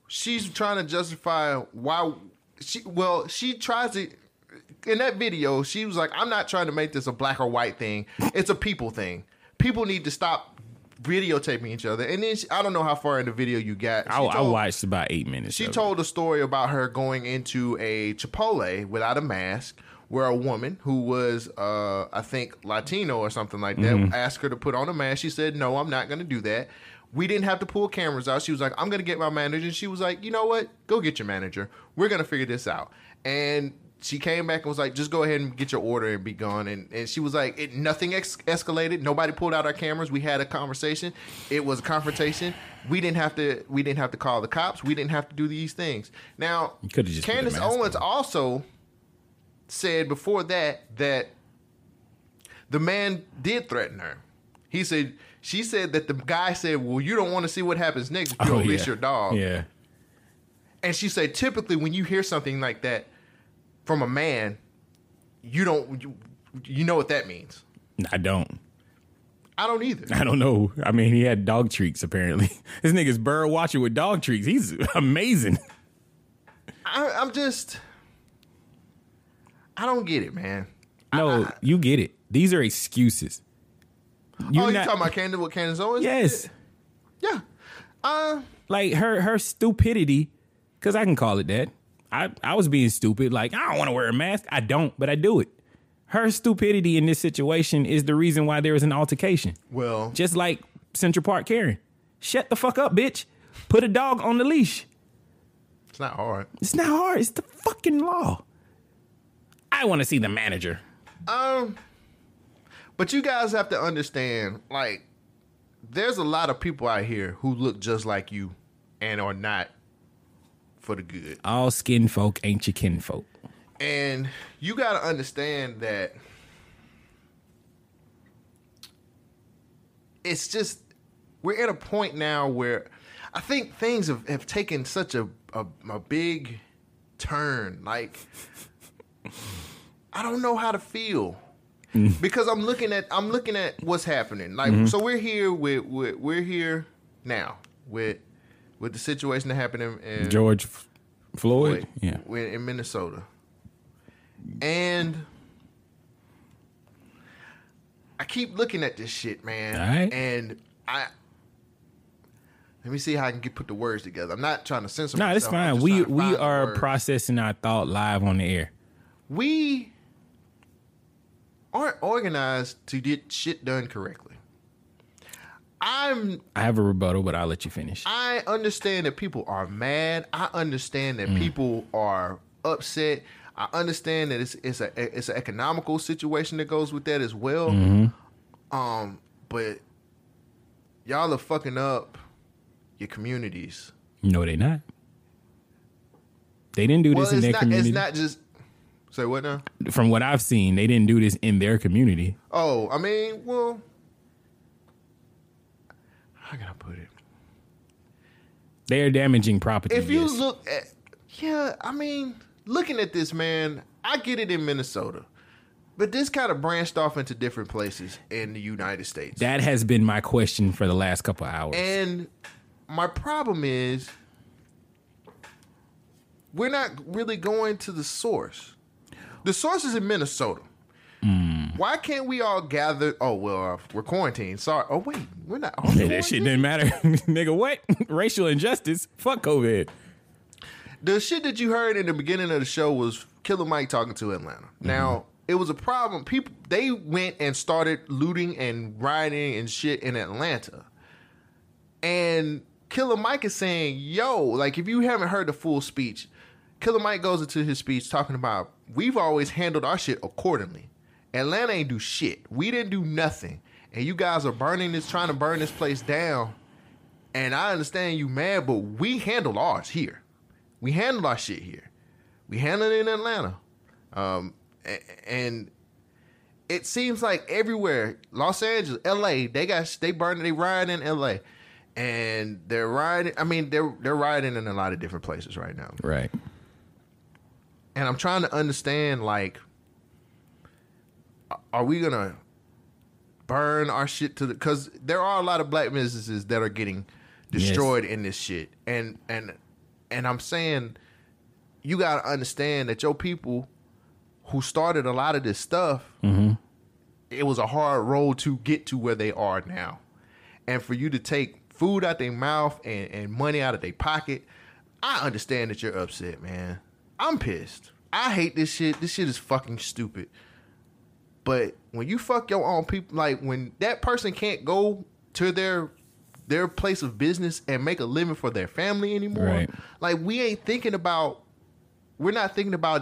She's trying to justify why she tries to. In that video, she was like, I'm not trying to make this a black or white thing. It's a people thing. People need to stop videotaping each other. And then I don't know how far in the video you got. I watched about 8 minutes. She told a story about her going into a Chipotle without a mask, where a woman who was, I think, Latino or something like that, mm-hmm. asked her to put on a mask. She said, no, I'm not going to do that. We didn't have to pull cameras out. She was like, I'm going to get my manager. And she was like, you know what? Go get your manager. We're going to figure this out. And she came back and was like, just go ahead and get your order and be gone. And she was like, nothing escalated. Nobody pulled out our cameras. We had a conversation. It was a confrontation. We didn't have to call the cops. We didn't have to do these things. Now, Candace Owens also said before that the man did threaten her. She said that the guy said, well, you don't want to see what happens next if you don't release your dog. Yeah. And she said, typically when you hear something like that from a man, you know what that means. I don't either. I don't know. I mean, he had dog treats apparently. This nigga's bird watching with dog treats. He's amazing. I don't get it, man. No, you get it. These are excuses. You're talking about Candace Owens? Yes. Yeah. Like her stupidity, because I can call it that. I was being stupid. Like, I don't want to wear a mask. I don't, but I do it. Her stupidity in this situation is the reason why there was an altercation. Well, just like Central Park Karen. Shut the fuck up, bitch. Put a dog on the leash. It's not hard. It's not hard. It's the fucking law. I want to see the manager. But you guys have to understand, like, there's a lot of people out here who look just like you and are not for the good. All skin folk ain't your kin folk. And you gotta understand that it's just, we're at a point now where I think things have taken such a big turn. Like, I don't know how to feel, because I'm looking at what's happening. Like, mm-hmm. So we're here now with the situation that happened in George Floyd? Yeah, in Minnesota. And I keep looking at this shit, man. All right. And let me see how I can put the words together. I'm not trying to censor myself. No, it's fine. We are processing our thought live on the air. We aren't organized to get shit done correctly. I have a rebuttal, but I'll let you finish. I understand that people are mad. I understand that people are upset. I understand that it's an economical situation that goes with that as well. Mm-hmm. But y'all are fucking up your communities. No, they not. They didn't do this in their community. It's not just. Say what now? From what I've seen, they didn't do this in their community. Oh, I mean, well. How can I put it? They're damaging property. If you look at... Yeah, I mean, looking at this, man, I get it in Minnesota. But this kind of branched off into different places in the United States. That has been my question for the last couple of hours. And my problem is we're not really going to the source. The source is in Minnesota. Why can't we all gather? Oh, well, we're quarantined. Sorry. Oh, wait. We're not. Oh, that shit didn't matter. Nigga, what? Racial injustice? Fuck COVID. The shit that you heard in the beginning of the show was Killer Mike talking to Atlanta. Mm-hmm. Now, it was a problem. People, they went and started looting and rioting and shit in Atlanta. And Killer Mike is saying, yo, like, if you haven't heard the full speech, Killer Mike goes into his speech talking about, we've always handled our shit accordingly. Atlanta ain't do shit. We didn't do nothing. And you guys are burning this, trying to burn this place down. And I understand you mad, but we handled ours here. We handled our shit here. We handled it in Atlanta. And it seems like everywhere, Los Angeles, LA, they riot in LA. And they're rioting. I mean, they're rioting in a lot of different places right now. Right. And I'm trying to understand, like, are we going to burn our shit to the... Because there are a lot of black businesses that are getting destroyed in this shit. And I'm saying, you got to understand that your people who started a lot of this stuff, it was a hard road to get to where they are now. And for you to take food out their mouth and money out of their pocket, I understand that you're upset, man. I'm pissed. I hate this shit. This shit is fucking stupid. But when you fuck your own people, like when that person can't go to their place of business and make a living for their family anymore, right. Like we're not thinking about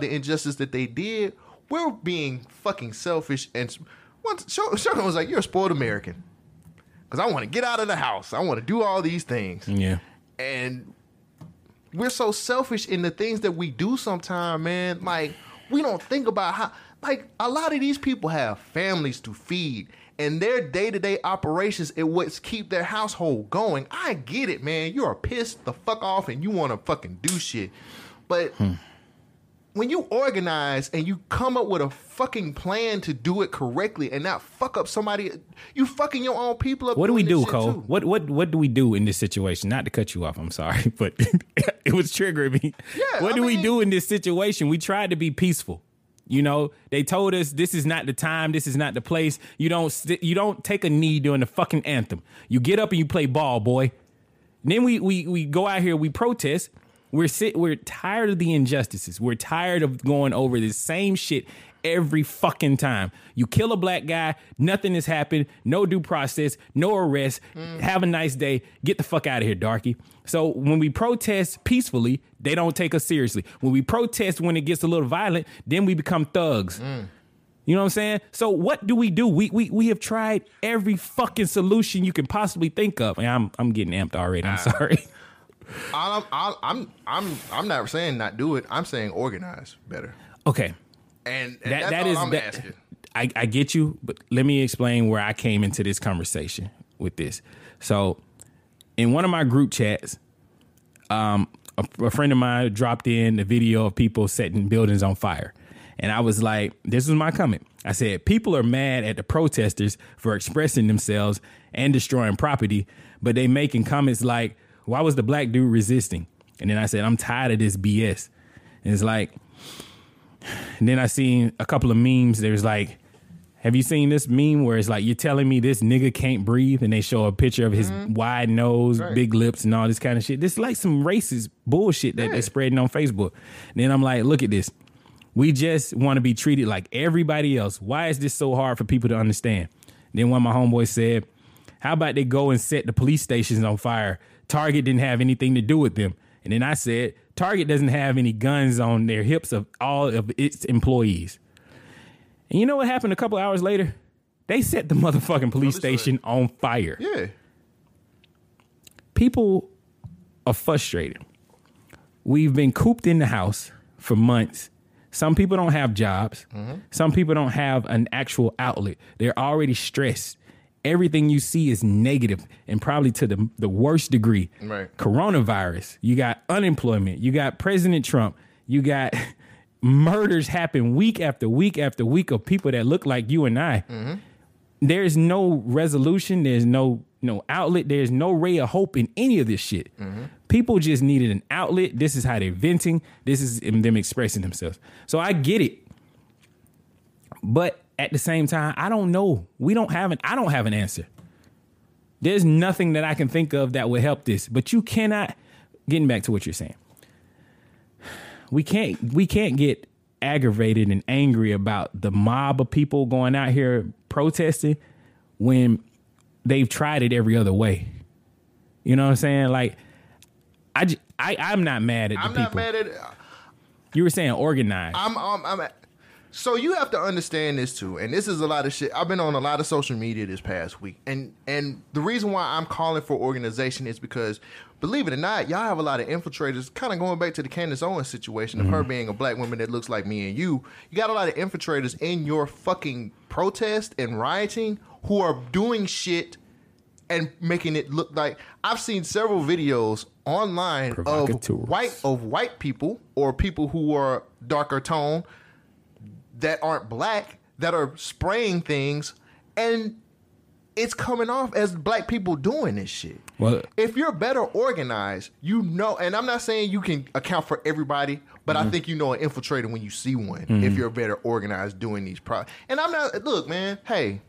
the injustice that they did. We're being fucking selfish. And Shogun was like, you're a spoiled American. Because I want to get out of the house. I want to do all these things. Yeah. And we're so selfish in the things that we do sometimes, man. Like, we don't think about how... Like, a lot of these people have families to feed. And their day-to-day operations is what keep their household going. I get it, man. You are pissed the fuck off and you want to fucking do shit. But when you organize and you come up with a fucking plan to do it correctly and not fuck up somebody, you fucking your own people up. What do we do, Cole? What do we do in this situation? Not to cut you off, I'm sorry, but it was triggering me. Yeah, what do we do in this situation? We tried to be peaceful. You know, they told us this is not the time. This is not the place. You don't take a knee during the fucking anthem. You get up and you play ball, boy. And then we go out here. We protest. We're tired of the injustices. We're tired of going over the same shit every fucking time. You kill a black guy, nothing has happened, no due process, no arrest. Have a nice day. Get the fuck out of here, darky. So when we protest peacefully, they don't take us seriously. When we protest when it gets a little violent, then we become thugs. You know what I'm saying? So what do? We have tried every fucking solution you can possibly think of. And I'm getting amped already. I'm sorry. I'm not saying not do it. I'm saying organize better. Okay, and that's all I'm asking. I get you, but let me explain where I came into this conversation with this. So, in one of my group chats, a friend of mine dropped in a video of people setting buildings on fire, and I was like, "This was my comment." I said, "People are mad at the protesters for expressing themselves and destroying property, but they making comments like." Why was the black dude resisting? And then I said, I'm tired of this BS. And it's like, and then I seen a couple of memes. There's like, have you seen this meme where it's like, you're telling me this nigga can't breathe? And they show a picture of his wide nose, big lips and all this kind of shit. This is like some racist bullshit that they're spreading on Facebook. And then I'm like, look at this. We just want to be treated like everybody else. Why is this so hard for people to understand? And then one of my homeboys said, how about they go and set the police stations on fire? Target didn't have anything to do with them. And then I said, Target doesn't have any guns on their hips of all of its employees. And you know what happened a couple hours later? They set the motherfucking police station on fire. Yeah. People are frustrated. We've been cooped in the house for months. Some people don't have jobs. Some people don't have an actual outlet. They're already stressed. Everything you see is negative and probably to the worst degree. Right. Coronavirus. You got unemployment. You got President Trump. You got murders happen week after week after week of people that look like you and I. There's no resolution. There's no outlet. There's no ray of hope in any of this shit. People just needed an outlet. This is how they're venting. This is them expressing themselves. So I get it. But at the same time, I don't know. I don't have an answer. There's nothing that I can think of that would help this. But you cannot. Getting back to what you're saying, we can't get aggravated and angry about the mob of people going out here protesting when they've tried it every other way. You know what I'm saying? Like, I'm not mad at the people. You were saying organized. So you have to understand this too, and this is a lot of shit. I've been on a lot of social media this past week, and the reason why I'm calling for organization is because, believe it or not, y'all have a lot of infiltrators, kind of going back to the Candace Owens situation of her being a black woman that looks like me and you. You got a lot of infiltrators in your fucking protest and rioting who are doing shit and making it look like... I've seen several videos online of white people or people who are darker tone that aren't black that are spraying things, and it's coming off as black people doing this shit. Well, if you're better organized, you know, and I'm not saying you can account for everybody, but I think you know an infiltrator when you see one if you're better organized doing these problems. And I'm not... Look, man, hey,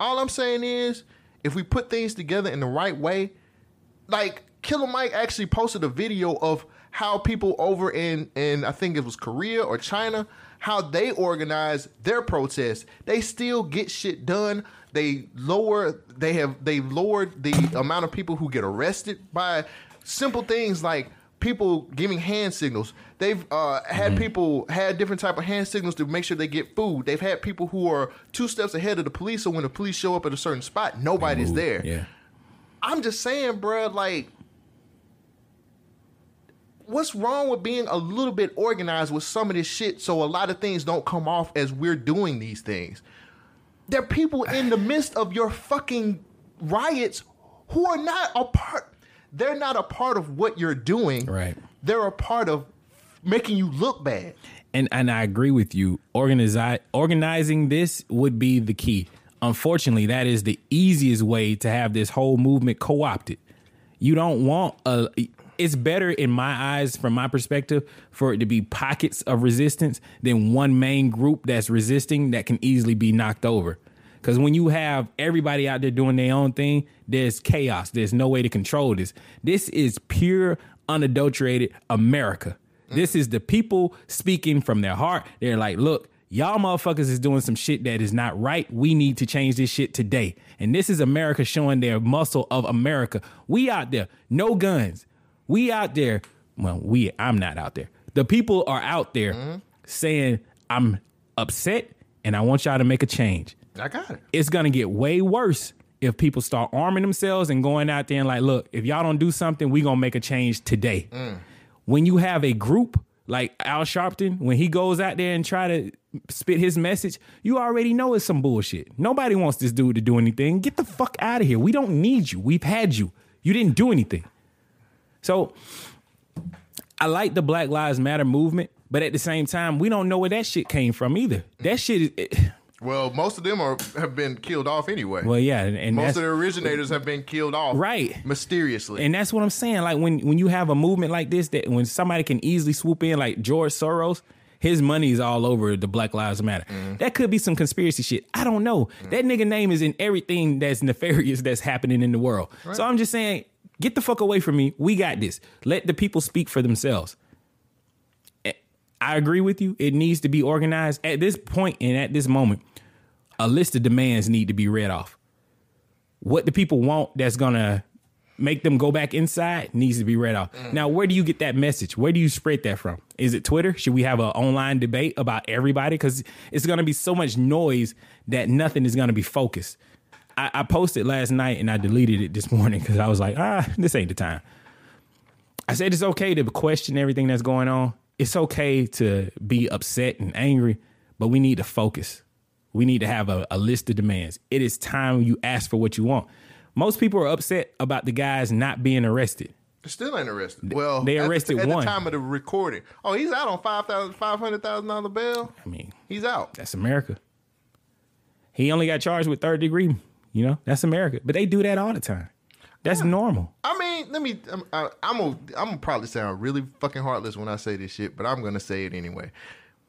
all I'm saying is, if we put things together in the right way, like Killer Mike actually posted a video of how people over in I think it was Korea or China, how they organize their protests. They still get shit done. They've lowered the amount of people who get arrested by simple things like people giving hand signals. They've had people had different type of hand signals to make sure they get food. They've had people who are two steps ahead of the police, so when the police show up at a certain spot, nobody's there. Yeah. I'm just saying, bro, like, what's wrong with being a little bit organized with some of this shit so a lot of things don't come off as we're doing these things? There are people in the midst of your fucking riots who are not a part... They're not a part of what you're doing. Right. They're a part of making you look bad. And I agree with you. Organizing this would be the key. Unfortunately, that is the easiest way to have this whole movement co-opted. You don't want a... It's better in my eyes, from my perspective, for it to be pockets of resistance than one main group that's resisting that can easily be knocked over. Because when you have everybody out there doing their own thing, there's chaos. There's no way to control this. This is pure, unadulterated America. This is the people speaking from their heart. They're like, look, y'all motherfuckers is doing some shit that is not right. We need to change this shit today. And this is America showing their muscle of America. We out there, no guns. We out there. Well, I'm not out there. The people are out there saying, I'm upset and I want y'all to make a change. I got it. It's going to get way worse if people start arming themselves and going out there and like, look, if y'all don't do something, we're going to make a change today. When you have a group like Al Sharpton, when he goes out there and try to spit his message, you already know it's some bullshit. Nobody wants this dude to do anything. Get the fuck out of here. We don't need you. We've had you. You didn't do anything. So I like the Black Lives Matter movement, but at the same time, we don't know where that shit came from either. That shit is... Well, most of them have been killed off anyway. Well, yeah. And most of the originators have been killed off. Right. Mysteriously. And that's what I'm saying. Like, when you have a movement like this, that when somebody can easily swoop in, like George Soros, his money is all over the Black Lives Matter. That could be some conspiracy shit. I don't know. That nigga name is in everything that's nefarious that's happening in the world. Right. So I'm just saying, get the fuck away from me. We got this. Let the people speak for themselves. I agree with you. It needs to be organized. At this point and at this moment, a list of demands need to be read off. What the people want that's going to make them go back inside needs to be read off. Now, where do you get that message? Where do you spread that from? Is it Twitter? Should we have an online debate about everybody? Because it's going to be so much noise that nothing is going to be focused. I posted last night and I deleted it this morning because I was like, this ain't the time. I said it's okay to question everything that's going on. It's okay to be upset and angry, but we need to focus. We need to have a list of demands. It is time you ask for what you want. Most people are upset about the guys not being arrested. They still ain't arrested. Well, they arrested one. At the time of the recording. Oh, he's out on $500,000 bail. I mean, he's out. That's America. He only got charged with third degree. You know, that's America. But they do that all the time. That's normal. I mean, I'm gonna probably sound really fucking heartless when I say this shit, but I'm gonna say it anyway.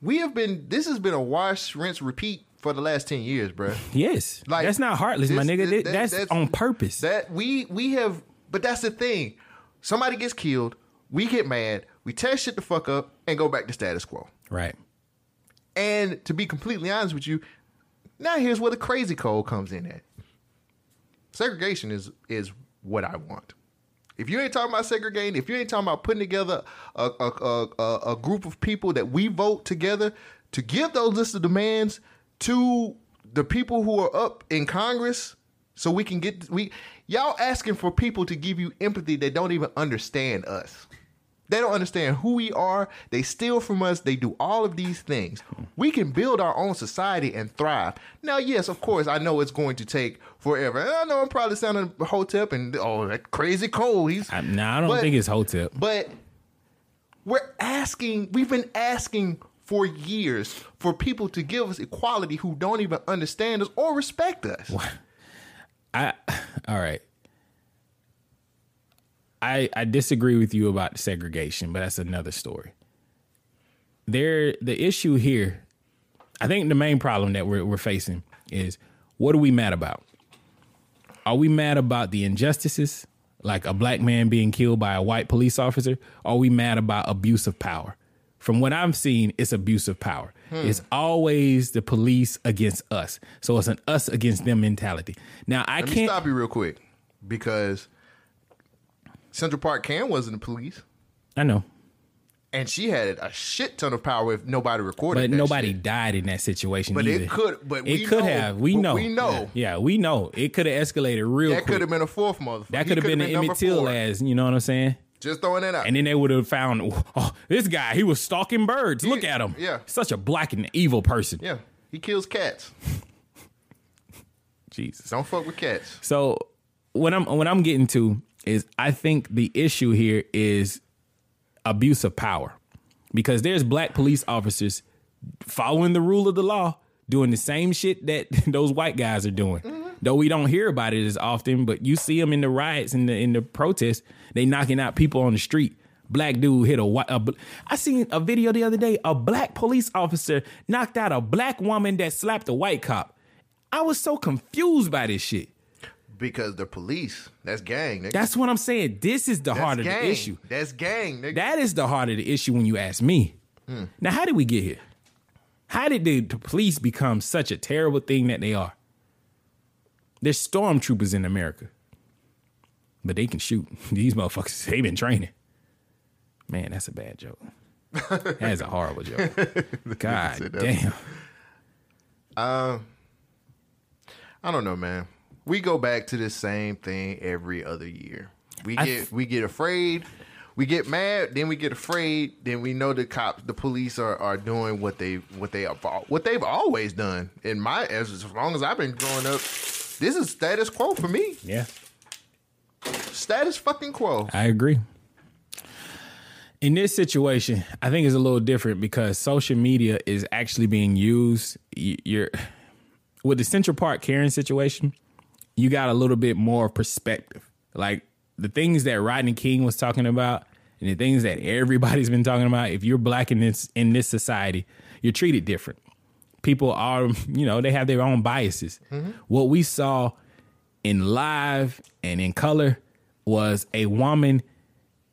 This has been a wash, rinse, repeat for the last 10 years, bro. Yes. Like, that's not heartless, my nigga. That's on purpose. That we have, but that's the thing. Somebody gets killed, we get mad, we tear shit the fuck up, and go back to status quo. Right. And to be completely honest with you, now here's where the crazy code comes in at. Segregation is what I want. If you ain't talking about segregating, if you ain't talking about putting together a group of people that we vote together to give those lists of demands to the people who are up in Congress, so we can get y'all asking for people to give you empathy that don't even understand us. They don't understand who we are. They steal from us. They do all of these things. We can build our own society and thrive. Now, yes, of course, I know it's going to take forever. And I know I'm probably sounding Hotep and that crazy Cole. I don't think it's Hotep. But we've been asking for years for people to give us equality who don't even understand us or respect us. All right. I disagree with you about segregation, but that's another story. The issue here, I think the main problem that we're facing is, what are we mad about? Are we mad about the injustices, like a black man being killed by a white police officer? Are we mad about abuse of power? From what I've seen, it's abuse of power. It's always the police against us. So it's an us against them mentality. Now, Let me stop you real quick, because Central Park Karen wasn't the police. I know. And she had a shit ton of power if nobody recorded But nobody died in that situation either. We know. Yeah, we know. It could have escalated real quick. That could have been a fourth motherfucker. That could have been an Emmett Till ass, you know what I'm saying? Just throwing that out. And then they would have found, this guy, he was stalking birds. Look at him. Yeah. Such a black and evil person. Yeah. He kills cats. Jesus. Don't fuck with cats. So what I'm getting to is, I think the issue here is abuse of power, because there's black police officers following the rule of the law, doing the same shit that those white guys are doing. Mm-hmm. Though we don't hear about it as often, but you see them in the riots and in the protests. They knocking out people on the street. Black dude hit a white. I seen a video the other day. A black police officer knocked out a black woman that slapped a white cop. I was so confused by this shit. Because the police, that's gang. Nigga. That's what I'm saying. This is the heart of the issue. That's gang. Nigga. That is the heart of the issue when you ask me. Now, how did we get here? How did the police become such a terrible thing that they are? There's stormtroopers in America. But they can shoot. These motherfuckers, they been training. Man, that's a bad joke. That's a horrible joke. God damn. I don't know, man. We go back to the same thing every other year. We get afraid, we get mad, then we get afraid, then we know the police are doing what they've always done. As long as I've been growing up, this is status quo for me. Yeah. Status fucking quo. I agree. In this situation, I think it's a little different because social media is actually being used. With the Central Park Karen situation, you got a little bit more perspective. Like the things that Rodney King was talking about and the things that everybody's been talking about. If you're black in this society, you're treated different. People are, they have their own biases. Mm-hmm. What we saw in live and in color was a woman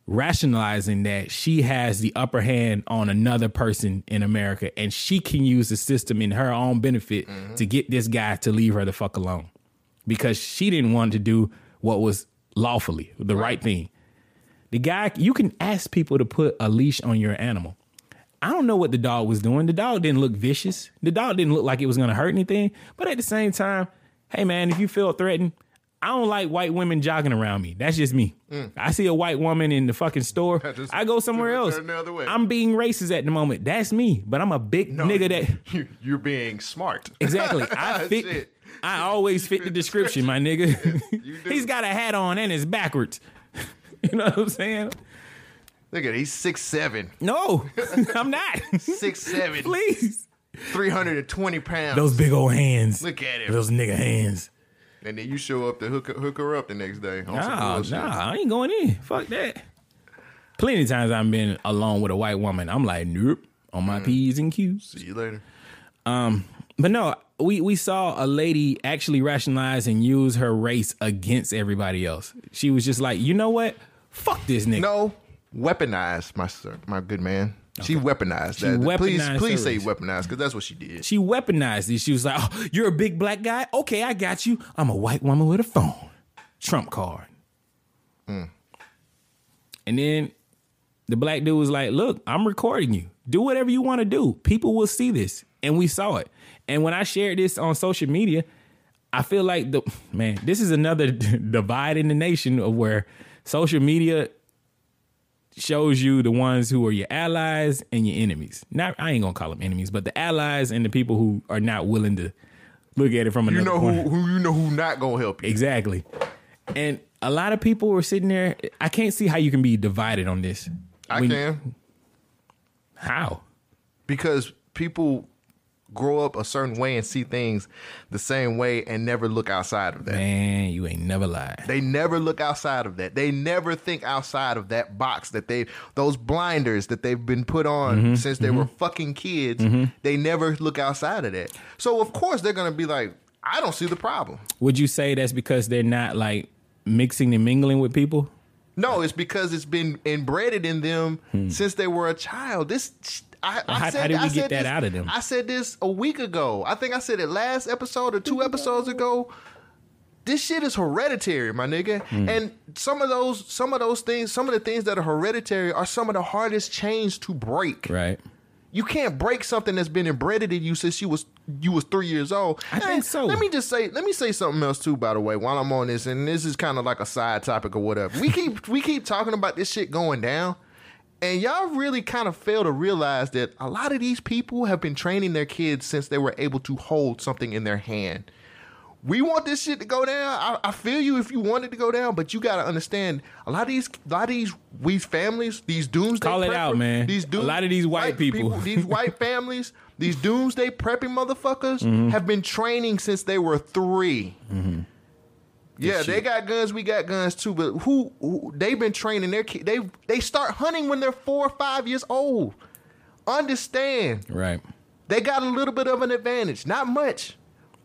rationalizing that she has the upper hand on another person in America and she can use the system in her own benefit to get this guy to leave her the fuck alone. Because she didn't want to do what was lawfully the right thing. The guy, you can ask people to put a leash on your animal. I don't know what the dog was doing. The dog didn't look vicious. The dog didn't look like it was going to hurt anything. But at the same time, hey, man, if you feel threatened, I don't like white women jogging around me. That's just me. I see a white woman in the fucking store. I go somewhere else. I'm being racist at the moment. That's me. But I'm a big nigga that... You're being smart. Exactly. I always fit the description, my nigga. Yes, he's got a hat on and it's backwards. You know what I'm saying? Look at it, he's 6'7". No, I'm not. 6'7". Please. 320 pounds. Those big old hands. Look at him. Those nigga hands. And then you show up to hook her up the next day. Nah, I ain't going in. Fuck that. Plenty of times I've been alone with a white woman. I'm like, nope, on my P's and Q's. See you later. But no, we saw a lady actually rationalize and use her race against everybody else. She was just like, you know what? Fuck this nigga. No, weaponized, my good man. Okay. She weaponized that. Please say weaponized, because that's what she did. She weaponized it. She was like, oh, you're a big black guy? Okay, I got you. I'm a white woman with a phone. Trump card. And then the black dude was like, look, I'm recording you. Do whatever you want to do. People will see this. And we saw it. And when I shared this on social media, I feel like, this is another divide in the nation of where social media shows you the ones who are your allies and your enemies. I ain't going to call them enemies, but the allies and the people who are not willing to look at it from another corner. You know who not going to help you. Exactly. And a lot of people were sitting there. I can't see how you can be divided on this. How? Because people grow up a certain way and see things the same way and never look outside of that. Man, you ain't never lied. They never look outside of that. They never think outside of that box that those blinders that they've been put on since they were fucking kids. Mm-hmm. They never look outside of that. So of course they're going to be like, I don't see the problem. Would you say that's because they're not like mixing and mingling with people? No, it's because it's been embedded in them since they were a child. How did we get that out of them? I said this a week ago. I think I said it last episode or two episodes ago. This shit is hereditary, my nigga. And some of the things that are hereditary are some of the hardest chains to break. Right. You can't break something that's been embedded in you since you was 3 years old. I think so. Let me say something else too, by the way, while I'm on this, and this is kind of like a side topic or whatever. We keep talking about this shit going down. And y'all really kind of fail to realize that a lot of these people have been training their kids since they were able to hold something in their hand. We want this shit to go down. I feel you if you want it to go down, but you got to understand a lot of these families, these doomsday preppers. Call it out, man. A lot of these white people. These white families, these doomsday prepping motherfuckers have been training since they were 3. Mm-hmm. Yeah, they got guns. We got guns too. But who they've been training their kids. They start hunting when they're 4 or 5 years old. Understand? Right. They got a little bit of an advantage. Not much,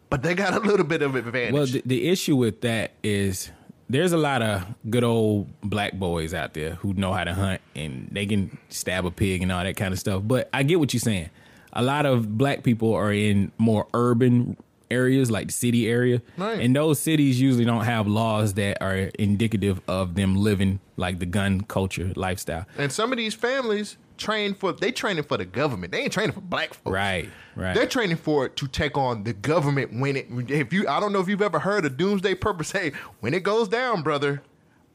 but they got a little bit of advantage. Well, the issue with that is there's a lot of good old black boys out there who know how to hunt and they can stab a pig and all that kind of stuff. But I get what you're saying. A lot of black people are in more urban areas, like the city area, right. And those cities usually don't have laws that are indicative of them living like the gun culture lifestyle. And some of these families training for the government. They ain't training for black folks. Right. They're training for it to take on the government I don't know if you've ever heard of doomsday purpose. Hey, when it goes down, brother,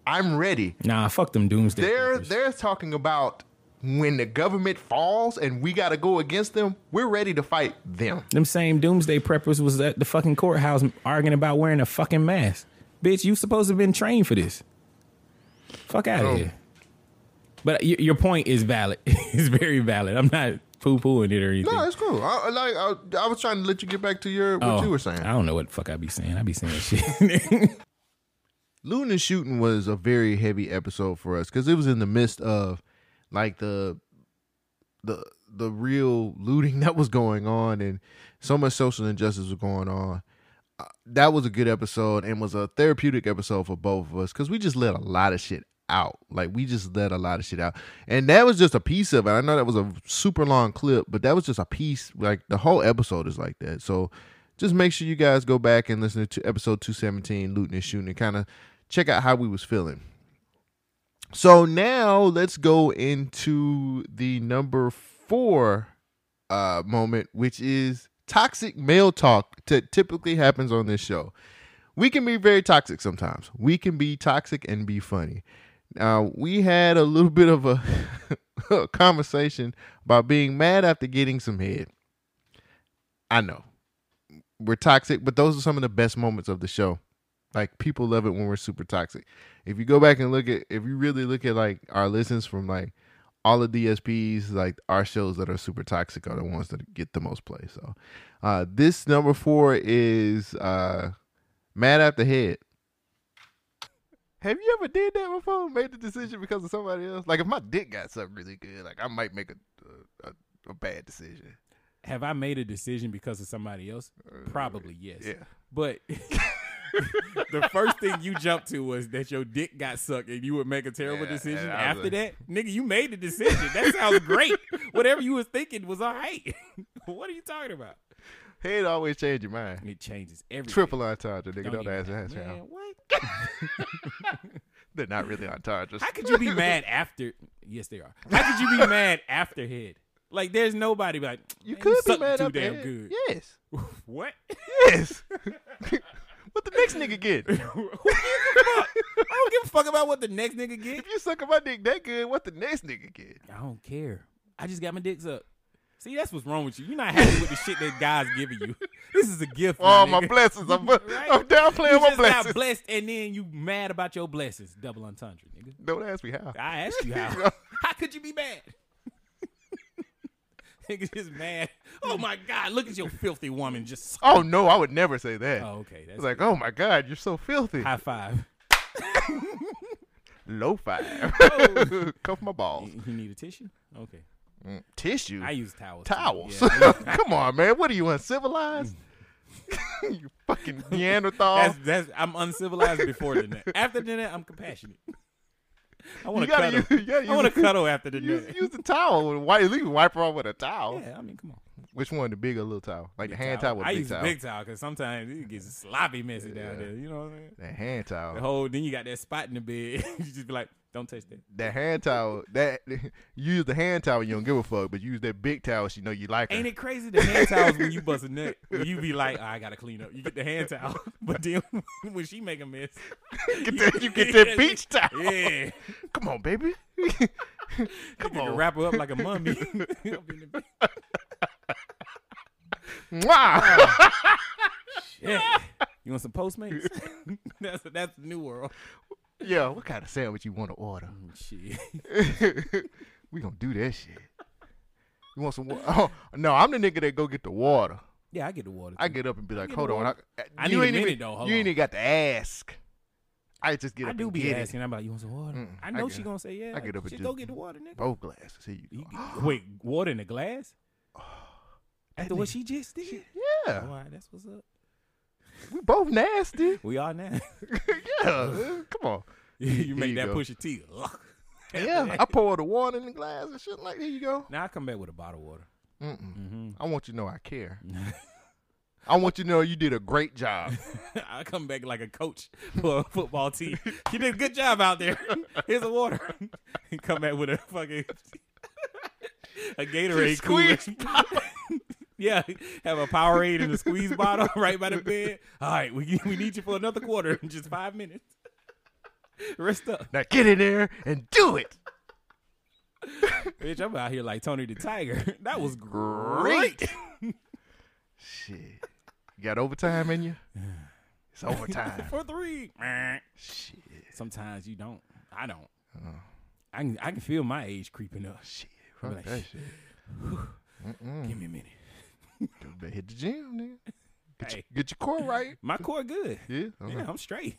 I'm ready. Nah, fuck them doomsday. They're talking about when the government falls and we got to go against them, we're ready to fight them. Them same doomsday preppers was at the fucking courthouse arguing about wearing a fucking mask. Bitch, you supposed to have been trained for this. Fuck out of here. But your point is valid. It's very valid. I'm not poo-pooing it or anything. No, it's cool. I was trying to let you get back to what you were saying. I don't know what the fuck I be saying. I be saying shit. Looting and shooting was a very heavy episode for us because it was in the midst of like the real looting that was going on and so much social injustice was going on. That was a good episode and was a therapeutic episode for both of us because we just let a lot of shit out. Like, we just let a lot of shit out. And that was just a piece of it. I know that was a super long clip, but that was just a piece. Like, the whole episode is like that. So just make sure you guys go back and listen to episode 217, Looting and Shooting, and kind of check out how we was feeling. So now let's go into the number 4 moment, which is toxic male talk that typically happens on this show. We can be very toxic sometimes. We can be toxic and be funny. Now, we had a little bit of a, a conversation about being mad after getting some head. I know. We're toxic, but those are some of the best moments of the show. Like, people love it when we're super toxic. If you go back and look at like our listens from like all of DSPs, like our shows that are super toxic are the ones that get the most play. So this number 4 is mad after head. Have you ever did that before? Made the decision because of somebody else? Like, if my dick got something really good, like I might make a bad decision. Have I made a decision because of somebody else? Probably, yes. Yeah. But the first thing you jumped to was that your dick got sucked and you would make a terrible decision after like, that? Nigga, you made the decision. That sounds great. Whatever you was thinking was all right. What are you talking about? Head always change your mind. It changes everything. Triple entendre, nigga. Don't ask that. What? They're not really entourages. How could you be mad after? Yes, they are. How could you be mad after head? Like, there's nobody like, you could be mad too damn head. Good. Yes. What? Yes. What the next nigga get? Who gives a fuck? I don't give a fuck about what the next nigga get. If you suck my dick that good, what the next nigga get? I don't care. I just got my dicks up. See, that's what's wrong with you. You're not happy with the shit that God's giving you. This is a gift. Oh, my blessings. I'm downplaying my blessings. You just got blessed, and then you mad about your blessings. Double entendre, nigga. Don't ask me how. I asked you how. How could you be mad? Nigga just mad. Oh, my God. Look at your filthy woman. Just. Oh, no. I would never say that. Oh, okay. It's like, oh, my God. You're so filthy. High five. Low five. Oh. Cuff my balls. You need a tissue? Okay. Tissue? I use towels. Towels? Yeah, come on, man. What are you, uncivilized? You fucking Neanderthal. I'm uncivilized before the net. After the net, I'm compassionate. I want to cuddle. I want to cuddle after the net. Use the towel. At least wipe her off with a towel. Yeah, I mean, come on. Which one, the big or little towel? Like big the hand towel with the big towel? I use the big towel because sometimes it gets sloppy messy down there. You know what I mean? That hand towel. The whole, then you got that spot in the bed. You just be like, don't touch that. That hand towel, that you use the hand towel, you don't give a fuck, but you use that big towel so you know you like it. Ain't it crazy? The hand towels when you bust a nut, you be like, oh, I got to clean up. You get the hand towel, but then when she make a mess. You get that beach towel. Yeah. Come on, baby. Come on. You wrap her up like a mummy. Wow. Shit. You want some Postmates? That's the new world. Yeah, what kind of sandwich you want to order? Shit. We gonna do that shit. You want some water? Oh, no, I'm the nigga that go get the water. Yeah, I get the water too. I get up and be like, hold on. I need a minute, though. You ain't even got to ask. I just get up and get it. I do be asking. I'm like, you want some water? I know she gonna say yeah. I get up and just go get the water, nigga. Both glasses. Here you go. Wait, water in a glass? After what she just did? Yeah. All right, that's what's up. We both nasty. We are nasty. Yeah. Come on. You make that push your teeth. Yeah. I pour the water in the glass and shit like, here you go. Now I come back with a bottle of water. I want you to know I care. I want you to know you did a great job. I come back like a coach for a football team. You did a good job out there. Here's the water. And come back with a fucking a Gatorade cooler. Yeah, have a Powerade in a squeeze bottle right by the bed. All right, we need you for another quarter in just 5 minutes. Rest up. Now get in there and do it. Bitch, I'm out here like Tony the Tiger. That was great. Shit. You got overtime in you? It's overtime. For three. Shit. Sometimes you don't. I don't. I can feel my age creeping up. Shit. Fuck like, that shit. Give me a minute. Better hit the gym, nigga. Get your core right. My core good. Yeah, yeah, I'm straight.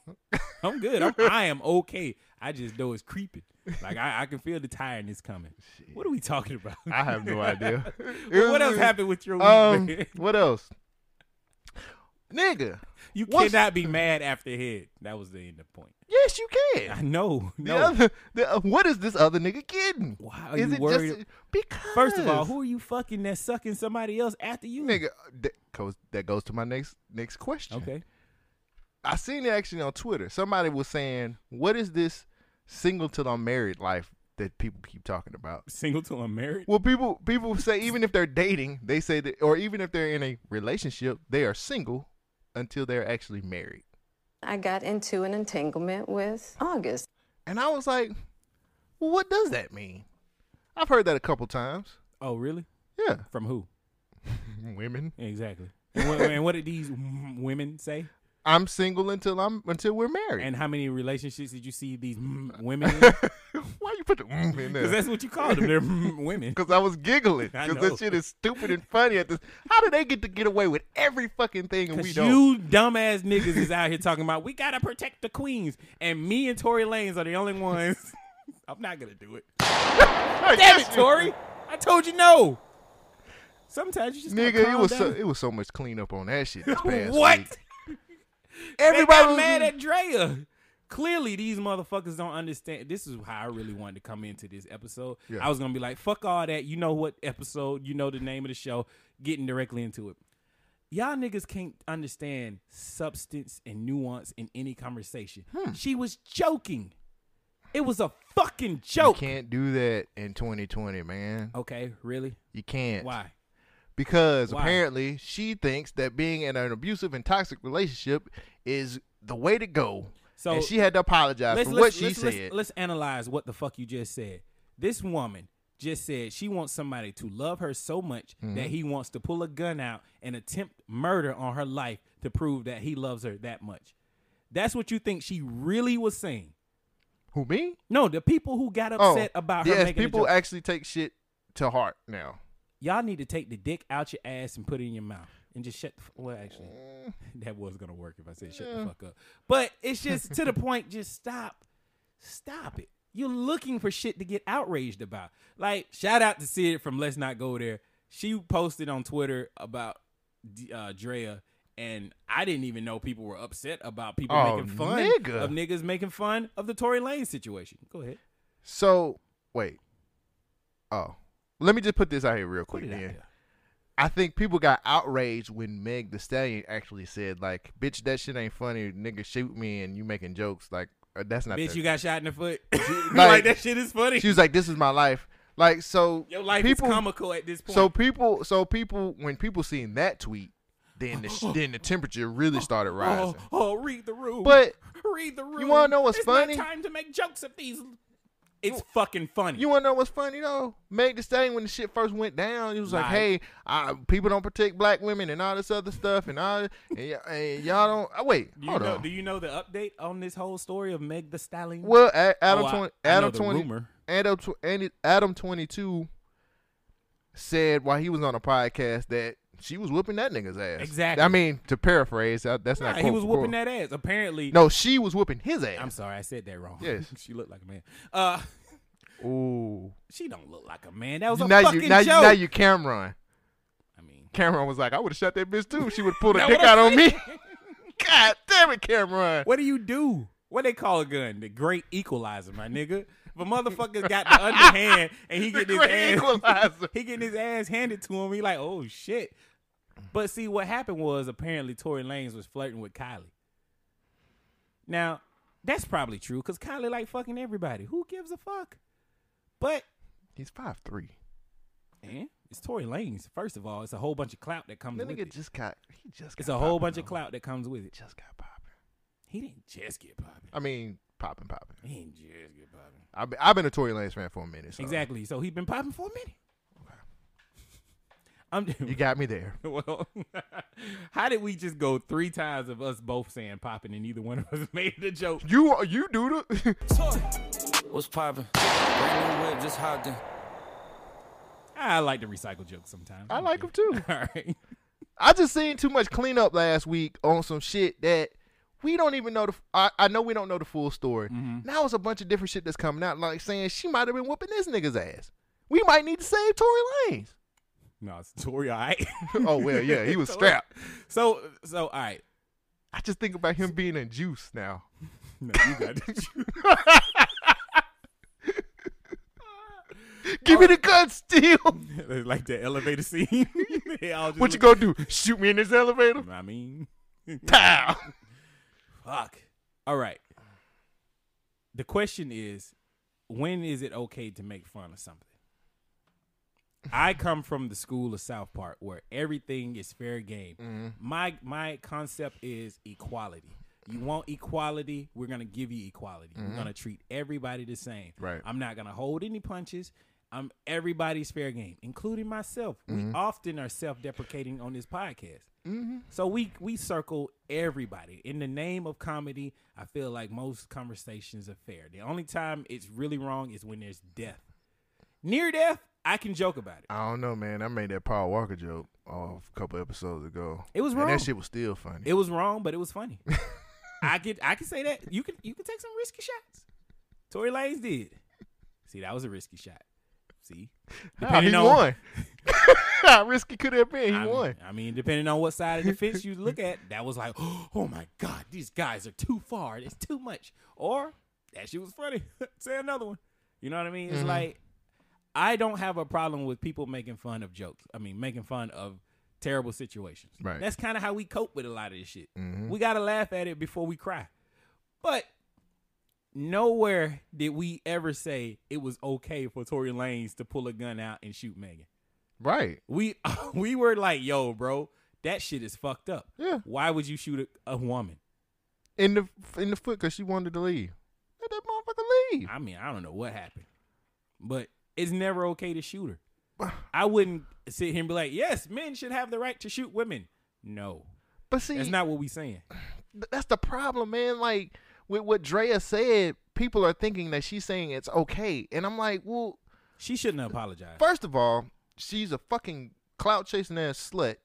I'm good. I am okay. I just know it's creeping. Like I can feel the tiredness coming. Shit. What are we talking about? I have no idea. What else happened with your week? Man? What else, nigga? You cannot be mad after head. That was the end of the point. Yes, you can. I know. No. What is this other nigga getting? Why are you worried? Just, because first of all, who are you fucking that's sucking somebody else after you? Nigga, that goes to my next question. Okay. I seen it actually on Twitter. Somebody was saying, what is this single till I'm married life that people keep talking about? Single till I'm married? Well, people say even if they're dating, they say that, or even if they're in a relationship, they are single until they're actually married. I got into an entanglement with August. And I was like, well, what does that mean? I've heard that a couple times. Oh, really? Yeah. From who? Women. Exactly. And what did these women say? I'm single until we're married. And how many relationships did you see these women in? Why you put the in there? Because that's what you call them. They're women. Because I was giggling. Because that shit is stupid and funny. How do they get to get away with every fucking thing and we don't? You dumbass niggas is out here talking about, we got to protect the queens. And me and Tory Lanez are the only ones. I'm not going to do it. Damn it, Tory. I told you no. Sometimes you just nigga, it was so much cleanup on that shit this past what? Week. Everybody was mad at Drea. Clearly, these motherfuckers don't understand. This is how I really wanted to come into this episode. Yeah. I was going to be like, fuck all that. You know what episode. You know the name of the show. Getting directly into it. Y'all niggas can't understand substance and nuance in any conversation. She was joking. It was a fucking joke. You can't do that in 2020, man. Okay, really? You can't. Why? Because apparently she thinks that being in an abusive and toxic relationship is the way to go. So, and she had to apologize for what she said. Let's analyze what the fuck you just said. This woman just said she wants somebody to love her so much that he wants to pull a gun out and attempt murder on her life to prove that he loves her that much. That's what you think she really was saying. Who, me? No, the people who got upset about her making a joke. People actually take shit to heart now. Y'all need to take the dick out your ass and put it in your mouth and just shut the fuck up. Well, actually, that was going to work if I said shut the fuck up. But it's just to the point, just stop. Stop it. You're looking for shit to get outraged about. Like, shout out to Sid from Let's Not Go There. She posted on Twitter about Drea. And I didn't even know people were upset about people making fun of niggas making fun of the Tory Lanez situation. Go ahead. So, wait. Oh. Let me just put this out here real quick, man. I think people got outraged when Meg Thee Stallion actually said, like, bitch, that shit ain't funny. Nigga, shoot me and you making jokes. Like, that's not Bitch, you got shot in the foot. like, that shit is funny. She was like, this is my life. Like, so. Your life is comical at this point. So people, when people seen that tweet, Then the temperature really started rising. Oh, read the room. But read the room. You want to know what's funny? It's not time to make jokes of these. It's fucking funny. You want to know what's funny though? Meg Thee Stallion, when the shit first went down, he was like, "Hey, people don't protect black women and all this other stuff, and y'all don't." Oh, wait, hold on. Do you know the update on this whole story of Meg Thee Stallion? Well, Adam 22 said while he was on a podcast that. She was whooping that nigga's ass. Exactly. I mean, to paraphrase, that's not quote. He was whooping that ass. Apparently. No, she was whooping his ass. I'm sorry, I said that wrong. Yes. She looked like a man. Ooh. She don't look like a man. That was a fucking joke. Now you Cameron. I mean. Cameron was like, I would have shot that bitch too. She would have pulled a dick out on me. God damn it, Cameron. What do you do? What they call a gun? The great equalizer, my nigga. If a motherfucker's got the underhand and he getting his ass handed to him, he like, oh shit. But see, what happened was apparently Tory Lanez was flirting with Kylie. Now, that's probably true because Kylie like fucking everybody. Who gives a fuck? But he's 5'3". And it's Tory Lanez. First of all, it's a whole bunch of clout that comes with it. It's a whole bunch of clout that comes with it. Just got popping. He didn't just get popping. I mean, popping. He didn't just get popping. I've been a Tory Lanez fan for a minute. So. Exactly. So he's been popping for a minute. You got me there. Well, how did we just go three times of us both saying popping and neither one of us made the joke? You do the. What's popping? Just hopped in. I like to recycle jokes sometimes. I like them too. All right. I just seen too much cleanup last week on some shit that we don't even know. I know we don't know the full story. Mm-hmm. Now it's a bunch of different shit that's coming out, like saying she might have been whooping this nigga's ass. We might need to save Tory Lanez. No, it's Tory, all right. Oh, well, yeah, he was strapped. So, all right. I just think about him being in Juice now. No, you got the Juice. Give me the gun, Steel. Like the elevator scene. What you gonna do? Shoot me in this elevator? I mean. Pow. Fuck. All right. The question is, when is it okay to make fun of something? I come from the school of South Park where everything is fair game. Mm-hmm. My concept is equality. You want equality, we're going to give you equality. Mm-hmm. We're going to treat everybody the same. Right. I'm not going to hold any punches. Everybody's fair game, including myself. Mm-hmm. We often are self-deprecating on this podcast. Mm-hmm. So we circle everybody. In the name of comedy, I feel like most conversations are fair. The only time it's really wrong is when there's death. Near death, I can joke about it. I don't know, man. I made that Paul Walker joke a couple episodes ago. It was wrong. And that shit was still funny. It was wrong, but it was funny. I can say that. You can take some risky shots. Tory Lanez did. See, that was a risky shot. See? He won. How risky could it have been? He won. I mean, depending on what side of the fence you look at, that was like, oh my God, these guys are too far. It's too much. Or, that shit was funny. Say another one. You know what I mean? It's like, I don't have a problem with people making fun of jokes. I mean, making fun of terrible situations. Right. That's kind of how we cope with a lot of this shit. Mm-hmm. We got to laugh at it before we cry. But nowhere did we ever say it was okay for Tory Lanez to pull a gun out and shoot Megan. Right. We were like, yo, bro, that shit is fucked up. Yeah. Why would you shoot a woman? In the foot because she wanted to leave. Let that motherfucker leave. I mean, I don't know what happened. But it's never okay to shoot her. I wouldn't sit here and be like, yes, men should have the right to shoot women. No. But see, that's not what we saying. That's the problem, man. Like, with what Drea said, people are thinking that she's saying it's okay. And I'm like, well. She shouldn't apologize. First of all, she's a fucking clout-chasing ass slut.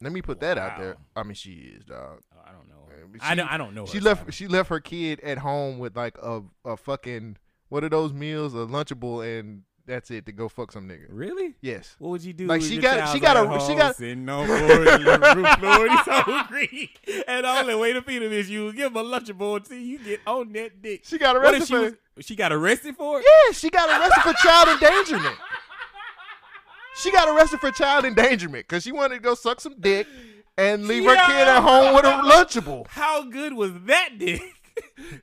Let me put that out there. I mean, she is, dog. I don't know. I don't know her. She left her kid at home with like a fucking, what are those meals? A Lunchable, and that's it, to go fuck some nigga. Really? Yes. What would you do? Like, she got sitting on the roof, Lord, he's so green. And the only way to feed him is you give him a Lunchable until you get on that dick. She got arrested for it. She got arrested for it? Yeah, she got arrested for child endangerment. She got arrested for child endangerment because she wanted to go suck some dick and leave her kid at home with a Lunchable. How good was that dick?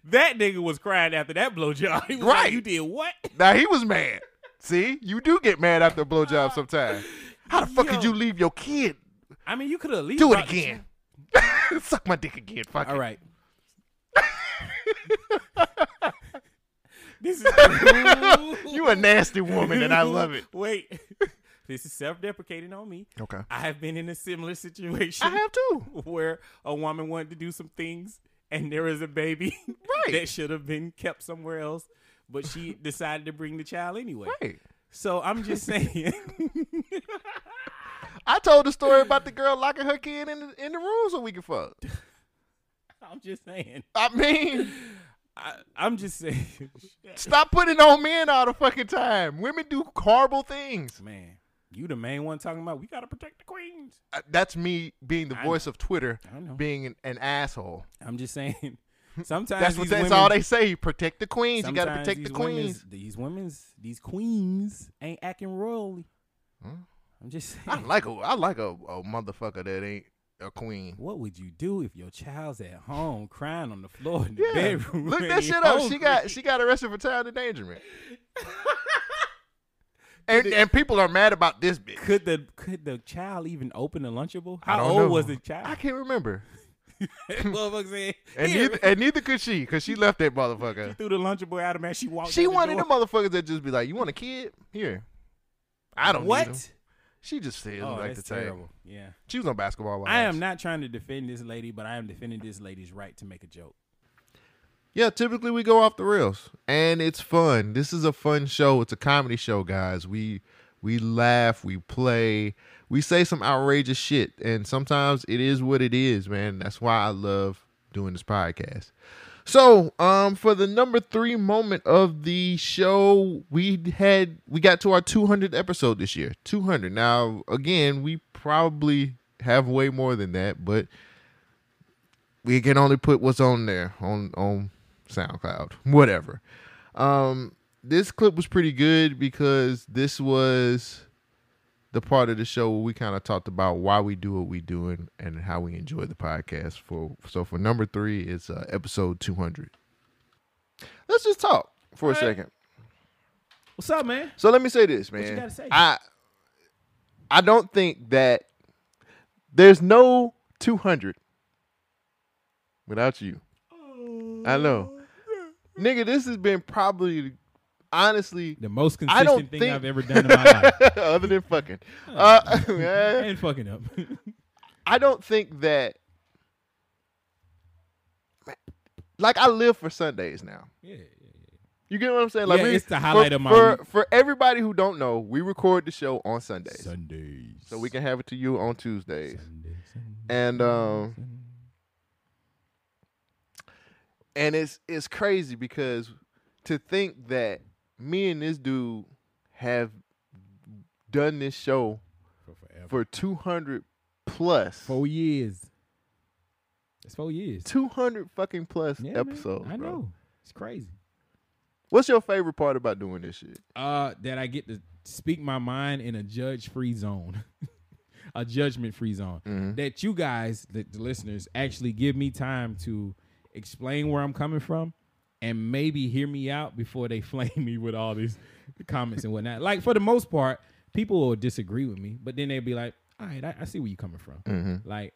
That nigga was crying after that blowjob. Right. Like, you did what? Now, he was mad. See? You do get mad after a blowjob sometimes. How the fuck could you leave your kid? I mean, you could have leave. Do it again. Suck my dick again. Fuck it. All right. This is you a nasty woman, and I love it. Wait. This is self-deprecating on me. Okay. I have been in a similar situation. I have too. Where a woman wanted to do some things and there was a baby that should have been kept somewhere else, but she decided to bring the child anyway. Right. So I'm just saying. I told the story about the girl locking her kid in the room so we could fuck. I'm just saying. I mean. I'm just saying. Stop putting on men all the fucking time. Women do horrible things. Man. You the main one talking about we got to protect the queens. That's me being the voice of Twitter, being an asshole. I'm just saying. Sometimes that's all they say. Protect the queens. You got to protect the queens. These queens ain't acting royally. Hmm? I'm just saying. I like a motherfucker that ain't a queen. What would you do if your child's at home crying on the floor in the bedroom? Look that shit up. She got arrested for child endangerment. And people are mad about this bitch. Could the child even open a Lunchable? How old was the child? I can't remember. and neither could she, because she left that motherfucker. She threw the Lunchable at him and she walked. She wanted the motherfuckers that just be like, "You want a kid? Here." I don't know. What? Need them. She just said, "Oh, like that's the terrible." Yeah. She was on basketball. I am not trying to defend this lady, but I am defending this lady's right to make a joke. Yeah, typically we go off the rails, and it's fun. This is a fun show. It's a comedy show, guys. We laugh, we play, we say some outrageous shit, and sometimes it is what it is, man. That's why I love doing this podcast. So, for the number 3 moment of the show, we got to our 200th episode this year. 200. Now, again, we probably have way more than that, but we can only put what's on there on SoundCloud, whatever. This clip was pretty good because this was the part of the show where we kind of talked about why we do what we do and how we enjoy the podcast. So for number 3, it's episode 200. Let's just talk for a second. What's up, man? So let me say this, man. What you gotta say? I don't think that there's no 200 without you. Oh. I know. Nigga, this has been probably, honestly, the most consistent thing I've ever done in my life. Other than fucking. And fucking up. I don't think that, like, I live for Sundays now. Yeah. You get what I'm saying? Like, yeah, it's the highlight of my week. For everybody who don't know, we record the show on Sundays. So we can have it to you on Tuesdays. And it's crazy because to think that me and this dude have done this show for 200 plus. 4 years. That's 4 years. 200 fucking plus episodes. Man, I know. It's crazy. What's your favorite part about doing this shit? That I get to speak my mind in a judge-free zone. A judgment-free zone. Mm-hmm. That you guys, the listeners, actually give me time to explain where I'm coming from and maybe hear me out before they flame me with all these comments and whatnot. Like, for the most part, people will disagree with me, but then they'll be like, all right, I see where you're coming from. Mm-hmm. Like,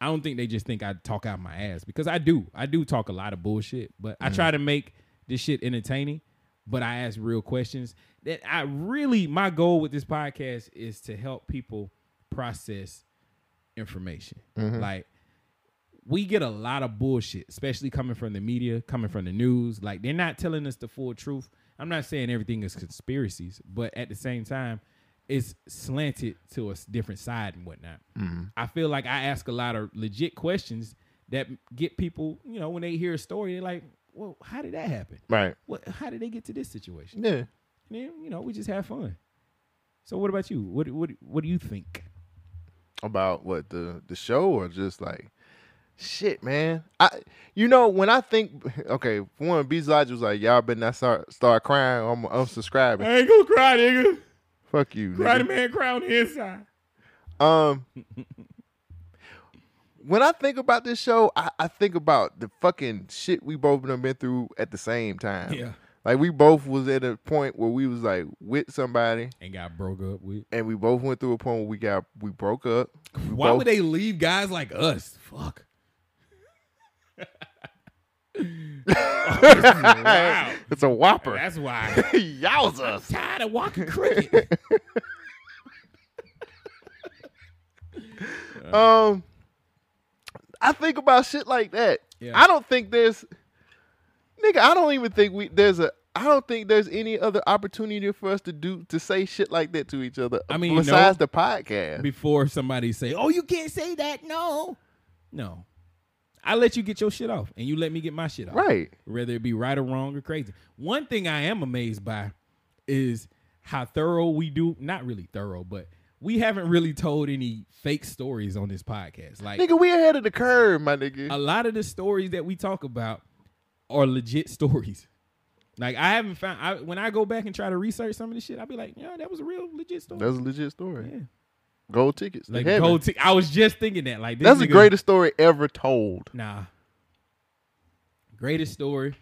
I don't think they just think I talk out my ass, because I do. I do talk a lot of bullshit, but I try to make this shit entertaining, but I ask real questions. That I really, my goal with this podcast is to help people process information. Mm-hmm. Like, we get a lot of bullshit, especially coming from the media, coming from the news. Like, they're not telling us the full truth. I'm not saying everything is conspiracies, but at the same time, it's slanted to a different side and whatnot. Mm-hmm. I feel like I ask a lot of legit questions that get people, you know, when they hear a story, they're like, well, how did that happen? Right. What? How did they get to this situation? Yeah. And then, you know, we just have fun. So what about you? What do you think? About what, the show, or just like, shit, man. When I think, one, B. Lodge was like, y'all better not start crying, or I'm unsubscribing. I ain't gonna cry, nigga. Fuck you. Cry the man, cry on the inside. When I think about this show, I think about the fucking shit we both done been through at the same time. Yeah. Like, we both was at a point where we was like with somebody and got broke up with. And we both went through a point where we broke up. Why would they leave guys like us? Fuck. Wow. It's a whopper. That's why. Yowza. I'm tired of walking cricket. I think about shit like that. Yeah. I don't think there's, nigga, I don't even think I don't think there's any other opportunity for us to say shit like that to each other. I mean, besides the podcast. Before somebody say, oh, you can't say that. No. I let you get your shit off, and you let me get my shit off. Right. Whether it be right or wrong or crazy. One thing I am amazed by is how thorough we do. Not really thorough, but we haven't really told any fake stories on this podcast. Like, nigga, we ahead of the curve, my nigga. A lot of the stories that we talk about are legit stories. Like, I haven't found... when I go back and try to research some of this shit, I'll be like, yeah, that was a real legit story. That was a legit story. Yeah. Gold tickets. Like, gold tickets. I was just thinking that. Like, that's the greatest story ever told. Nah. Greatest story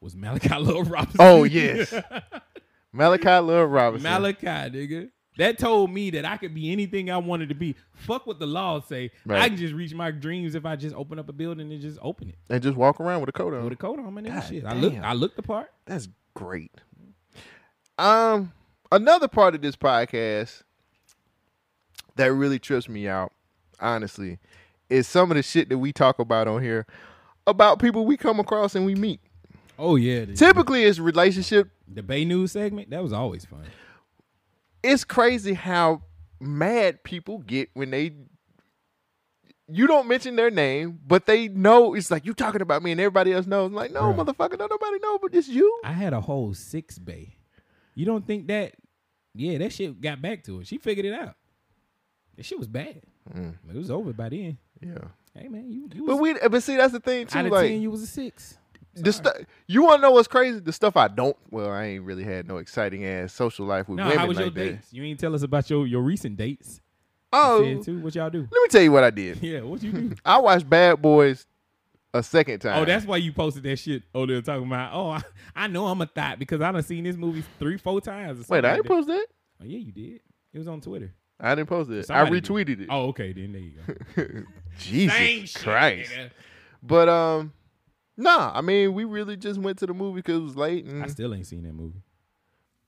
was Malachi Love Robinson. Oh, yes. Malachi Love Robinson. Malachi, nigga. That told me that I could be anything I wanted to be. Fuck what the law say. Right. I can just reach my dreams if I just open up a building and just open it. And just walk around with a coat on. With a coat on, my nigga. Shit. I look the part. That's great. Another part of this podcast that really trips me out, honestly, is some of the shit that we talk about on here about people we come across and we meet. Oh, yeah. Typically, it's relationship. The Bay News segment, that was always fun. It's crazy how mad people get when you don't mention their name, but they know. It's like, you talking about me and everybody else knows. I'm like, no, bruh, motherfucker, don't nobody know but just you. I had a whole 6 Bay. You don't think that? Yeah, that shit got back to her. She figured it out. That shit was bad. It was over by then. Yeah. Hey, man, but see, that's the thing too. Out of 10, you was a 6. You want to know what's crazy? The stuff I don't. Well, I ain't really had no exciting ass social life with women. How was like your dates? You ain't tell us about your recent dates. Oh, too. What y'all do? Let me tell you what I did. Yeah, what you do? I watched Bad Boys a second time. Oh, that's why you posted that shit. Oh, they're talking about. Oh, I know I'm a thot because I done seen this movie 3-4 times. Wait, I didn't post that. Oh yeah, you did. It was on Twitter. I didn't post it. Somebody I retweeted it. Oh, okay. Then there you go. Jesus Same Christ. Shit, but I mean, we really just went to the movie because it was late. And I still ain't seen that movie.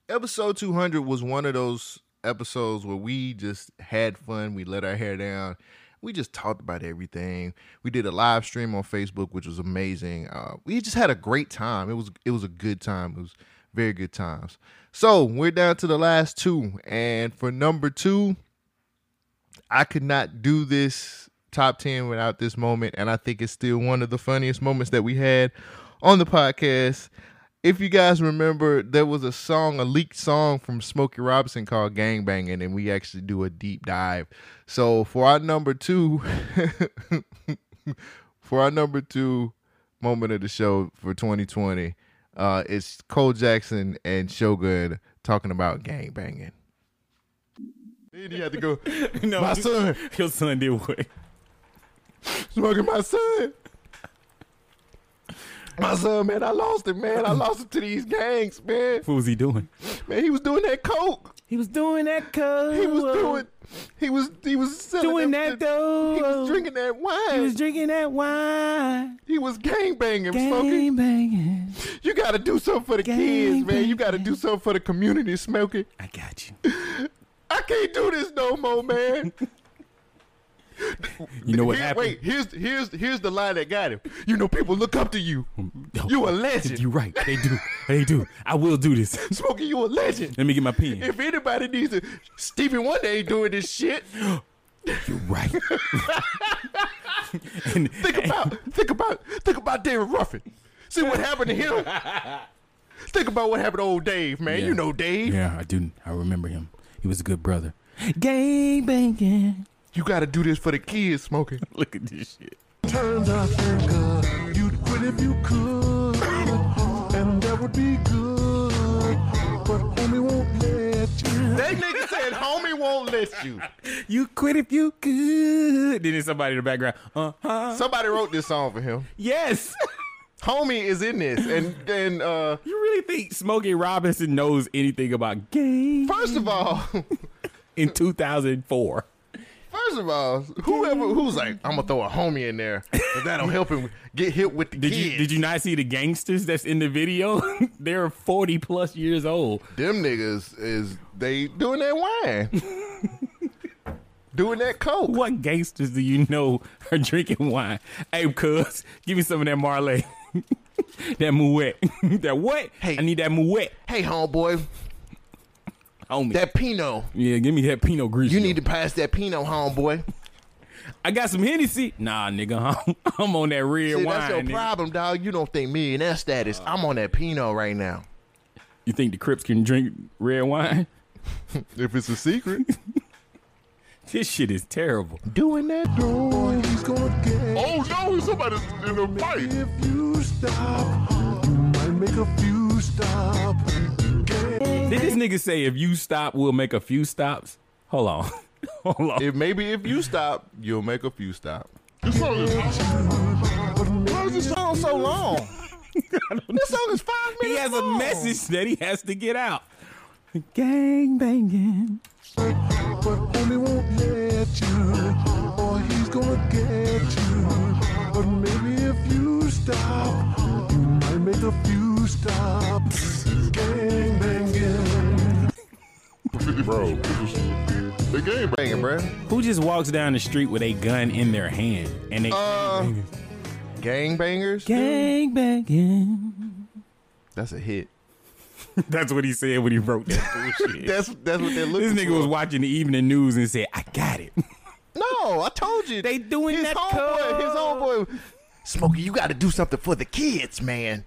Episode 200 was one of those episodes where we just had fun. We let our hair down. We just talked about everything. We did a live stream on Facebook, which was amazing. We just had a great time. It was a good time. It was very good times. So we're down to the last two. And for number 2, I could not do this top 10 without this moment. And I think it's still one of the funniest moments that we had on the podcast. If you guys remember, there was a leaked song from Smokey Robinson called Gangbanging. And we actually do a deep dive. So for our number 2, moment of the show for 2020, it's Cole Jackson and Shogun talking about gangbanging. Then you had to go, no, my son. Your son did what? Smoking my son. My son, man, I lost him, man. I lost him to these gangs, man. What was he doing? Man, he was doing that coke. He was doing that coke. He was doing that dope. He was drinking that wine. He was gangbanging, Smokey. Gangbanging. You got to do something for the kids, man. You got to do something for the community, Smokey. I got you. I can't do this no more, man. You know what happened? Wait, here's the line that got him. You know, people look up to you. You a legend. You right. They do. They do. I will do this. Smokey, you a legend. Let me get my pen. If anybody needs to, Stevie Wonder ain't doing this shit. You're right. Think about David Ruffin. See what happened to him. Think about what happened to old Dave, man. Yeah. You know Dave. Yeah, I do. I remember him. He was a good brother. Gang banging. You gotta do this for the kids, Smokey. Look at this shit. Turns out you'd quit if you could, and that would be good. But homie won't let you. That nigga said, "Homie won't let you." You quit if you could. Then there's somebody in the background. Somebody wrote this song for him. Yes. Homie is in this, and you really think Smokey Robinson knows anything about games? First of all, in 2004. First of all, who's like, I'm gonna throw a homie in there, if that'll help him get hit with the kids. Did you not see the gangsters that's in the video? They're 40 plus years old. Them niggas they doing that wine, doing that coke. What gangsters do you know are drinking wine? Hey, cuz, give me some of that Marley, that Mouette, that what? Hey, I need that Mouette. Hey, homeboy. Homie. That Pinot. Yeah, give me that Pinot Grigio. You need to pass that Pinot, homeboy. I got some Hennessy. Nah, nigga, I'm on that red wine. That's your problem, dog. You don't think millionaire status. I'm on that Pinot right now. You think the Crips can drink red wine? If it's a secret. This shit is terrible. Doing that door, he's gonna get. Oh no, somebody's in a fight. If you stop, you might make a few stop. Did this nigga say if you stop, we'll make a few stops? Hold on. If you stop, you'll make a few stops. This song is awesome. Why is this song so long? This song is 5 minutes. He has long. A message that he has to get out. Gang banging. But homie won't let you, or he's gonna get you. But maybe if you stop, you might make a few stops. Gang banging. Bro, they gang banging, bro. Who just walks down the street with a gun in their hand and they gang bangers? Gang banging. That's a hit. That's what he said when he wrote that bullshit. That's what they're looking for. This nigga was watching the evening news and said, "I got it." No, I told you they doing his that. His homeboy. Smokey, you got to do something for the kids, man.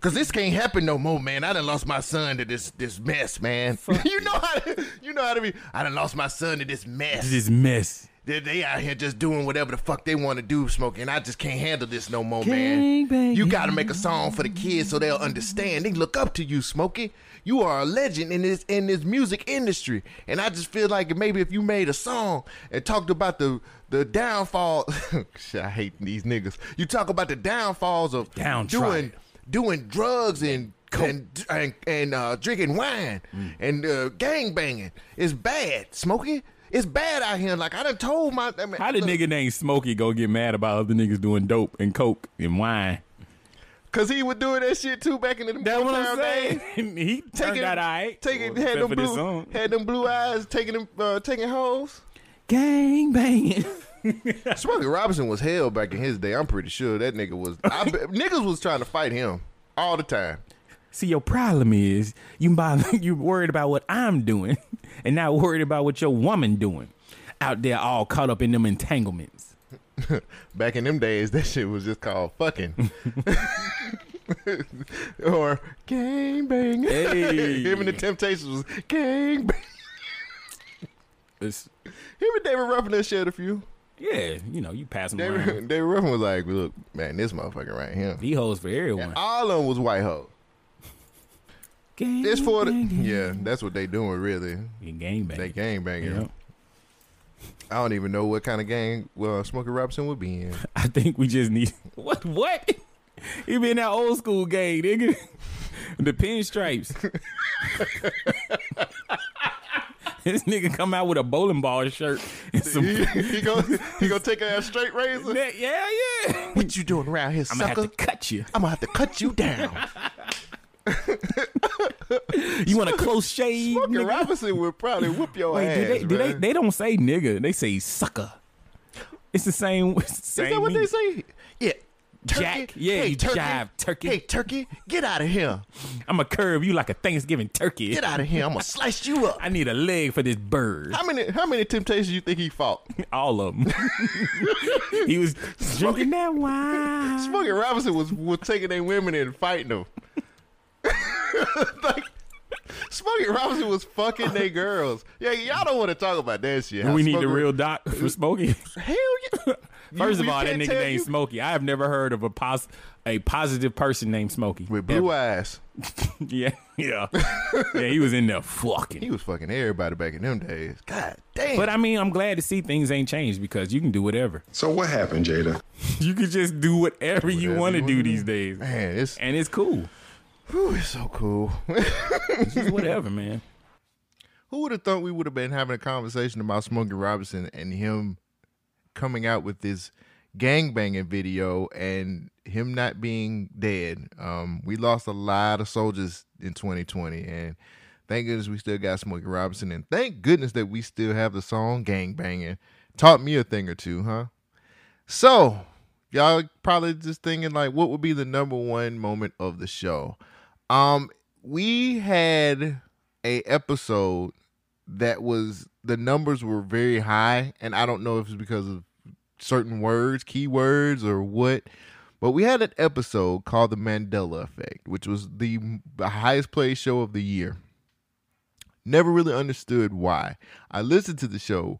Cause this can't happen no more, man. I done lost my son to this mess, man. You know how to be. I done lost my son to this mess. This mess. They out here just doing whatever the fuck they want to do, Smokey, and I just can't handle this no more, man. Bang. You got to make a song for the kids so they'll understand. They look up to you, Smokey. You are a legend in this music industry, and I just feel like maybe if you made a song and talked about the downfall. I hate these niggas. You talk about the downfalls of doing drugs and drinking wine and gang banging. It's bad, Smokey. It's bad out here. Like, I done told my... I mean, how did nigga named Smokey go get mad about other niggas doing dope and coke and wine? Because he was doing that shit, too, back in the day. That's what I'm saying. He turned out all right. Had them blue eyes, taking hoes. Gang banging. Smokey Robinson was hell back in his day. I'm pretty sure that nigga was... niggas was trying to fight him all the time. See, your problem is you worried about what I'm doing and not worried about what your woman doing out there all caught up in them entanglements. Back in them days, that shit was just called fucking. Or gang bang. Hey. Him and the Temptations was gang bang. Him and David Ruffin shared a few. Yeah, you know, you pass them around. David Ruffin was like, look, man, this motherfucker right here. He hoes for everyone. And all of them was white hoes. Gang it's for the, yeah, that's what they doing really. Gang banging. They gang banging. Yep. I don't even know what kind of gang Smokey Robinson would be in. I think we just need what? He be in that old school gay, nigga. The pinstripes. This nigga come out with a bowling ball shirt. And some he gonna take a straight razor. Yeah, yeah. What you doing around here, sucker? I'm gonna have to cut you. I'm gonna have to cut you down. You want a close shave? Smokey Robinson would probably whoop your ass. They don't say nigga. They say sucker. It's the same. Is that what they say? Yeah. Turkey. Jack, yeah, hey, you turkey. Jive turkey. Hey, turkey, get out of here. I'm going to curve you like a Thanksgiving turkey. Get out of here. I'm going to slice you up. I need a leg for this bird. How many temptations you think he fought? All of them. He was drinking that wine. Smokey Robinson was taking their women and fighting them. Like, Smokey Robinson was fucking they girls. Yeah, y'all don't want to talk about that shit. We need the real doc for Smokey. Hell yeah. First of all, that nigga named Smokey. I have never heard of a positive person named Smokey. With blue eyes. Yeah. Yeah, he was in there fucking. He was fucking everybody back in them days. God damn. But I mean, I'm glad to see things ain't changed because you can do whatever. So what happened, Jada? You can just do whatever you want to do these days. Man, it's cool. Whew, it's so cool. It's just whatever, man. Who would have thought we would have been having a conversation about Smokey Robinson and him coming out with this gangbanging video and him not being dead? We lost a lot of soldiers in 2020, and thank goodness we still got Smokey Robinson, and thank goodness that we still have the song Gangbanging. Taught me a thing or two, huh? So, y'all probably just thinking, like, what would be the number one moment of the show? We had a episode that was, the numbers were very high, and I don't know if it's because of certain words, keywords, or what, but we had an episode called The Mandela Effect, which was the highest played show of the year. Never really understood why. I listened to the show,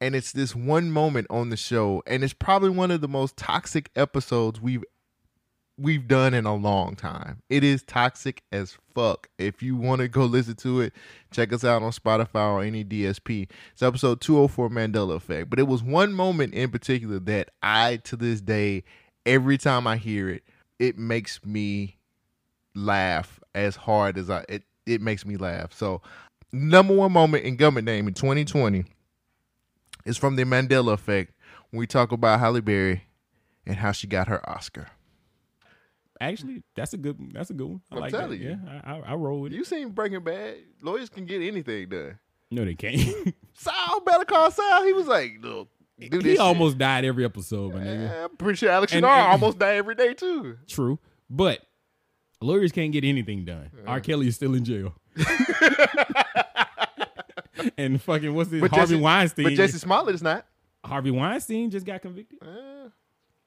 and it's this one moment on the show, and it's probably one of the most toxic episodes we've done in a long time. It is toxic as fuck. If you want to go listen to it, check us out on Spotify or any DSP. It's episode 204, Mandela Effect. But it was one moment in particular that I, to this day, every time I hear it, it makes me laugh as hard as it makes me laugh. So, number one moment in Government Name in 2020 is from The Mandela Effect when we talk about Halle Berry and how she got her Oscar. Actually, that's a good one. I'm like telling you. Yeah, I roll with it. You seen Breaking Bad? Lawyers can get anything done. No, they can't. Sal, Better Call Sal, he was like, look, do this. He almost died every episode, my nigga. I'm pretty sure Alex Shinnar almost died every day, too. True. But lawyers can't get anything done. R. Kelly is still in jail. And fucking, what's this? But Harvey Weinstein. But Jesse Smollett is not. Harvey Weinstein just got convicted.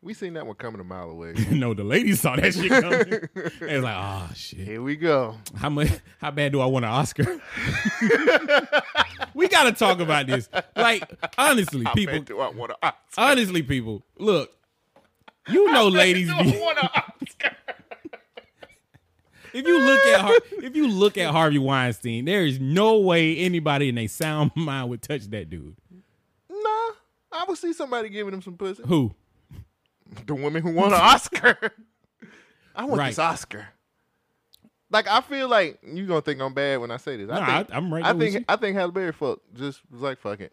We seen that one coming a mile away. No, the ladies saw that shit coming. They was like, oh, shit. Here we go. How bad do I want an Oscar? We got to talk about this. Like, honestly, people. How bad do I want an Oscar? Honestly, people, look. You know ladies. I want an Oscar. If you look at Harvey Weinstein, there is no way anybody in their sound mind would touch that dude. Nah. I would see somebody giving him some pussy. Who? The woman who won an Oscar. I want this Oscar. Like, I feel like you're going to think I'm bad when I say this. No, I'm right. I think Halle Berry fucked. Just was like, fuck it.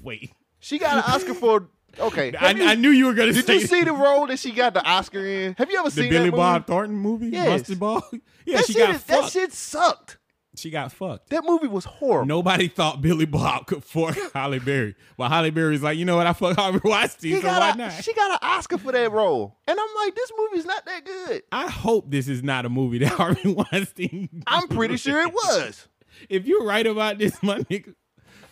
Wait. She got an Oscar for... Okay. I knew you were going to say... Did you see the role that she got the Oscar in? Have you ever seen the Billy Bob Thornton movie? Yes. Mustard Ball? Yeah, that she got fucked. That shit sucked. She got fucked. That movie was horrible. Nobody thought Billy Bob could fuck Halle Berry. But Halle Berry's like, you know what? I fuck Harvey Weinstein, so why not? She got an Oscar for that role. And I'm like, this movie's not that good. I hope this is not a movie that Harvey Weinstein... I'm pretty sure it was. If you're right about this, my nigga...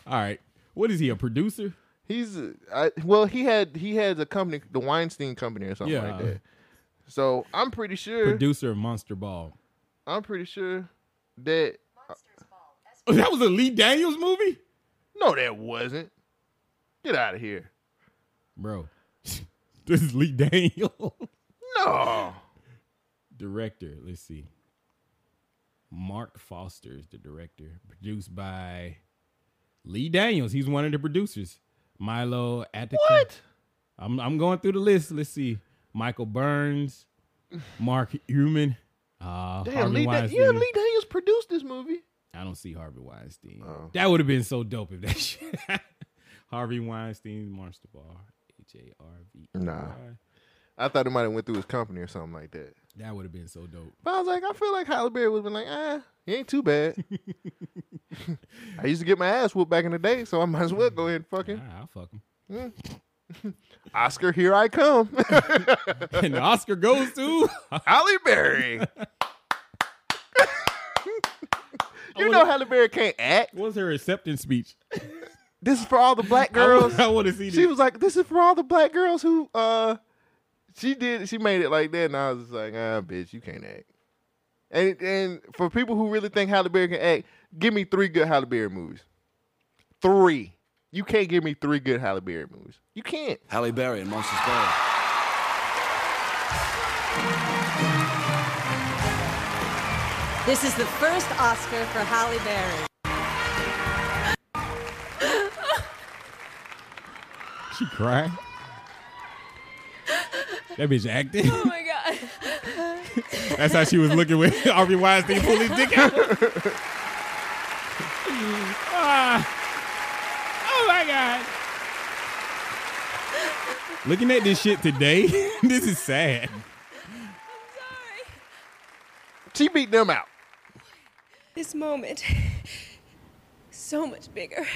All right. What is he, a producer? He's... he had a company, the Weinstein Company or something like that. So, I'm pretty sure... Producer of Monster Ball. I'm pretty sure that... That was a Lee Daniels movie? No, that wasn't. Get out of here. Bro, this is Lee Daniels. No. Director, let's see. Mark Foster is the director. Produced by Lee Daniels. He's one of the producers. Milo Attica. What? I'm going through the list. Let's see. Michael Burns, Mark Eumann. Harvey Weinstein. Yeah, Lee Daniels produced this movie. I don't see Harvey Weinstein. Oh. That would have been so dope if that shit. Harvey Weinstein, Marster Bar, H-A-R-V. Nah. I thought it might have went through his company or something like that. That would have been so dope. But I was like, I feel like Halle Berry would have been like, he ain't too bad. I used to get my ass whooped back in the day, so I might as well go ahead and fuck him. Nah, I'll fuck him. Oscar, here I come. And the Oscar goes to Halle Berry. You know Halle Berry can't act. What was her acceptance speech? This is for all the black girls. I want to see this. She was like, this is for all the black girls who she made it like that, and I was just like, bitch, you can't act. And for people who really think Halle Berry can act, give me 3 good Halle Berry movies. 3. You can't give me 3 good Halle Berry movies. You can't. Halle Berry and Monsters Ball. This is the first Oscar for Halle Berry. She cried. That bitch acting. Oh my God. That's how she was looking with Harvey Weinstein pulled his dick out. Oh my God. Looking at this shit today, this is sad. I'm sorry. She beat them out. This moment, so much bigger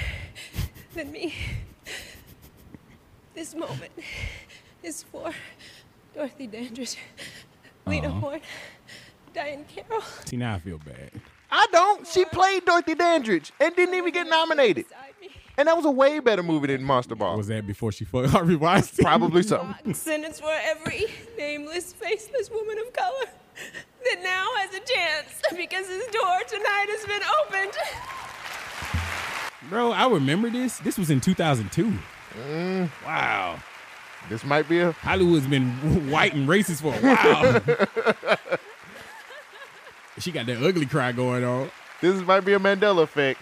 than me. This moment is for Dorothy Dandridge, Lena Horne, Diane Carroll. See, now I feel bad. I don't. She played Dorothy Dandridge and didn't even get nominated. And that was a way better movie than Monster Ball. Was that before she fucked Harvey Weinstein? Probably so. Sentence for every nameless, faceless woman of color that now has a chance because his door tonight has been opened. Bro, I remember this. This was in 2002. Wow. This might be Hollywood's been white and racist for a while. She got that ugly cry going on. This might be a Mandela effect.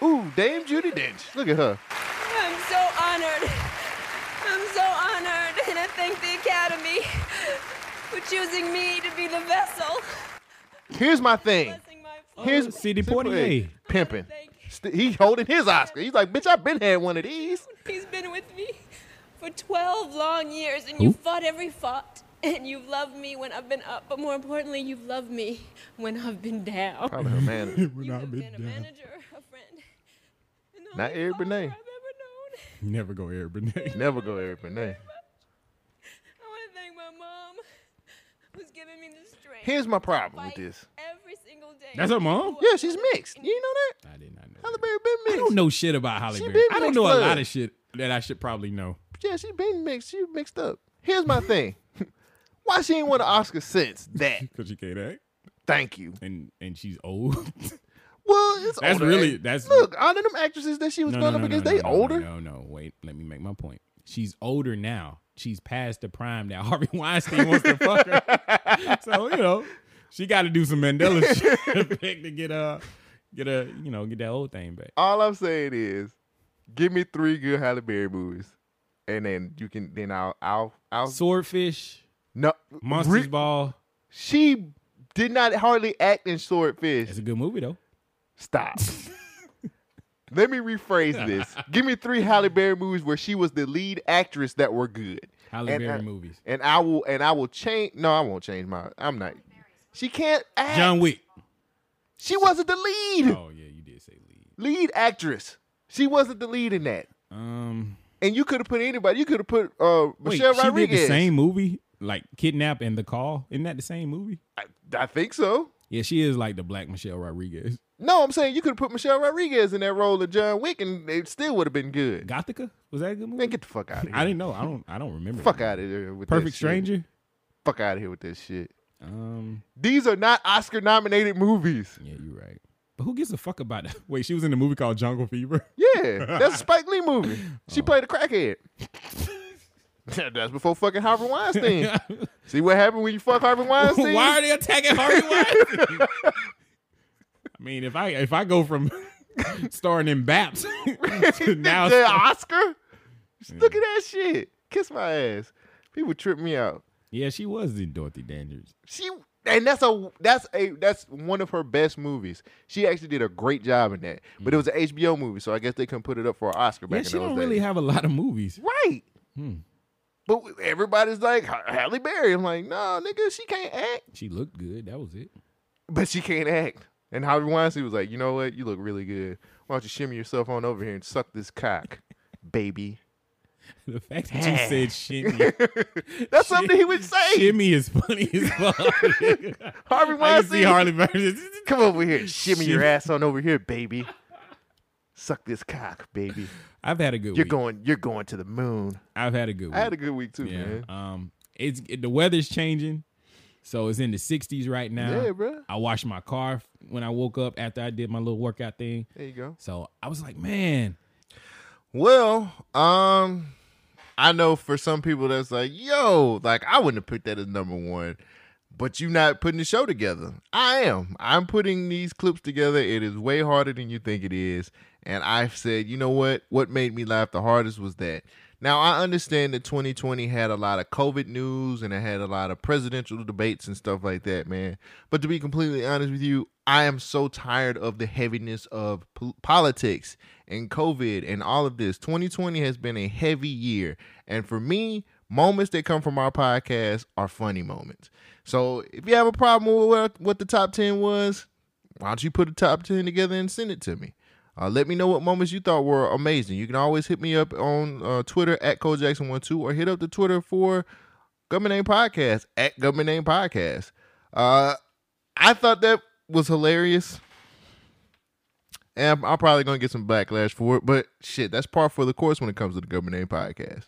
Ooh, Dame Judi Dench. Look at her. I'm so honored. And I thank the Academy for choosing me to be the vessel. Here's my thing. Here's Sidi Poitier. Pimping. He's holding his Oscar. He's like, bitch, I've been had one of these. He's been with me for 12 long years, and you fought every fight. And you've loved me when I've been up, but more importantly, you've loved me when I've been down. Probably her manager. Manager, a friend. Not Eric Benét. Never go Eric Benét. I want to thank my mom who's giving me the strength. Here's my problem with this. Every single day. That's her mom? Yeah, she's mixed. You know that? I did not know. Halle Berry been mixed. I don't know shit about Halle Berry. I don't know a lot of shit that I should probably know. Yeah, she's been mixed. She's mixed up. Here's my thing. Why she ain't won an Oscar since that? Because she can't act. Thank you. And she's old. Well, it's that's older. Really, that's look, all of them actresses that she was going up against, they older. No, wait. Let me make my point. She's older now. She's past the prime now. Harvey Weinstein wants to fuck her. So, you know, she got to do some Mandela shit to get that old thing back. All I'm saying is, give me 3 good Halle Berry movies, and then you can. Then I'll Swordfish. No, Monsters Ball. She did not hardly act in Swordfish. It's a good movie though. Stop. Let me rephrase this. Give me 3 Halle Berry movies where she was the lead actress that were good. Halle Berry movies. And I will change. No, I won't change my. I'm not. She can't act. John Wick. She wasn't the lead. Oh yeah, you did say lead. Lead actress. She wasn't the lead in that. And you could have put anybody. You could have put Michelle Rodriguez. She did the same movie. Like Kidnap and The Call. Isn't that the same movie? I think so. Yeah, she is like the black Michelle Rodriguez. No, I'm saying you could have put Michelle Rodriguez in that role of John Wick and it still would have been good. Gothica? Was that a good movie? Man, get the fuck out of here. I didn't know. I don't remember. Fuck out of here with Perfect Stranger? Shit. Fuck out of here with this shit. These are not Oscar nominated movies. Yeah, you're right. But who gives a fuck about that? Wait, she was in a movie called Jungle Fever? Yeah, that's a Spike Lee movie. She played a crackhead. That's before fucking Harvey Weinstein. See what happened when you fuck Harvey Weinstein? Why are they attacking Harvey Weinstein? I mean, if I go from starring in BAPS to now the Oscar, look at that shit. Kiss my ass. People trip me out. Yeah, she was the Dorothy Dandridge. And that's one of her best movies. She actually did a great job in that. But it was an HBO movie, so I guess they couldn't put it up for an Oscar back in those days. Yeah, she don't really have a lot of movies. Right. But everybody's like, Halle Berry. I'm like, no, nigga, she can't act. She looked good. That was it. But she can't act. And Harvey Weinstein was like, you know what? You look really good. Why don't you shimmy yourself on over here and suck this cock, baby. The fact that you said shimmy. That's something he would say. Shimmy is funny as fuck. Harvey Weinstein. I can see Harley Berry. Come over here. Shimmy your ass on over here, baby. Suck this cock, baby. I've had a good week. You're going to the moon. I've had a good week. I had a good week too, man. The weather's changing. So it's in the 60s right now. Yeah, bro. I washed my car when I woke up after I did my little workout thing. There you go. So I was like, man. Well, I know for some people that's like, yo, like I wouldn't have picked that as number one, but you're not putting the show together. I am. I'm putting these clips together. It is way harder than you think it is. And I've said, you know what? What made me laugh the hardest was that. Now, I understand that 2020 had a lot of COVID news and it had a lot of presidential debates and stuff like that, man. But to be completely honest with you, I am so tired of the heaviness of politics and COVID and all of this. 2020 has been a heavy year. And for me, moments that come from our podcast are funny moments. So if you have a problem with what the top 10 was, why don't you put a top 10 together and send it to me? Let me know what moments you thought were amazing. You can always hit me up on Twitter at Cole Jackson12 or hit up the Twitter for Government Name Podcast at Government Name Podcast. I thought that was hilarious. And I'm probably going to get some backlash for it, but shit, that's par for the course when it comes to the Government Name Podcast.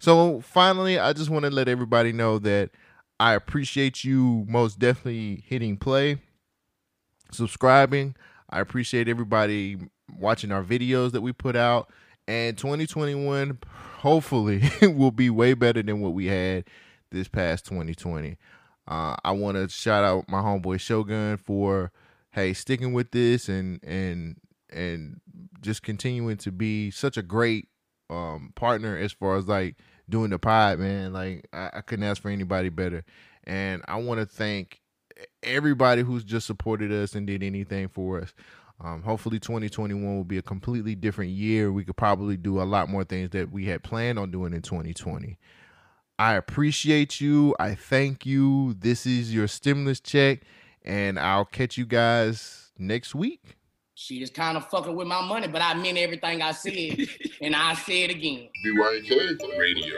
So finally, I just want to let everybody know that I appreciate you most definitely hitting play, subscribing. I appreciate everybody watching our videos that we put out, and 2021 hopefully will be way better than what we had this past 2020. I want to shout out my homeboy Shogun for sticking with this and just continuing to be such a great partner as far as like doing the pod, man. Like I couldn't ask for anybody better, and I want to thank everybody who's just supported us and did anything for us. Hopefully 2021 will be a completely different year. We could probably do a lot more things that we had planned on doing in 2020. I appreciate you. I thank you. This is your stimulus check, and I'll catch you guys next week. She is kind of fucking with my money, but I meant everything I said, and I say it again. BYK Radio.